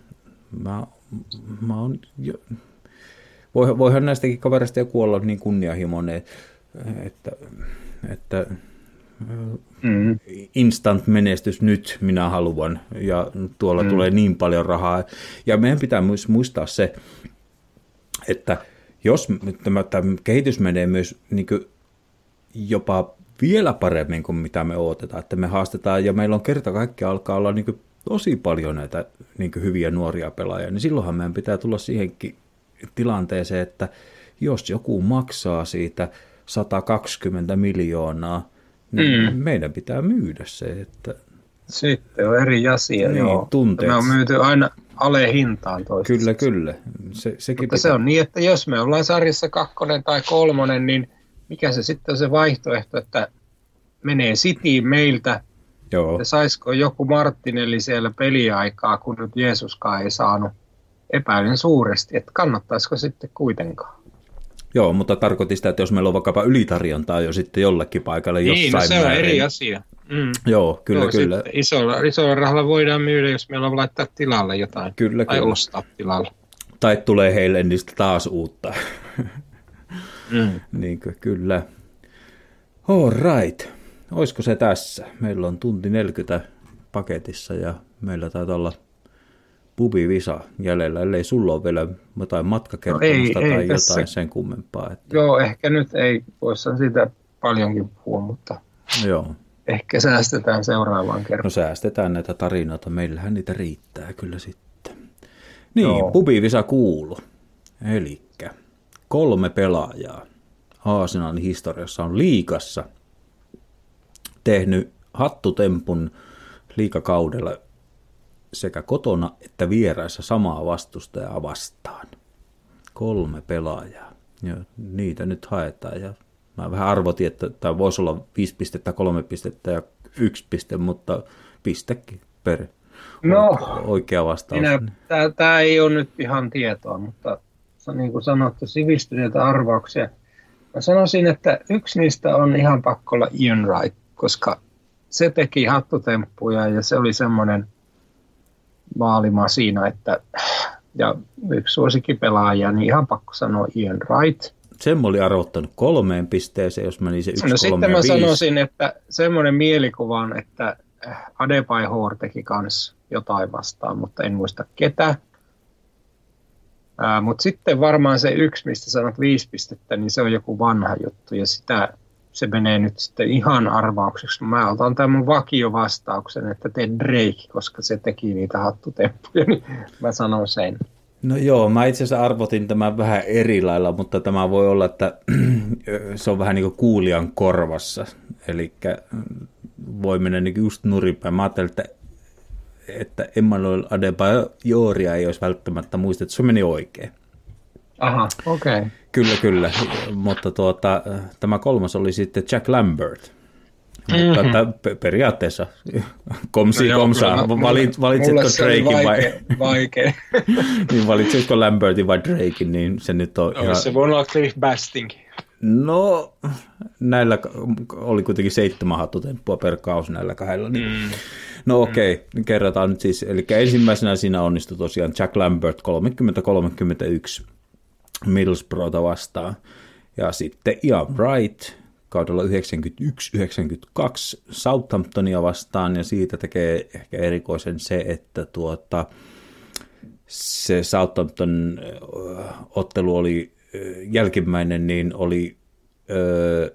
mä, mä on, jo, voihan näistäkin kavereista joku olla niin kunnianhimoinen, että... että mm. instant menestys nyt minä haluan ja tuolla mm. tulee niin paljon rahaa. Ja meidän pitää myös muistaa se, että jos tämä, tämä kehitys menee myös niin kuin jopa vielä paremmin kuin mitä me odotetaan, että me haastetaan ja meillä on kerta kaikki alkaa olla niin kuin tosi paljon näitä niin kuin hyviä nuoria pelaajia, niin silloinhan meidän pitää tulla siihenkin tilanteeseen, että jos joku maksaa siitä sata kaksikymmentä miljoonaa, niin mm. meidän pitää myydä se. Että Sitten on eri asia, niin, joo. Tunteet. Me on myyty aina ale hintaan toistaiseksi. Kyllä, kyllä. Se, sekin Mutta pitää. Se on niin, että jos me ollaan sarjassa kakkonen tai kolmonen, niin mikä se sitten on se vaihtoehto, että menee Cityin meiltä, joo. Että saisiko joku Martinelli siellä peliaikaa, kun nyt Jeesuskaan ei saanut. Epäilen suuresti, että kannattaisiko sitten kuitenkaan. Joo, mutta tarkoitin sitä, että jos meillä on vaikkapa ylitarjontaa jo sitten jollekin paikalle jossain määrin. Niin, no se on eri asia. Mm. Joo, kyllä, joo, kyllä. Isolla, isolla rahalla voidaan myydä, jos meillä on laittaa tilalle jotain. Kyllä, tai kyllä. Ostaa tilalle. Tai tulee heille niistä taas uutta. mm. Niinkö, kyllä. All right. Olisiko se tässä? Meillä on tunti neljäkymmentä paketissa ja meillä taitaa olla pubivisa jäljellä, ellei sulla ole vielä jotain matkakertomusta no ei, tai ei jotain sen kummempaa. Että... Joo, ehkä nyt ei voissaan siitä paljonkin puhua, mutta joo. Ehkä säästetään seuraavaan kertaan. No säästetään näitä tarinoita, meillähän niitä riittää kyllä sitten. Niin, joo. Pubivisa kuulu. Elikkä kolme pelaajaa Arsenalin historiassa on liigassa tehnyt hattutempun liigakaudella sekä kotona että vieraissa samaa vastustajaa vastaan. Kolme pelaajaa. Ja niitä nyt haetaan. Ja mä vähän arvotin, että tämä voisi olla viisi pistettä, kolme pistettä ja yksi piste, mutta pistekin per no, oikea vastaus. Tämä ei ole nyt ihan tietoa, mutta niin kuin sanottu, sivistyneitä arvauksia. Mä sanoisin, että yksi niistä on ihan pakko olla Ian Wright, koska se teki hattutemppuja ja se oli semmoinen maalima siinä, että ja yksi suosikkipelaaja, niin ihan pakko sanoa Ian Wright. Sen mä olin arvottanut kolmeen pisteeseen, jos meni se yksi, no, kolme sitten ja mä viisi. Sanoisin, että semmoinen mielikuva on, että Adebayor teki kans jotain vastaan, mutta en muista ketä. Mutta sitten varmaan se yksi, mistä sanot viisi pistettä, niin se on joku vanha juttu ja sitä se menee nyt sitten ihan arvaukseksi. Mä otan tämän mun vakiovastauksen, että Ted Drake, koska se teki niitä hattutemppuja, niin mä sanon sen. No joo, mä itse asiassa arvotin tämän vähän eri lailla, mutta tämä voi olla, että se on vähän niin kuin kuulijan korvassa. Eli voi mennä niin just nurinpäin. Mä ajattelin, että, että Emmanuel Adebayoria ei olisi välttämättä muistettu. Se meni oikein. Aha, okei. Okay. Kyllä, kyllä, mutta tuota, tämä kolmas oli sitten Chuck Lambert, mutta mm-hmm. p- periaatteessa komsi no komsaa, valit, valitsitko Drakein vai... Vaikea. Niin valitsitko Lambertin vai Drakein, niin se nyt on... No, ihan... Se voi olla Cliff Basting. No, näillä oli kuitenkin seitsemän hattutemppua per kausi näillä kahdella. Niin... Mm. No okei, okay. mm. kerrataan nyt siis. Eli ensimmäisenä siinä onnistui tosiaan Chuck Lambert kolmekymmentä kolmekymmentäyksi. Middlesbroughta vastaan. Ja sitten Ian Wright kaudella yhdeksänkymmentäyksi yhdeksänkymmentäkaksi Southamptonia vastaan, ja siitä tekee ehkä erikoisen se, että tuota, se Southampton ottelu oli jälkimmäinen, niin oli ö,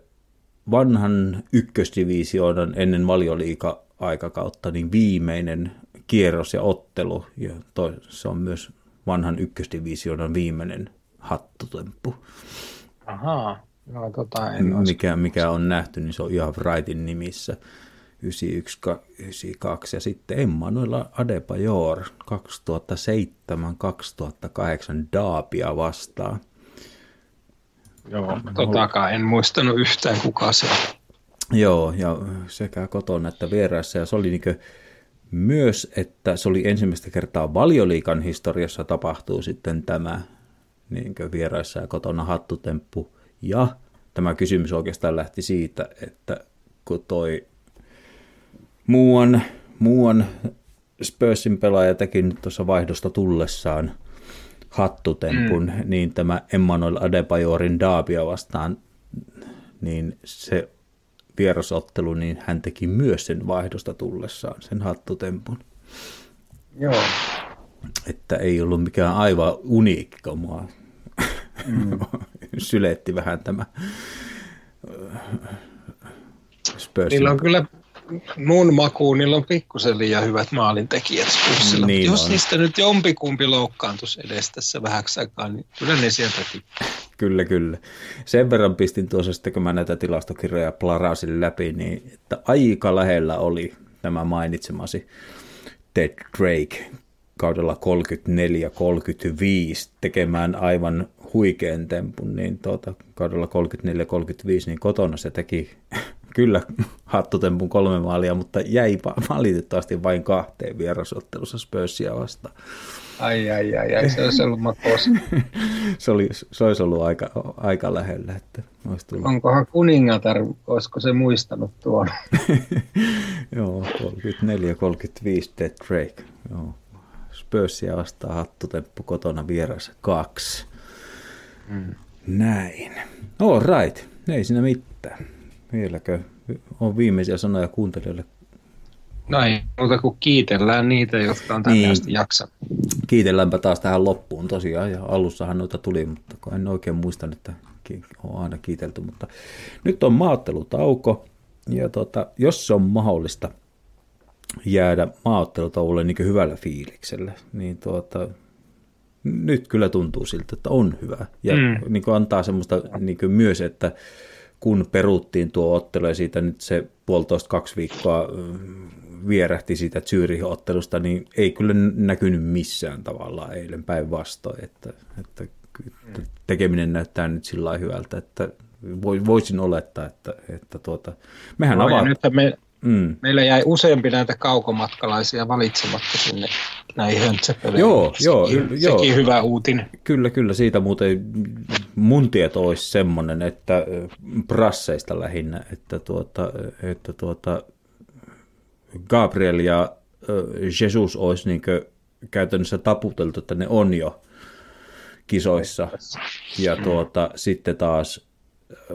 vanhan ykkösdivisioonan ennen valioliiga-aikakautta niin viimeinen kierros ja ottelu, ja toi, se on myös vanhan ykkösdivisioonan viimeinen hattutemppu. Ahaa. No, tota en mikä, mikä on nähty, niin se on ihan Wrightin nimissä yhdeksänkymmentäyksi yhdeksänkymmentäkaksi ja sitten Emmanuel Adebayor kaksituhattaseitsemän kaksituhattakahdeksan Daabia vastaan. Joo, totakaan en muistanut yhtään kukaan se. Joo, ja sekä kotona että vieraissa, ja se oli niinkö myös, että se oli ensimmäistä kertaa valioliigan historiassa tapahtuu sitten tämä niin vieraissa ja kotona hattutemppu. Ja tämä kysymys oikeastaan lähti siitä, että kun toi muuan, muuan Spursin pelaaja teki nyt tuossa vaihdosta tullessaan hattutempun, mm. niin tämä Emmanuel Adebayorin Daabia vastaan, niin se vierasottelu, niin hän teki myös sen vaihdosta tullessaan sen hattutempun. Joo. Että ei ollut mikään aivan uniikki, kun mua mm. syletti vähän tämä Spurs. Niillä on kyllä mun makuun, niillä on pikkusen liian hyvät maalintekijät Spursilla. Niin jos on. Niistä nyt jompikumpi loukkaantuisi edes tässä vähäksi aikaa, niin kyllä ne sieltäkin. Kyllä, kyllä. Sen verran pistin tuossa sitten, kun mä näitä tilastokirjoja plarasin läpi, niin että aika lähellä oli tämä mainitsemasi Ted Drake kaudella kolmekymmentäneljä kolmekymmentäviisi tekemään aivan huikean tempun, niin tuota, kaudella kolmekymmentäneljä kolmekymmentäviisi niin kotona se teki kyllä hattutempun kolme maalia, mutta jäi valitettavasti vain kahteen vierasottelussa Spursia vastaan. Ai, ai, ai, ai, se olisi ollut matkoossa. se, oli, se olisi ollut aika, aika lähellä. Että onkohan kuningatar, olisiko se muistanut tuon? Joo, kolmekymmentäneljä kolmekymmentäviisi Ted Drake. Joo. Spursia vastaan hattutemppu kotona vieressä kaksi. Mm. Näin. All right, ei siinä mitään. Vieläkö on viimeisiä sanoja kuuntelijoille? No ei, mutta kun kiitellään niitä, jotka on tänne asti jaksanut. Kiitelläänpä taas tähän loppuun tosiaan, ja alussahan noita tuli, mutta en oikein muista, että on aina kiitelty. Mutta nyt on maaottelutauko, ja tuota, jos se on mahdollista jäädä maaottelutauolle niin hyvällä fiiliksellä, niin tuota, nyt kyllä tuntuu siltä, että on hyvä. Ja mm. niin antaa semmoista niin myös, että kun peruuttiin tuo ottelu ja siitä nyt se puolitoista kaksi viikkoa vierähti siitä Zürihin ottelusta, niin ei kyllä näkynyt missään tavallaan eilen päinvastoin, että, että tekeminen näyttää nyt sillä lailla hyvältä, että voisin olettaa, että, että tuota, mehän no, avaat... Me, mm. Meillä jäi useampi näitä kaukomatkalaisia valitsematta sinne näihin höntsäpöleihin. Joo, joo, sekin joo. Hyvä uutinen. Kyllä, kyllä, siitä muuten... Mun tieto olisi semmoinen, että brasseista lähinnä, että, tuota, että tuota Gabriel ja Jesus olisi niin käytännössä taputeltu, että ne on jo kisoissa. Ja tuota, mm. sitten taas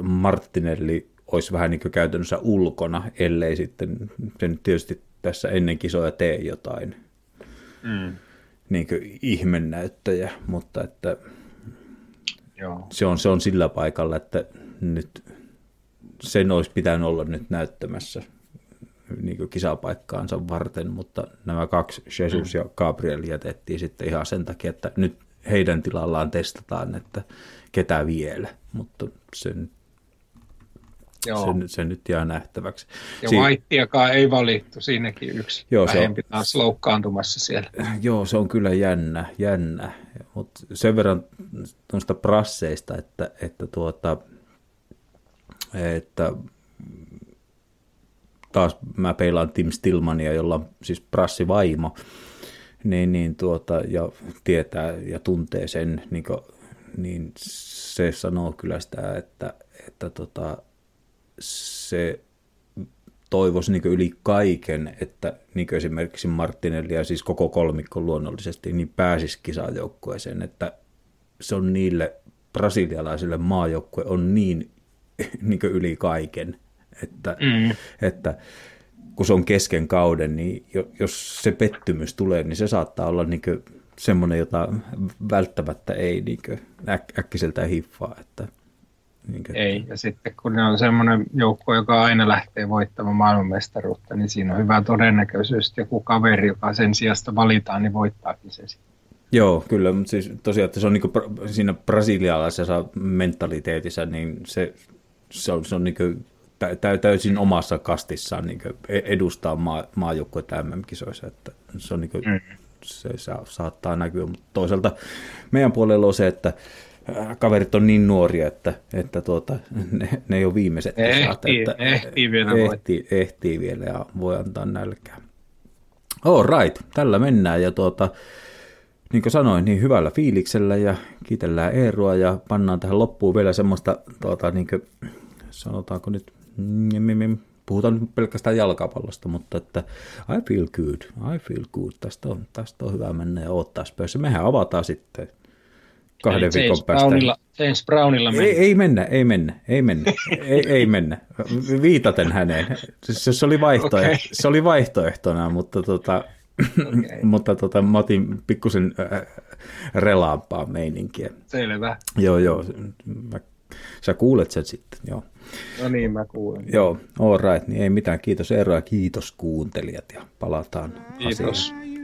Martinelli olisi vähän niin käytännössä ulkona, ellei sitten se nyt tietysti tässä ennen kisoja tee jotain mm. niin ihmennäyttäjä, mutta että... Se on, se on sillä paikalla, että nyt sen olisi pitänyt olla nyt näyttämässä niin kuin kisapaikkaansa varten, mutta nämä kaksi, Jesus ja Gabriel, jätettiin sitten ihan sen takia, että nyt heidän tilallaan testataan, että ketä vielä, mutta sen, sen, sen nyt jää nähtäväksi. Ja Siin... Whiteakaan ei valittu, siinäkin yksi joo, vähempi on... taas loukkaantumassa siellä. Joo, se on kyllä jännä, jännä. Mutta sen verran noista brasseista, että, että, tuota, että taas mä peilaan Tim Stillmania, jolla on siis brassivaimo, niin, niin tuota, ja tietää ja tuntee sen, niin, kuin, niin se sanoo kyllä sitä, että, että tota, se toivoisi niin yli kaiken, että niin esimerkiksi Martinelli ja siis koko kolmikko luonnollisesti niin pääsisi kisajoukkueeseen, että se on niille brasilialaisille maajoukkue on niin, niin yli kaiken, että, mm. että kun se on kesken kauden, niin jos se pettymys tulee, niin se saattaa olla niin semmoinen, jota välttämättä ei niin äk- äkkiseltään hiffaa, että Minkä? Ei, ja sitten kun on semmoinen joukko, joka aina lähtee voittamaan maailmanmestaruutta, niin siinä on hyvä todennäköisyys, että joku kaveri, joka sen sijasta valitaan, niin voittaakin sen. Joo, kyllä, mutta siis tosiaan, että se on niinku siinä brasilialaisessa mentaliteetissä, niin se, se on, se on niinku täysin omassa kastissaan niinku edustaa maa, maajoukkuetta M M-kisoissa, että se, on niinku, mm-hmm. se sa, saattaa näkyä, mutta toisaalta meidän puolella on se, että kaverit on niin nuoria, että, että tuota, ne, ne ei ole viimeiset. Ehtii, että, ehtii vielä. Ehtii, ehtii vielä ja voi antaa nälkää. All right, tällä mennään ja tuota, niin kuin sanoin, niin hyvällä fiiliksellä ja kiitellään Eerua ja pannaan tähän loppuun vielä semmoista, tuota, niin kuin, sanotaanko nyt, puhutaan nyt pelkästään jalkapallosta, mutta että I feel good, I feel good, tästä on, tästä on hyvä mennä ja odottaa Spursia. Mehän avataan sitten. Kahden James viikon päästä. Brownilla, James Brownilla mennä. Ei, ei mennä, ei mennä, ei mennä, ei, ei mennä. Viitaten häneen. Se, se, oli, vaihtoehto, okay. se oli vaihtoehtona, mutta, tota, okay. mutta tota, mä otin pikkusen äh, relaampaa meininkiä. Selvä. Joo, joo. Mä, sä kuulet sen sitten, joo. No niin, mä kuulen. Joo, all right, niin ei mitään. Kiitos Eero ja kiitos kuuntelijat ja palataan asiaan.